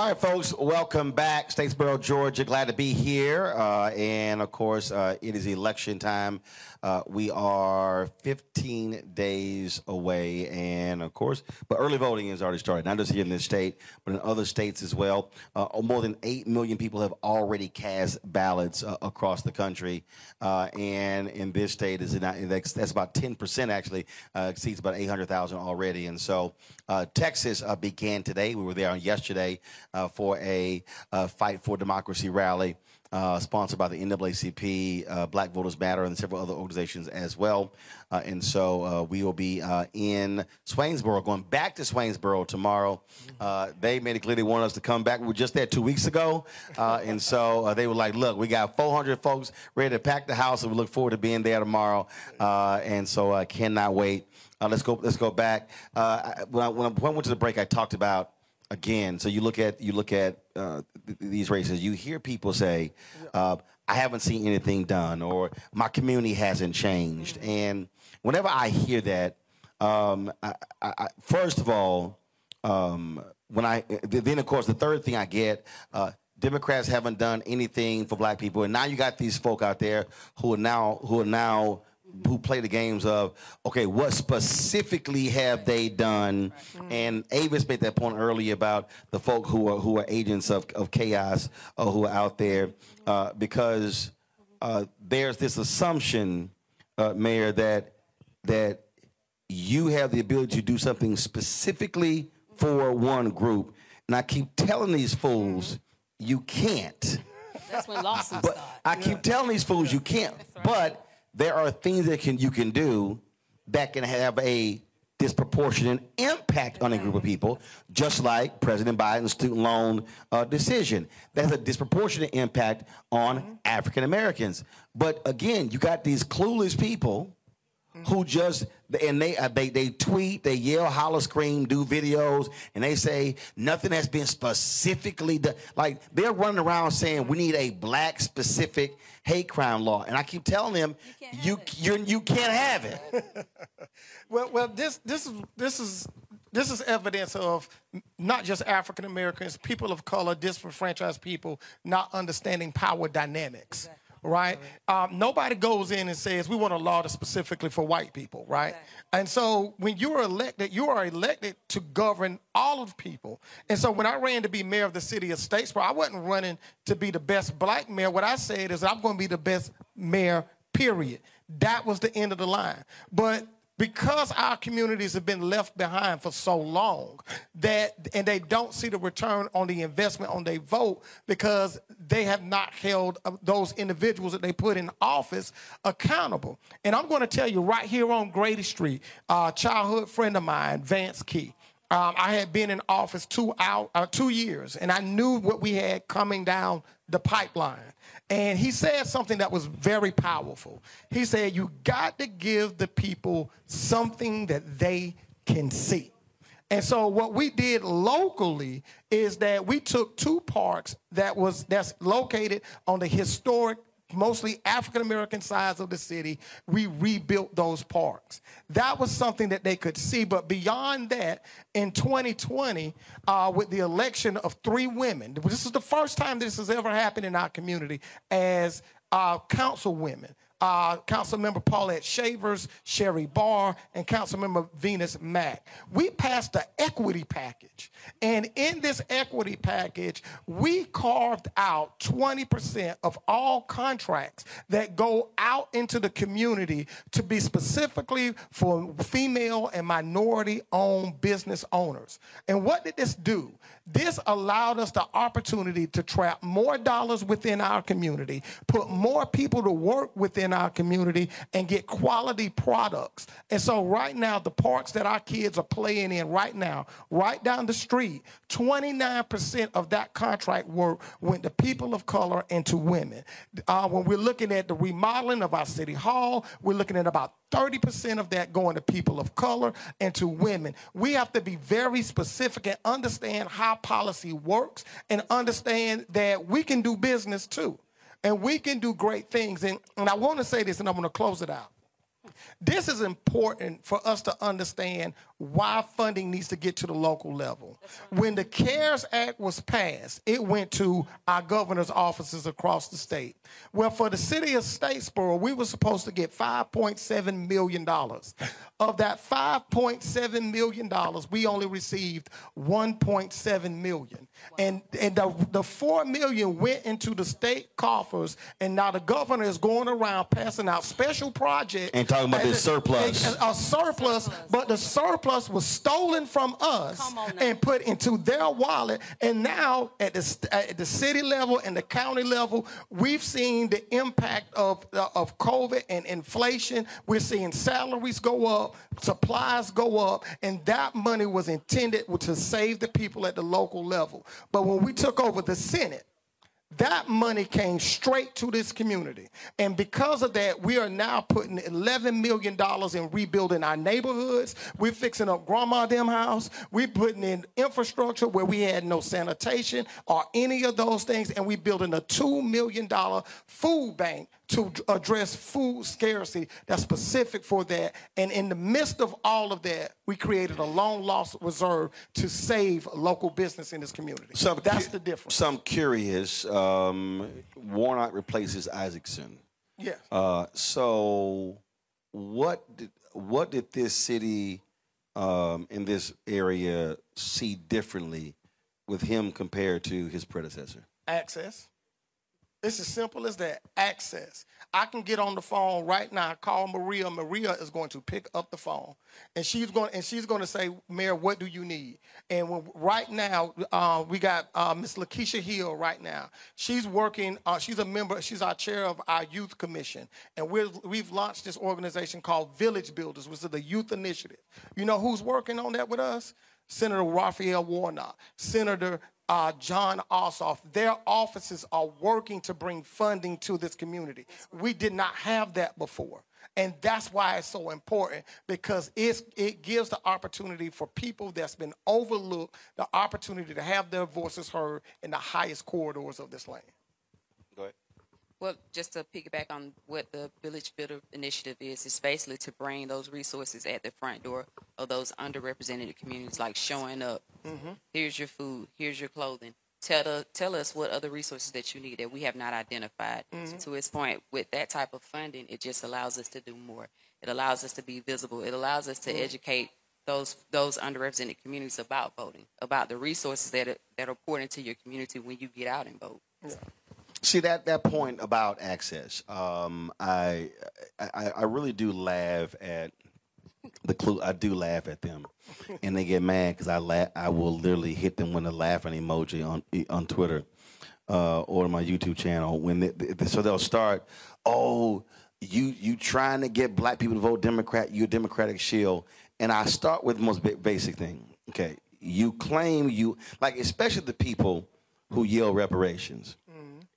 All right, folks, welcome back. Statesboro, Georgia, glad to be here. Uh, and, of course, uh, it is election time. Uh, we are fifteen days away. And, of course, but early voting has already started, not just here in this state, but in other states as well. Uh, more than eight million people have already cast ballots uh, across the country. Uh, and in this state, is not, that's about ten percent, actually, uh, exceeds about eight hundred thousand already. And so uh, Texas uh, began today. We were there on yesterday uh, for a uh, Fight for Democracy rally. Uh, sponsored by the N double A C P, uh, Black Voters Matter, and several other organizations as well. Uh, and so uh, we will be uh, in Swainsboro, going back to Swainsboro tomorrow. Uh, they made it clear they wanted us to come back. We were just there two weeks ago. Uh, and so uh, they were like, look, we got four hundred folks ready to pack the house, and we look forward to being there tomorrow. Uh, and so I cannot wait. Uh, let's go Let's go back. Uh, when, I, when I went to the break, I talked about Again, so you look at you look at uh, th these races. You hear people say, uh, "I haven't seen anything done," or "My community hasn't changed." And whenever I hear that, um, I, I, I, first of all, um, when I then of course the third thing I get, uh, Democrats haven't done anything for Black people, and now you got these folk out there who are now who are now. who play the games of, okay, what specifically have they done? And Avis made that point earlier about the folk who are who are agents of, of chaos or who are out there uh, because uh, there's this assumption, uh, Mayor, that that you have the ability to do something specifically for one group. And I keep telling these fools, you can't. That's when losses start. I keep telling these fools, you can't. But there are things that can you can do that can have a disproportionate impact on a group of people, just like President Biden's student loan uh, decision. That has a disproportionate impact on African Americans. But again, you got these clueless people who just and they uh, they they tweet, they yell, holler, scream, do videos, and they say nothing has been specifically done. Like they're running around saying we need a black specific hate crime law, and I keep telling them you can't you, you you can't have it. well, well, this this is this is this is evidence of not just African Americans, people of color, disenfranchised people not understanding power dynamics. Exactly. Right? Um, nobody goes in and says, we want a law that's specifically for white people, right? Exactly. And so when you are elected, you are elected to govern all of people. And so when I ran to be mayor of the city of Statesboro, I wasn't running to be the best black mayor. What I said is I'm going to be the best mayor, period. That was the end of the line. But because our communities have been left behind for so long that, and they don't see the return on the investment on their vote because they have not held those individuals that they put in office accountable. And I'm going to tell you right here on Grady Street, a uh, childhood friend of mine, Vance Key, um, I had been in office two, out, uh, two years, and I knew what we had coming down the pipeline. And he said something that was very powerful. He said, you got to give the people something that they can see. And so what we did locally is that we took two parks that was that's located on the historic, mostly African-American sides of the city. We rebuilt those parks. That was something that they could see. But beyond that, in twenty twenty, uh, with the election of three women, this is the first time this has ever happened in our community as uh, council women. Uh, Councilmember Paulette Shavers, Sherry Barr, and Councilmember Venus Mack. We passed the equity package. And in this equity package, we carved out twenty percent of all contracts that go out into the community to be specifically for female and minority-owned business owners. And what did this do? This allowed us the opportunity to trap more dollars within our community, put more people to work within our community, and get quality products. And so right now, the parks that our kids are playing in right now, right down the street, twenty-nine percent of that contract work went to people of color and to women. Uh, when we're looking at the remodeling of our city hall, we're looking at about thirty percent of that going to people of color and to women. We have to be very specific and understand how policy works and understand that we can do business too. And we can do great things. And, and I want to say this, and I'm going to close it out. This is important for us to understand why funding needs to get to the local level. When the CARES Act was passed, it went to our governor's offices across the state. Well, for the city of Statesboro, we were supposed to get five point seven million dollars. Of that five point seven million dollars, we only received one point seven million dollars. Wow. And, and the, the four million dollars went into the state coffers, and now the governor is going around passing out special projects. And talking about this surplus. A, a, a surplus, surplus, but the surplus was stolen from us and put into their wallet. And now at the, at the city level and the county level, we've seen the impact of, of COVID and inflation. We're seeing salaries go up, supplies go up, and that money was intended to save the people at the local level. But when we took over the Senate, that money came straight to this community. And because of that, we are now putting eleven million dollars in rebuilding our neighborhoods. We're fixing up Grandma Dem House. We're putting in infrastructure where we had no sanitation or any of those things. And we're building a two million dollars food bank to address food scarcity that's specific for that. And in the midst of all of that, we created a long-lost reserve to save local business in this community. So that's the difference. So I'm curious. Um, Warnock replaces Isaacson. Yes. Uh, so what did, what did this city um, in this area see differently with him compared to his predecessor? Access. It's as simple as that, access. I can get on the phone right now, call Maria. Maria is going to pick up the phone, and she's going and she's going to say, Mayor, what do you need? And when, right now, uh, we got uh, Miss Lakeisha Hill right now. She's working, uh, she's a member, she's our chair of our youth commission, and we're, we've launched this organization called Village Builders, which is the youth initiative. You know who's working on that with us? Senator Raphael Warnock, Senator Uh, John Ossoff. Their offices are working to bring funding to this community. We did not have that before. And that's why it's so important, because it's, it gives the opportunity for people that's been overlooked, the opportunity to have their voices heard in the highest corridors of this land. Go ahead. Well, just to piggyback on what the Village Builder Initiative is, it's basically to bring those resources at the front door of those underrepresented communities, like showing up. Mm-hmm. Here's your food. Here's your clothing. Tell, the, tell us what other resources that you need that we have not identified. Mm-hmm. So to his point, with that type of funding, it just allows us to do more. It allows us to be visible. It allows us to mm-hmm. educate those those underrepresented communities about voting, about the resources that are, that are poured into your community when you get out and vote. Yeah. See, that, that point about access, um, I, I I really do laugh at the clue. I do laugh at them, and they get mad because I laugh. I will literally hit them with a laughing emoji on on Twitter uh, or my YouTube channel. When they, they, so they'll start, oh, you you trying to get black people to vote Democrat? You're a Democratic shield, and I start with the most basic thing. Okay, you claim you like, especially the people who yell reparations.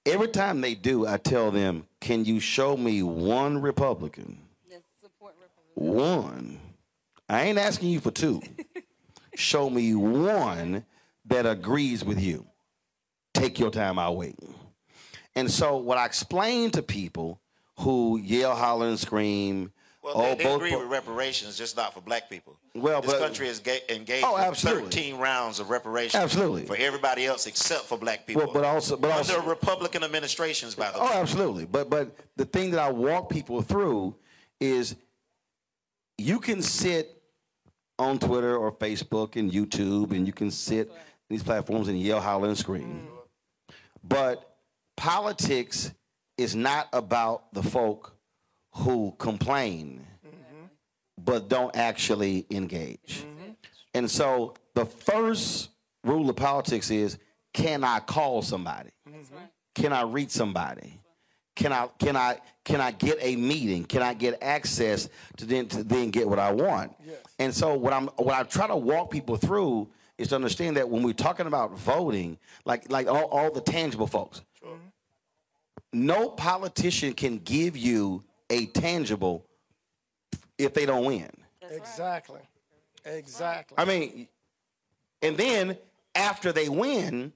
Every time they do, I tell them, can you show me one Republican? Yes, support Republicans. One. I ain't asking you for two. Show me one that agrees with you. Take your time, I'll wait. And so what I explain to people who yell, holler, and scream, well, oh, they, they both agree with reparations, just not for black people. Well, this but, country is engaged oh, in thirteen rounds of reparations absolutely. For everybody else except for black people. Well, but also, but under also, Republican administrations, by the oh, way. Oh, absolutely. But but the thing that I walk people through is you can sit on Twitter or Facebook and YouTube, and you can sit in these platforms and yell, holler, and scream. Mm. But politics is not about the folk who complain mm-hmm. but don't actually engage. Mm-hmm. And so the first rule of politics is, can I call somebody? Mm-hmm. Can I reach somebody? Can I can I can I get a meeting? Can I get access to then to then get what I want? Yes. And so what I'm what I try to walk people through is to understand that when we're talking about voting, like like all, all the tangible folks, sure. no politician can give you a tangible if they don't win. That's exactly. Right. Exactly. I mean, and then after they win,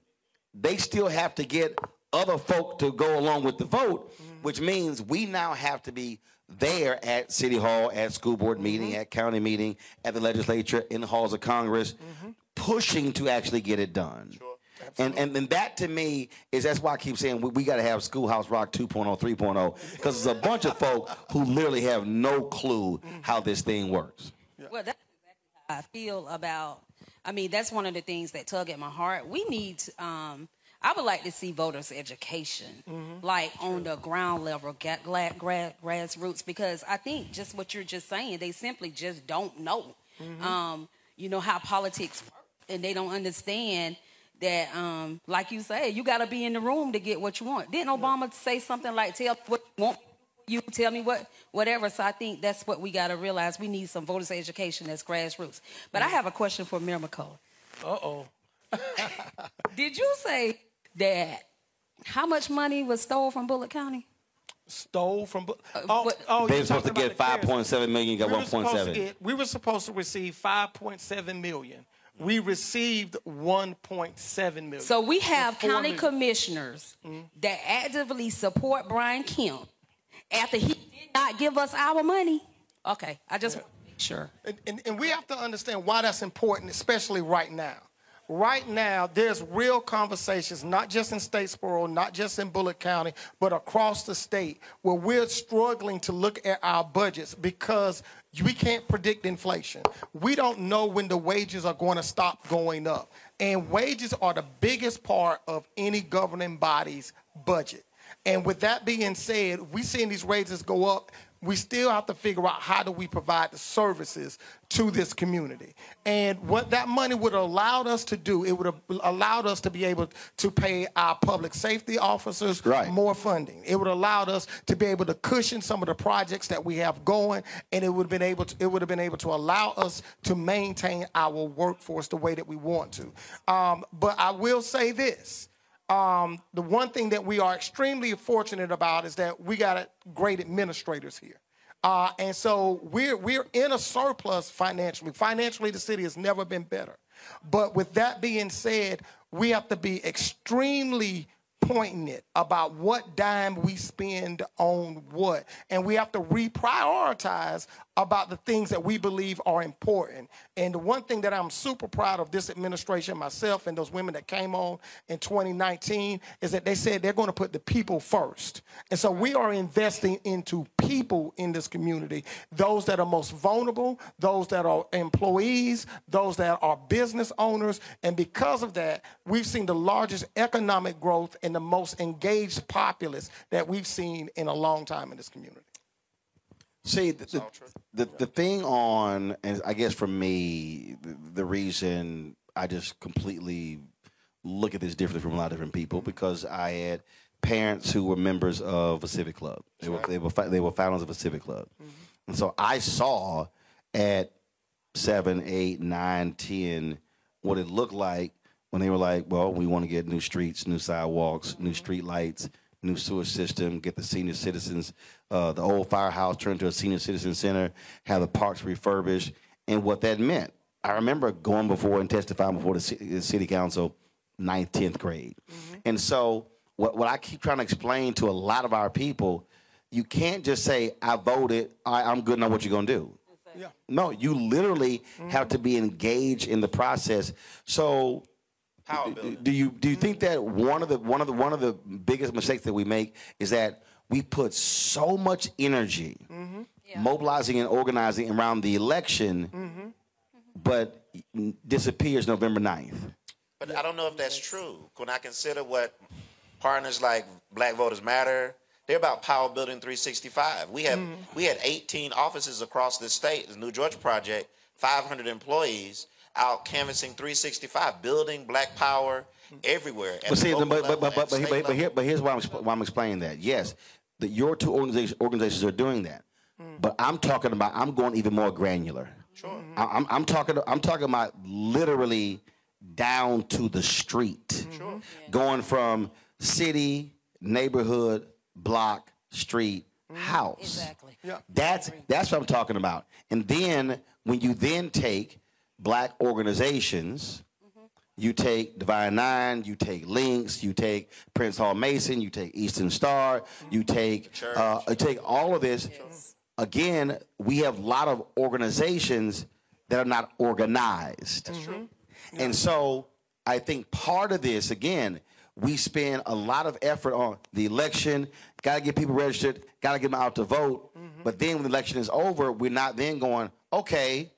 they still have to get other folk to go along with the vote, mm-hmm. which means we now have to be there at City Hall, at school board meeting, mm-hmm. at county meeting, at the legislature, in the halls of Congress, mm-hmm. pushing to actually get it done. Sure. And, and and that to me is that's why I keep saying we, we got to have Schoolhouse Rock two point oh, three point oh, because there's a bunch of folk who literally have no clue how this thing works. Yeah. Well, that's exactly how I feel about. I mean, that's one of the things that tug at my heart. We need. Um, I would like to see voters' education, mm-hmm. like True. on the ground level, get, glad, grad, grassroots, because I think just what you're just saying, they simply just don't know. Mm-hmm. Um, you know how politics work, and they don't understand. That, um, like you say, you got to be in the room to get what you want. Didn't Obama say something like, tell me what you want, you tell me what, whatever? So I think that's what we got to realize. We need some voters' education that's grassroots. But I have a question for Mayor McCalla. Uh-oh. Did you say that how much money was stolen from Bullock County? Stole from Bullock? Oh, oh, they were supposed to get five point seven million dollars, got one point seven. We were supposed to receive five point seven million dollars. We received one point seven million. So we have county million. commissioners mm-hmm. that actively support Brian Kemp after he did not give us our money. Okay, I just yeah. want to make sure. And, and, and we have to understand why that's important, especially right now. Right now, there's real conversations, not just in Statesboro, not just in Bullock County, but across the state, where we're struggling to look at our budgets because we can't predict inflation. We don't know when the wages are going to stop going up. And wages are the biggest part of any governing body's budget. And with that being said, we're seeing these wages go up. We still have to figure out how do we provide the services to this community. And what that money would have allowed us to do, it would have allowed us to be able to pay our public safety officers right. more funding. It would have allowed us to be able to cushion some of the projects that we have going, and it would have been able to, it would have been able to allow us to maintain our workforce the way that we want to. Um, but I will say this. Um, the one thing that we are extremely fortunate about is that we got great administrators here. Uh, and so we're, we're in a surplus financially. Financially, the city has never been better. But with that being said, we have to be extremely pointed about what dime we spend on what. And we have to reprioritize about the things that we believe are important. And the one thing that I'm super proud of this administration, myself and those women that came on in twenty nineteen, is that they said they're going to put the people first. And so we are investing into people in this community, those that are most vulnerable, those that are employees, those that are business owners. And because of that, we've seen the largest economic growth and the most engaged populace that we've seen in a long time in this community. See, the, the, the, the thing on, and I guess for me, the, the reason I just completely look at this differently from a lot of different people, because I had parents who were members of a civic club. They were, they were, they were founders of a civic club. Mm-hmm. And so I saw at seven, eight, nine, ten what it looked like when they were like, well, we want to get new streets, new sidewalks, mm-hmm. new street lights, new sewer system, get the senior citizens, uh, the old firehouse turned to a senior citizen center, have the parks refurbished, and what that meant. I remember going before and testifying before the city council, ninth, tenth grade. Mm-hmm. And so what, what I keep trying to explain to a lot of our people, you can't just say, I voted, I, I'm good, now what you gonna do? Yeah. No, you literally mm-hmm. have to be engaged in the process. So do you do you think that one of the one of the one of the biggest mistakes that we make is that we put so much energy mm-hmm. yeah. mobilizing and organizing around the election, mm-hmm. but disappears November ninth? But I don't know if that's true. When I consider what partners like Black Voters Matter, they're about power building three sixty-five. We have mm-hmm. we had eighteen offices across the state. The New Georgia Project, five hundred employees. Out canvassing three sixty-five, building black power everywhere. But see, but, but, but, but, but, but, here, but here's why I'm, why I'm explaining that. Yes, the, your two organizations, organizations are doing that, mm. but I'm talking about, I'm going even more granular. Sure. I, I'm, I'm, talking, I'm talking about literally down to the street, sure. going from city, neighborhood, block, street, house. Exactly. Yeah. That's, that's what I'm talking about. And then when you then take black organizations, mm-hmm. you take Divine Nine, you take Links, you take Prince Hall Mason, you take Eastern Star, mm-hmm. you take uh, you take all of this, yes. again, we have a lot of organizations that are not organized. That's true. And so I think part of this, again, we spend a lot of effort on the election, got to get people registered, got to get them out to vote. Mm-hmm. But then when the election is over, we're not then going, okay,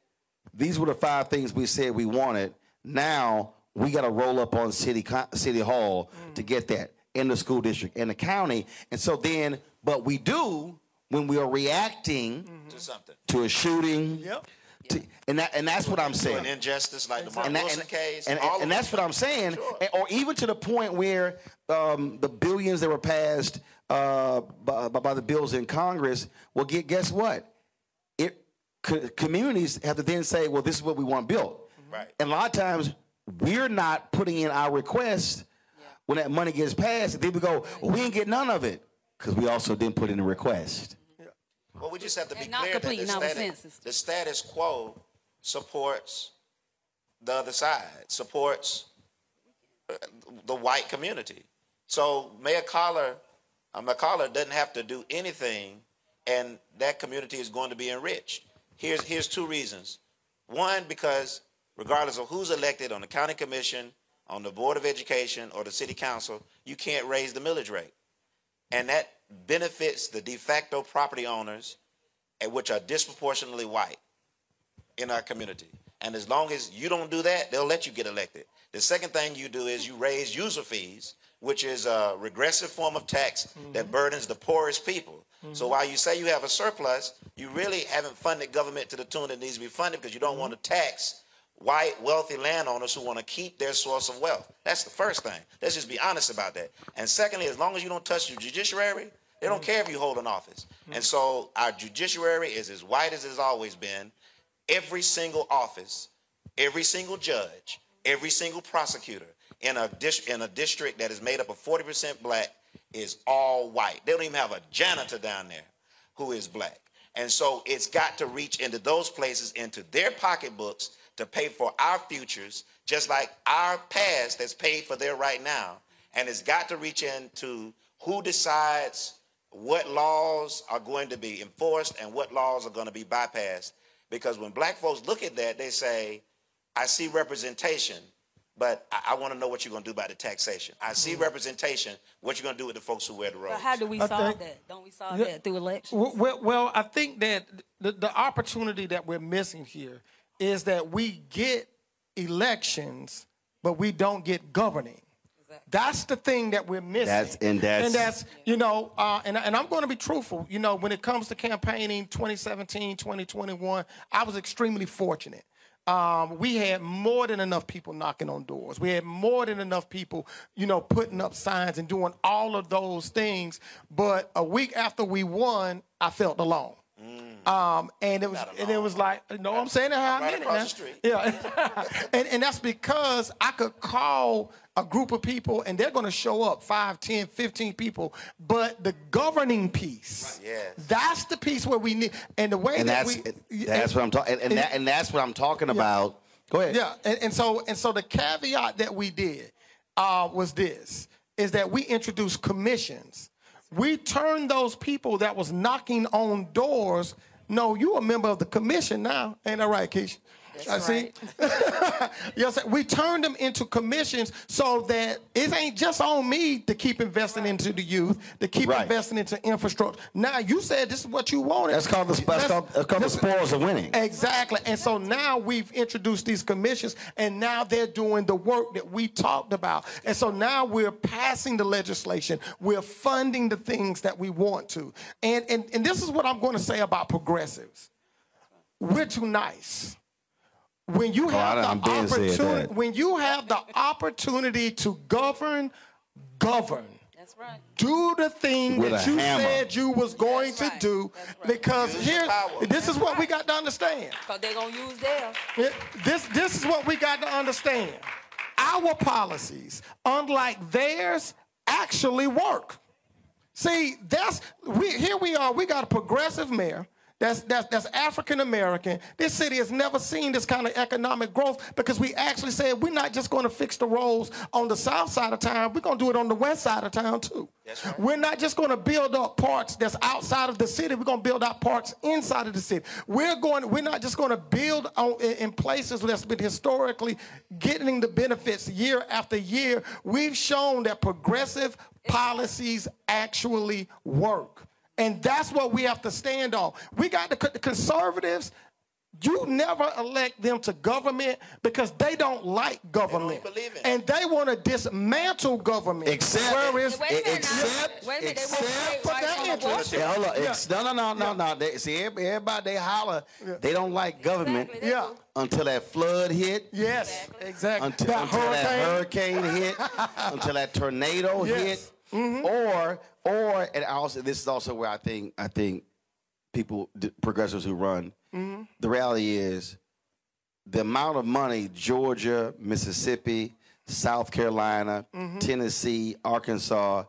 these were the five things we said we wanted. Now we got to roll up on city city hall mm. to get that in the school district, in the county. And so then, but we do when we are reacting mm-hmm. to something, to a shooting. Yep. To, and that, and that's what I'm saying. An injustice like the Martin Wilson case. And, and, and that's what I'm saying. Sure. And, or even to the point where um, the billions that were passed uh, by, by the bills in Congress, well, get, guess what? It co- communities have to then say, well, this is what we want built. Right. And a lot of times we're not putting in our request yeah. when that money gets passed. Then we go, well, we didn't get none of it because we also didn't put in a request. Well, we just have to be clear that the status, the status quo supports the other side, supports the white community. So Mayor Collar, uh, McCalla doesn't have to do anything, and that community is going to be enriched. Here's, here's two reasons. One, because regardless of who's elected on the county commission, on the board of education, or the city council, you can't raise the millage rate. And that benefits the de facto property owners, which are disproportionately white in our community. And as long as you don't do that, they'll let you get elected. The second thing you do is you raise user fees, which is a regressive form of tax mm-hmm. that burdens the poorest people. Mm-hmm. So while you say you have a surplus, you really haven't funded government to the tune that needs to be funded because you don't mm-hmm. want to tax white, wealthy landowners who want to keep their source of wealth. That's the first thing. Let's just be honest about that. And secondly, as long as you don't touch your judiciary, they don't care if you hold an office. And so our judiciary is as white as it's always been. Every single office, every single judge, every single prosecutor in a, dis- in a district that is made up of forty percent black is all white. They don't even have a janitor down there who is black. And so it's got to reach into those places, into their pocketbooks, to pay for our futures, just like our past that's paid for their right now. And it's got to reach into who decides what laws are going to be enforced and what laws are going to be bypassed. Because when black folks look at that, they say, I see representation, but I, I want to know what you're going to do about the taxation. I see mm-hmm. representation, what you're going to do with the folks who wear the robes. But how do we I solve think, that? Don't we solve yeah, that through elections? Well, well, I think that the, the opportunity that we're missing here is that we get elections, but we don't get governing. That's the thing that we're missing. That's, and, that's, and that's, you know, uh, and, and I'm going to be truthful. You know, when it comes to campaigning twenty seventeen, twenty twenty-one, I was extremely fortunate. Um, we had more than enough people knocking on doors. We had more than enough people, you know, putting up signs and doing all of those things. But a week after we won, I felt alone. Mm. Um, and it was, and it was like, you know, I'm saying how I meant it. Yeah, and and that's because I could call a group of people and they're going to show up, five, ten, fifteen people, but the governing piece, right. yes. that's the piece where we need, and the way and that that's, we, that's and, what I'm talking, and, and, and, that, and that's what I'm talking yeah. about. Go ahead. Yeah, and, and so and so the caveat that we did uh, was this: is that we introduced commissions. We turned those people that was knocking on doors. No, you a member of the commission now. Ain't that right, Keisha? That's I right. see. You know, we turned them into commissions so that it ain't just on me to keep investing right. into the youth, to keep right. investing into infrastructure. Now, you said this is what you wanted. That's called the, that's, that's, that's called the spoils of winning. Exactly. And so now we've introduced these commissions, and now they're doing the work that we talked about. And so now we're passing the legislation. We're funding the things that we want to. And, and, and this is what I'm going to say about progressives. We're too nice. When you, have oh, the opportunity, when you have the opportunity to govern, govern. That's right. Do the thing With that you hammer. said you was going That's right. to do. That's right. Because use here, power. this is what we got to understand. Because they're going to use theirs. This, this is what we got to understand. Our policies, unlike theirs, actually work. See, that's we here we are. We got a progressive mayor that's, that's, that's African-American. This city has never seen this kind of economic growth because we actually said we're not just going to fix the roads on the south side of town, we're going to do it on the west side of town too. That's right. We're not just going to build up parks that's outside of the city, we're going to build out parks inside of the city. We're going, we're not just going to build on, in places that's been historically getting the benefits year after year. We've shown that progressive policies actually work. And that's what we have to stand on. We got the, the conservatives. You never elect them to government because they don't like government. They don't believe it. And they want to dismantle government. Except, whereas, wait a except, wait a minute, except for their interest. Yeah, hold on. Yeah. No, no, no, yeah. no, no. They, see, everybody, they holler. Yeah. They don't like government. Exactly. Yeah. Until that flood hit. Yes, exactly. Until that until hurricane, that hurricane hit. Until that tornado yes. hit. Mm-hmm. Or, or, and also, this is also where I think I think people, progressives who run, mm-hmm. the reality is the amount of money Georgia, Mississippi, South Carolina, mm-hmm. Tennessee, Arkansas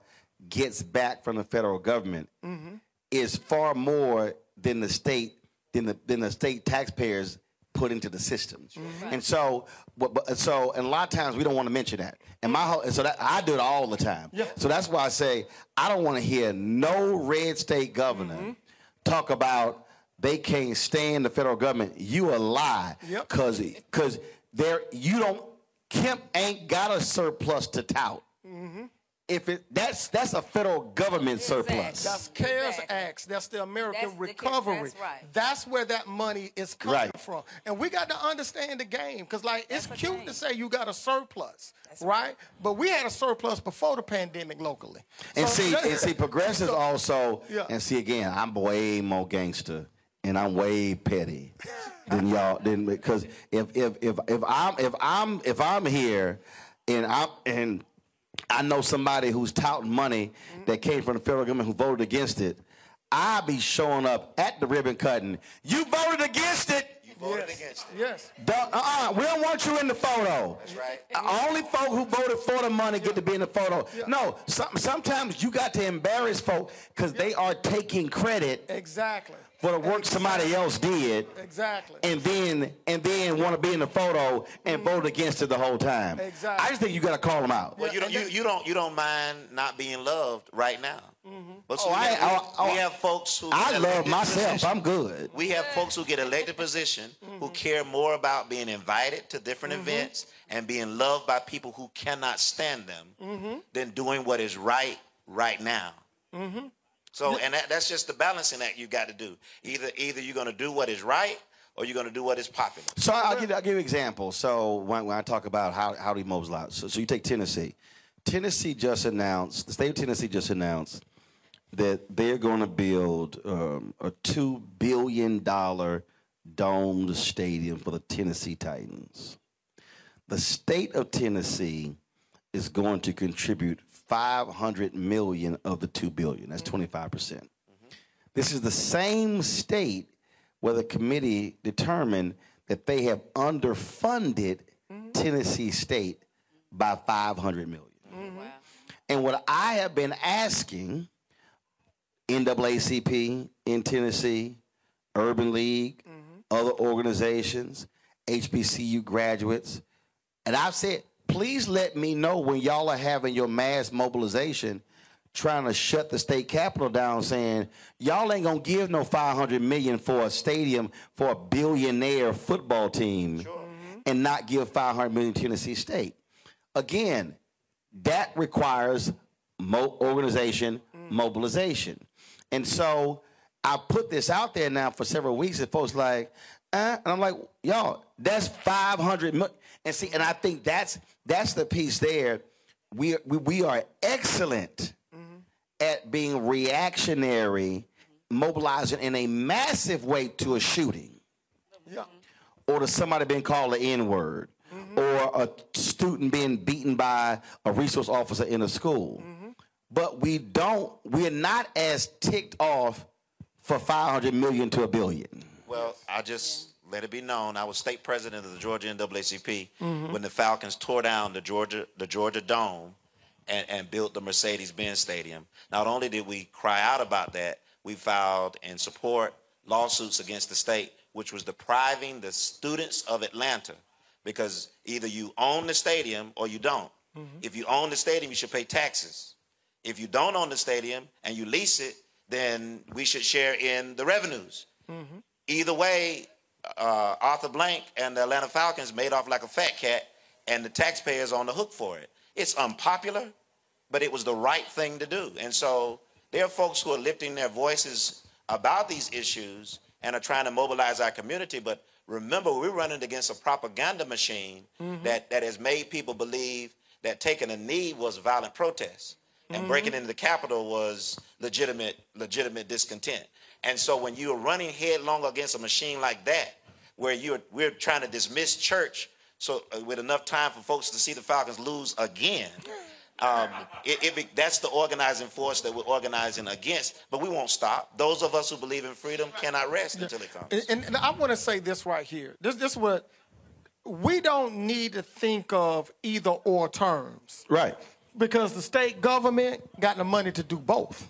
gets back from the federal government mm-hmm. is far more than the state than the than the state taxpayers put into the system. Mm-hmm. And so, but, so, and a lot of times we don't want to mention that. And my whole, and so that, I do it all the time. Yeah. So that's why I say, I don't want to hear no red state governor mm-hmm. talk about they can't stand the federal government. You a lie. Yep. Cause, cause there, you don't, Kemp ain't got a surplus to tout. Mm-hmm. If it, that's that's a federal government exactly. surplus. That's CARES exactly. Acts. That's the American that's Recovery. The, that's, right. That's where that money is coming right. from. And we got to understand the game because, like, that's it's cute game. to say you got a surplus, that's right? Right? But we had a surplus before the pandemic locally. And so, see, and see, progressives so, also. Yeah. And see, again, I'm way more gangster and I'm way petty than y'all. Than because if if if if I'm if I'm if I'm here and I'm and I know somebody who's touting money that came from the federal government who voted against it. I be showing up at the ribbon cutting. You voted against it. You voted yes. against it. Yes. The, uh-uh. We don't want you in the photo. That's right. Only folk who voted for the money yeah. get to be in the photo. Yeah. No. Some, sometimes you got to embarrass folk because yeah. they are taking credit. Exactly. For the work exactly. somebody else did, exactly, and then and then want to be in the photo and mm. vote against it the whole time. Exactly. I just think you got to call them out. Well, yeah, you don't you, you don't you don't mind not being loved right now. Mm-hmm. But so oh, we, I, have, I, we, I, we have folks who I love myself. Position. I'm good. We have folks who get elected position mm-hmm. who care more about being invited to different mm-hmm. events and being loved by people who cannot stand them mm-hmm. than doing what is right right now. Mm-hmm. So, and that, that's just the balancing act you got to do. Either either you're going to do what is right or you're going to do what is popular. So I'll give, I'll give you an example. So when, when I talk about how, how do you mobilize out. So, so you take Tennessee. Tennessee just announced, the state of Tennessee just announced that they're going to build um, a two billion dollars domed stadium for the Tennessee Titans. The state of Tennessee is going to contribute five hundred million of the two billion. That's twenty-five percent. Mm-hmm. This is the same state where the committee determined that they have underfunded mm-hmm. Tennessee State by five hundred million. Mm-hmm. Wow. And what I have been asking N double A C P in Tennessee, Urban League, mm-hmm. other organizations, H B C U graduates, and I've said, please let me know when y'all are having your mass mobilization trying to shut the state capitol down saying, y'all ain't going to give no five hundred million dollars for a stadium for a billionaire football team sure. and not give five hundred million dollars to Tennessee State. Again, that requires mo- organization mm. mobilization. And so I put this out there now for several weeks and folks like, eh? And I'm like, y'all, that's five hundred million dollars. And see, and I think that's that's the piece there. We we, we are excellent mm-hmm. at being reactionary, mobilizing in a massive way to a shooting, yeah. or to somebody being called the N-word, mm-hmm. or a student being beaten by a resource officer in a school. Mm-hmm. But we don't. We're not as ticked off for five hundred million to a billion. Well, I just. Yeah. Let it be known, I was state president of the Georgia N double A C P mm-hmm. when the Falcons tore down the Georgia the Georgia Dome and, and built the Mercedes-Benz Stadium. Not only did we cry out about that, we filed in support lawsuits against the state, which was depriving the students of Atlanta, because either you own the stadium or you don't. Mm-hmm. If you own the stadium, you should pay taxes. If you don't own the stadium and you lease it, then we should share in the revenues. Mm-hmm. Either way, uh, Arthur Blank and the Atlanta Falcons made off like a fat cat, and the taxpayers on the hook for it. It's unpopular, but it was the right thing to do. And so there are folks who are lifting their voices about these issues and are trying to mobilize our community. But remember, we're running against a propaganda machine mm-hmm. that, that has made people believe that taking a knee was violent protest and mm-hmm. breaking into the Capitol was legitimate, legitimate discontent. And so when you are running headlong against a machine like that, where you're, we're trying to dismiss church so uh, with enough time for folks to see the Falcons lose again, um, it, it be, that's the organizing force that we're organizing against. But we won't stop. Those of us who believe in freedom cannot rest until it comes. And, and I want to say this right here. This, this is what we don't need to think of either or terms. Right. Because the state government got the money to do both.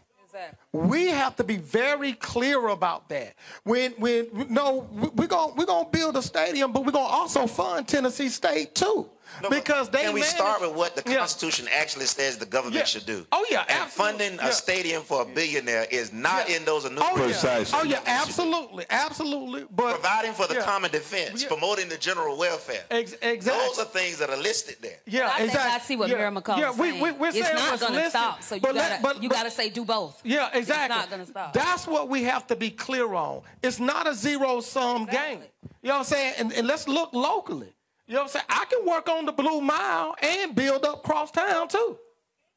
We have to be very clear about that. When, when, no, we're gonna we're gonna build a stadium, but we're gonna also fund Tennessee State too, no, because they. Can we manage... start with what the Constitution yeah. actually says the government yeah. should do? Oh yeah, and absolutely. Funding yeah. a stadium for a billionaire is not yeah. in those enumerations. Oh, yeah. Precisely. Oh yeah, absolutely, absolutely. But providing for the yeah. common defense, yeah. promoting the general welfare. Ex exactly. Those are things that are listed there. Yeah, I exactly. think I see what yeah. Mira McCall yeah. is saying. Yeah, we, we, we're it's saying not going to stop. So you but gotta but, you but, gotta say do both. Yeah, exactly. It's not gonna stop. That's what we have to be clear on. It's not a zero-sum exactly. game. You know what I'm saying? And, and let's look locally. You know what I'm saying? I can work on the Blue Mile and build up crosstown too.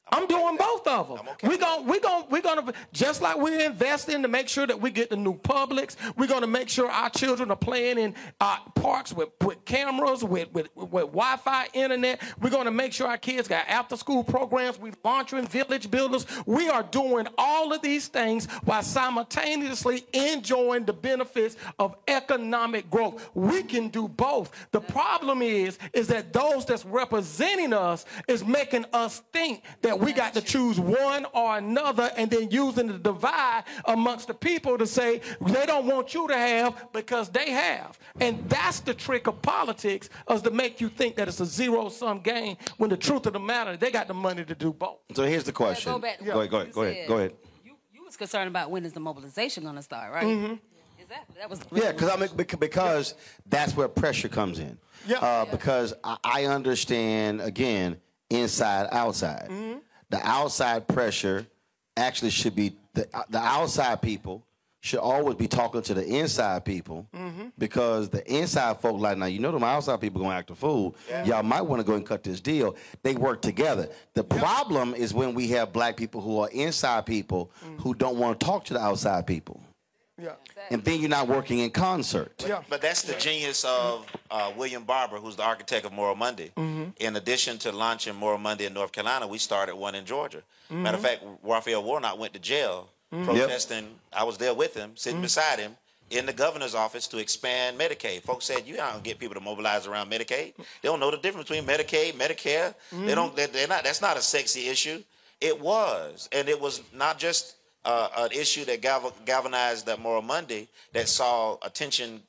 I'm, I'm okay doing both of them. Okay we're gonna, we're gonna, we're gonna, just like we're investing to make sure that we get the new Publix. We're gonna make sure our children are playing in uh, parks with, with cameras, with, with with Wi-Fi, internet. We're gonna make sure our kids got after-school programs. We're launching village builders. We are doing all of these things while simultaneously enjoying the benefits of economic growth. We can do both. The problem is, is that those that's representing us is making us think that we got to choose one or another, and then using the divide amongst the people to say they don't want you to have because they have. And that's the trick of politics, is to make you think that it's a zero-sum game when the truth of the matter, they got the money to do both. So here's the question. Go, back to yeah. go ahead, go ahead, go ahead, go ahead. You, you was concerned about when is the mobilization going to start, right? Mm-hmm. Exactly. That was the yeah, cause I mean, because yeah. that's where pressure comes in. Yeah. Uh, yeah. Because I, I understand, again, inside, outside. Mm-hmm. The outside pressure actually should be, the, the outside people should always be talking to the inside people mm-hmm. because the inside folk like, now, you know them outside people going to act a fool. Yeah. Y'all might want to go and cut this deal. They work together. The yeah. problem is when we have black people who are inside people mm-hmm. who don't want to talk to the outside people. Yeah. And then you're not working in concert. But, yeah. but that's the yeah. genius of uh, William Barber, who's the architect of Moral Monday. Mm-hmm. In addition to launching Moral Monday in North Carolina, we started one in Georgia. Mm-hmm. Matter of fact, Raphael Warnock went to jail mm-hmm. protesting. Yep. I was there with him, sitting mm-hmm. beside him in the governor's office to expand Medicaid. Folks said, you don't get people to mobilize around Medicaid. They don't know the difference between Medicaid, Medicare. Mm-hmm. They don't. They're not. That's not a sexy issue. It was, and it was not just Uh, an issue that gal galvanized that Moral Monday that saw attention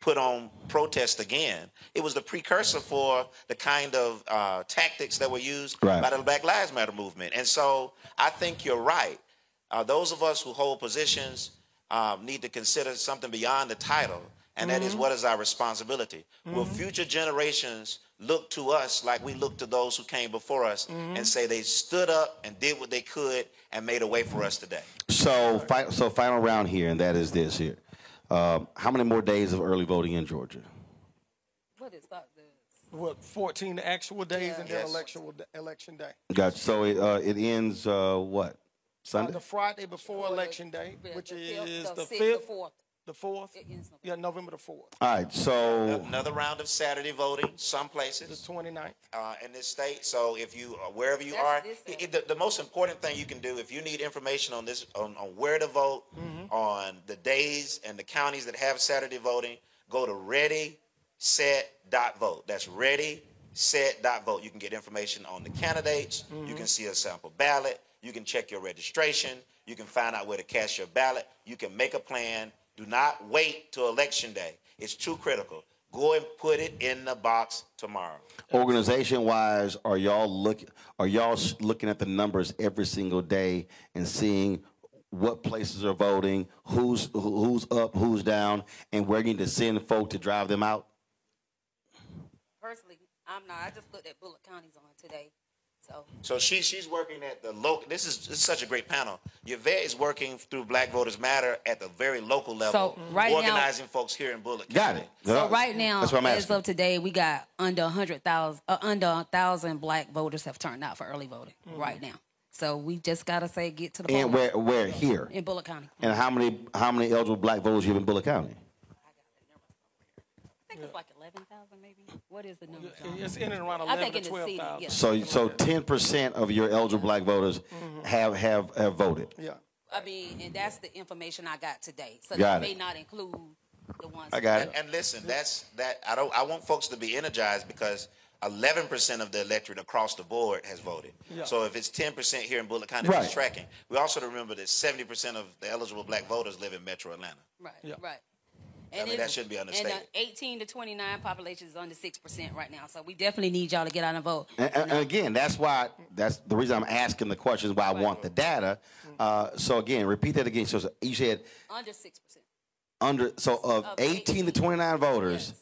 put on protest again. It was the precursor for the kind of uh, tactics that were used right. by the Black Lives Matter movement. And so I think you're right. Uh, those of us who hold positions uh, need to consider something beyond the title, and mm-hmm. that is, what is our responsibility? Mm-hmm. Will future generations look to us like we look to those who came before us mm-hmm. and say they stood up and did what they could and made a way for us today? So, fi so final round here, and that is this here. Um, how many more days of early voting in Georgia? What is that? What, fourteen actual days yeah. and then yes. election, election day. Gotcha. So it, uh, it ends uh, what? Sunday? Uh, the Friday before, before election the, day, the, which the is the fifth. The fourth? Yeah, November the fourth. All right, so... another round of Saturday voting, some places. The twenty-ninth. Uh, in this state, so if you, uh, wherever you That's are, it, it, the, the most important thing you can do, if you need information on this, on, on where to vote, mm-hmm. on the days and the counties that have Saturday voting, go to ready set dot vote. That's ready set dot vote. You can get information on the candidates. Mm-hmm. You can see a sample ballot. You can check your registration. You can find out where to cast your ballot. You can make a plan. Do not wait till Election Day. It's too critical. Go and put it in the box tomorrow. Organization-wise, are y'all look are y'all looking at the numbers every single day and seeing what places are voting, who's who's up, who's down, and where you need to send folk to drive them out? Personally, I'm not. I just looked at Bullock County's on today. So, so she she's working at the local. This is this is such a great panel. Yvette is working through Black Voters Matter at the very local level, so right organizing now, folks here in Bullock County. Got it. So right now, that's what I'm asking. As of today, we got under a hundred thousand, uh, under a thousand Black voters have turned out for early voting mm-hmm. right now. So we just gotta say get to the and where where here in Bullock County. And how many how many eligible Black voters you have in Bullock County? I think it's like eleven thousand maybe. What is the number? It's in and around eleven to twelve thousand. Yeah. So so ten percent of your eligible Black voters mm-hmm. have, have, have voted. Yeah. I mean, and that's the information I got today. So got that it. May not include the ones. I got that, it. And listen, that's that I don't I want folks to be energized because eleven percent of the electorate across the board has voted. Yeah. So if it's ten percent here in Bullock County, right. it's tracking. We also remember that seventy percent of the eligible Black voters live in Metro Atlanta. Right. Yeah. Right. And I mean, that shouldn't be understated. And the eighteen to twenty-nine population is under six percent right now. So we definitely need y'all to get out and vote. And, and again, that's why, that's the reason I'm asking the questions, why I want the data. Uh, so again, repeat that again. So you said under six percent. Under, so of, of eighteen to twenty-nine voters, yes.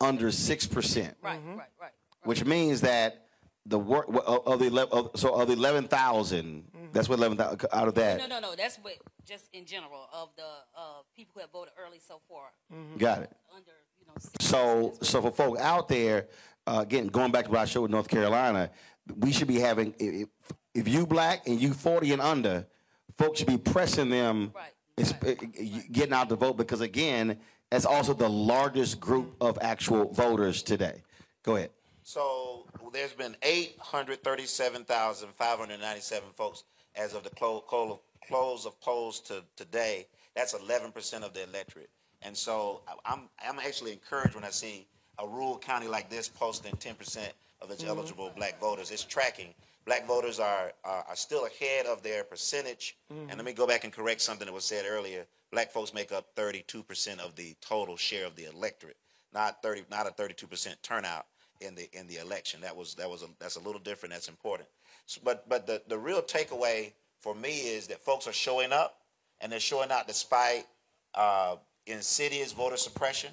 under six percent. Right, mm-hmm. right, right, right. Which means that the work of the eleven, so of the eleven thousand, mm-hmm. that's what eleven thousand out of that. No, no, no, that's what just in general of the uh, people who have voted early so far. Mm-hmm. Got it. Under, you know, so, so for folk out there, uh, again, going back to what I showed in North Carolina, we should be having if, if you Black and you forty and under, folks should be pressing them, right. Right. getting out to vote because again, that's also the largest group of actual voters today. Go ahead. So there's been eight hundred thirty-seven thousand five hundred ninety-seven folks as of the close of polls to today. That's eleven percent of the electorate. And so I'm, I'm actually encouraged when I see a rural county like this posting ten percent of its mm-hmm. eligible Black voters. It's tracking. Black voters are, are, are still ahead of their percentage. Mm-hmm. And let me go back and correct something that was said earlier. Black folks make up thirty-two percent of the total share of the electorate, not thirty, not a thirty-two percent turnout. In the in the election, that was that was a, that's a little different. That's important. So, but but the the real takeaway for me is that folks are showing up, and they're showing out despite uh, insidious voter suppression,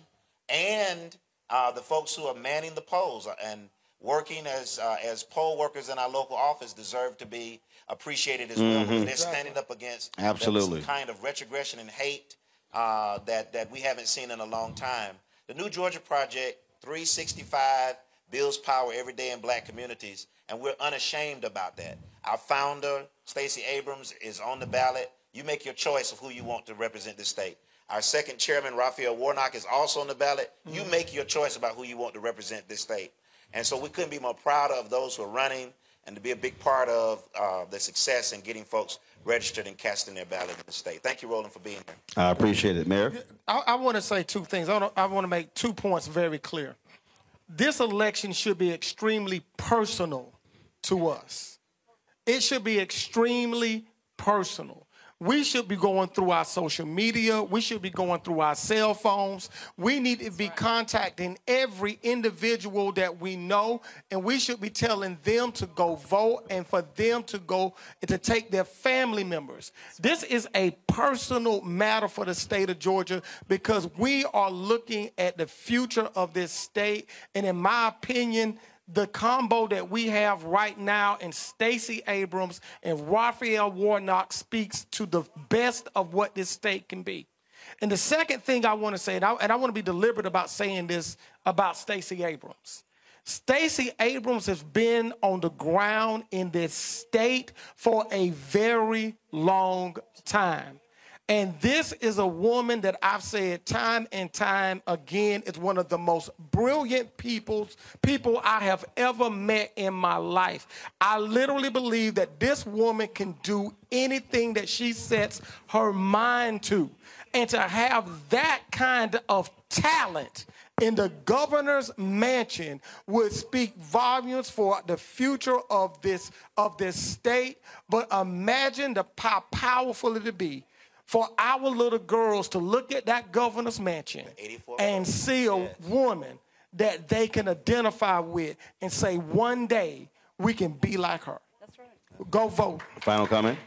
and uh, the folks who are manning the polls and working as uh, as poll workers in our local office deserve to be appreciated as well. Mm-hmm. They're standing up against absolutely some kind of retrogression and hate uh, that that we haven't seen in a long time. The New Georgia Project three sixty-five. Builds power every day in Black communities, and we're unashamed about that. Our founder, Stacey Abrams, is on the ballot. You make your choice of who you want to represent this state. Our second chairman, Raphael Warnock, is also on the ballot. You make your choice about who you want to represent this state. And so we couldn't be more proud of those who are running and to be a big part of uh, the success in getting folks registered and casting their ballot in the state. Thank you, Roland, for being here. I appreciate it, Mayor. I, I want to say two things. I, I want to make two points very clear. This election should be extremely personal to us. It should be extremely personal. We should be going through our social media. We should be going through our cell phones. We need to be contacting every individual that we know, and we should be telling them to go vote and for them to go and to take their family members. This is a personal matter for the state of Georgia because we are looking at the future of this state, and in my opinion, the combo that we have right now in Stacey Abrams and Raphael Warnock speaks to the best of what this state can be. And the second thing I want to say, and I, and I want to be deliberate about saying this about Stacey Abrams. Stacey Abrams has been on the ground in this state for a very long time. And this is a woman that I've said time and time again is one of the most brilliant people, people I have ever met in my life. I literally believe that this woman can do anything that she sets her mind to. And to have that kind of talent in the governor's mansion would speak volumes for the future of this, of this state. But imagine the, how powerful it would be for our little girls to look at that governor's mansion and see a yes. woman that they can identify with and say, one day we can be like her. That's right. Go vote. Final comment?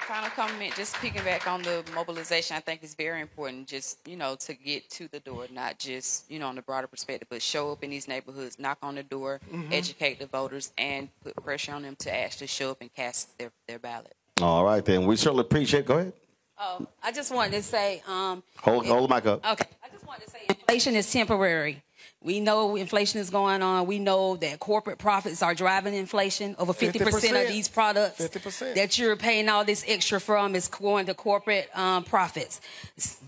Final comment, just picking back on the mobilization, I think is very important, just, you know, to get to the door, not just, you know, on the broader perspective, but show up in these neighborhoods, knock on the door, mm-hmm. educate the voters, and put pressure on them to actually show up and cast their, their ballot. All right, then. We certainly appreciate it. Go ahead. Oh, I just wanted to say... Um, hold, it, hold the mic up. Okay. I just wanted to say inflation is temporary. We know inflation is going on. We know that corporate profits are driving inflation. Over fifty percent, fifty percent of these products fifty percent that you're paying all this extra from is going to corporate um, profits.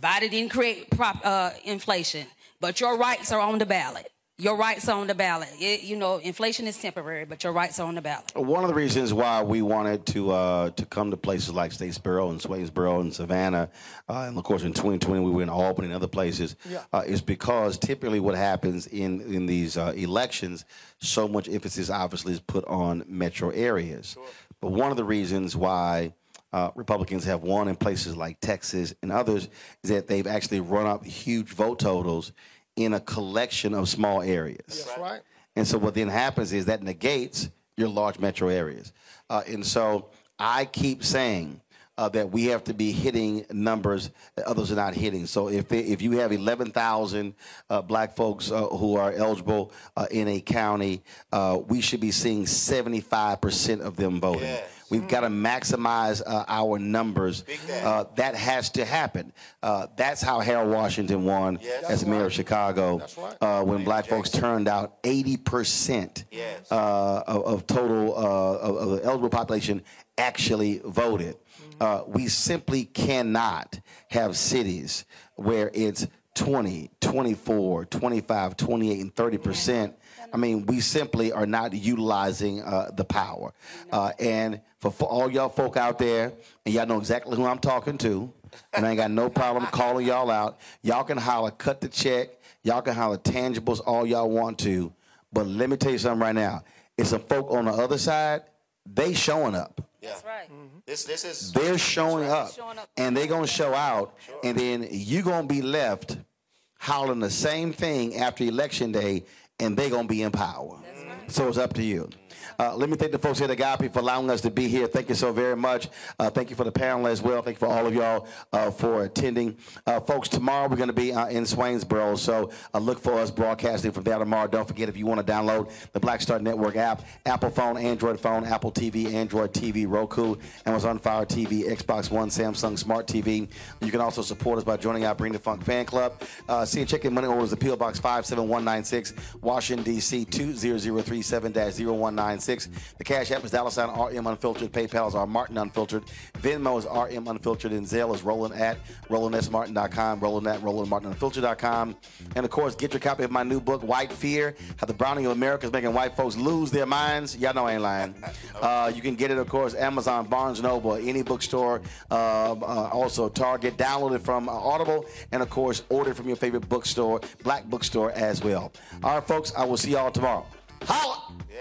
Biden didn't create prop, uh, inflation, but your rights are on the ballot. Your rights are on the ballot. It, you know, inflation is temporary, but your rights are on the ballot. One of the reasons why we wanted to uh, to come to places like Statesboro and Swainsboro and Savannah, uh, and of course in twenty twenty we were in Albany and other places, yeah. uh, is because typically what happens in, in these uh, elections, so much emphasis obviously is put on metro areas. Sure. But one of the reasons why Uh, Republicans have won in places like Texas and others is that they've actually run up huge vote totals in a collection of small areas. That's right. And so what then happens is that negates your large metro areas. Uh, and so I keep saying uh, that we have to be hitting numbers that others are not hitting. So if they, if you have eleven thousand uh, black folks uh, who are eligible uh, in a county, uh, we should be seeing seventy-five percent of them voting. Yes. We've got to maximize uh, our numbers. Uh, that has to happen. Uh, that's how Harold Washington won yes, as mayor right. of Chicago right. uh, when Maybe black Jackson. folks turned out eighty percent yes. uh, of, of total uh, of, of the eligible population actually voted. Mm-hmm. uh, we simply cannot have cities where it's twenty, twenty-four, twenty-five, twenty-eight, and thirty percent. I mean, we simply are not utilizing uh, the power. Uh, and for, for all y'all folk out there, and y'all know exactly who I'm talking to, and I ain't got no problem calling y'all out. Y'all can holler, cut the check. Y'all can holler tangibles all y'all want to. But let me tell you something right now. It's some folk on the other side, they showing up. Yeah. That's right. Mm-hmm. This this is they're showing, right. up, showing up and they're gonna show out, sure. and then you're gonna be left howling the same thing after election day, and they're gonna be in power. That's right. So it's up to you. Uh, let me thank the folks here at Agape for allowing us to be here. Thank you so very much. Uh, thank you for the panel as well. Thank you for all of y'all uh, for attending. Uh, folks, tomorrow we're going to be uh, in Swainsboro, so uh, look for us broadcasting from there tomorrow. Don't forget, if you want to download the Black Star Network app, Apple phone, Android phone, Apple T V, Android T V, Roku, Amazon Fire T V, Xbox One, Samsung Smart T V. You can also support us by joining our Bring the Funk fan club. Uh, see and check in money orders at P O Box five seven one nine six, Washington, D C two zero zero three seven dash zero one nine. The Cash App is dollar sign R M Unfiltered. PayPal is R Martin Unfiltered. Venmo is R M Unfiltered. And Zelle is Roland at Roland S Martin dot com. Roland at Roland Martin Unfiltered dot com. And, of course, get your copy of my new book, White Fear, How the Browning of America is Making White Folks Lose Their Minds. Y'all know I ain't lying. Uh, you can get it, of course, Amazon, Barnes and Noble, any bookstore, uh, uh, also Target. Download it from uh, Audible. And, of course, order it from your favorite bookstore, black bookstore as well. All right, folks, I will see y'all tomorrow. Holla! Yeah.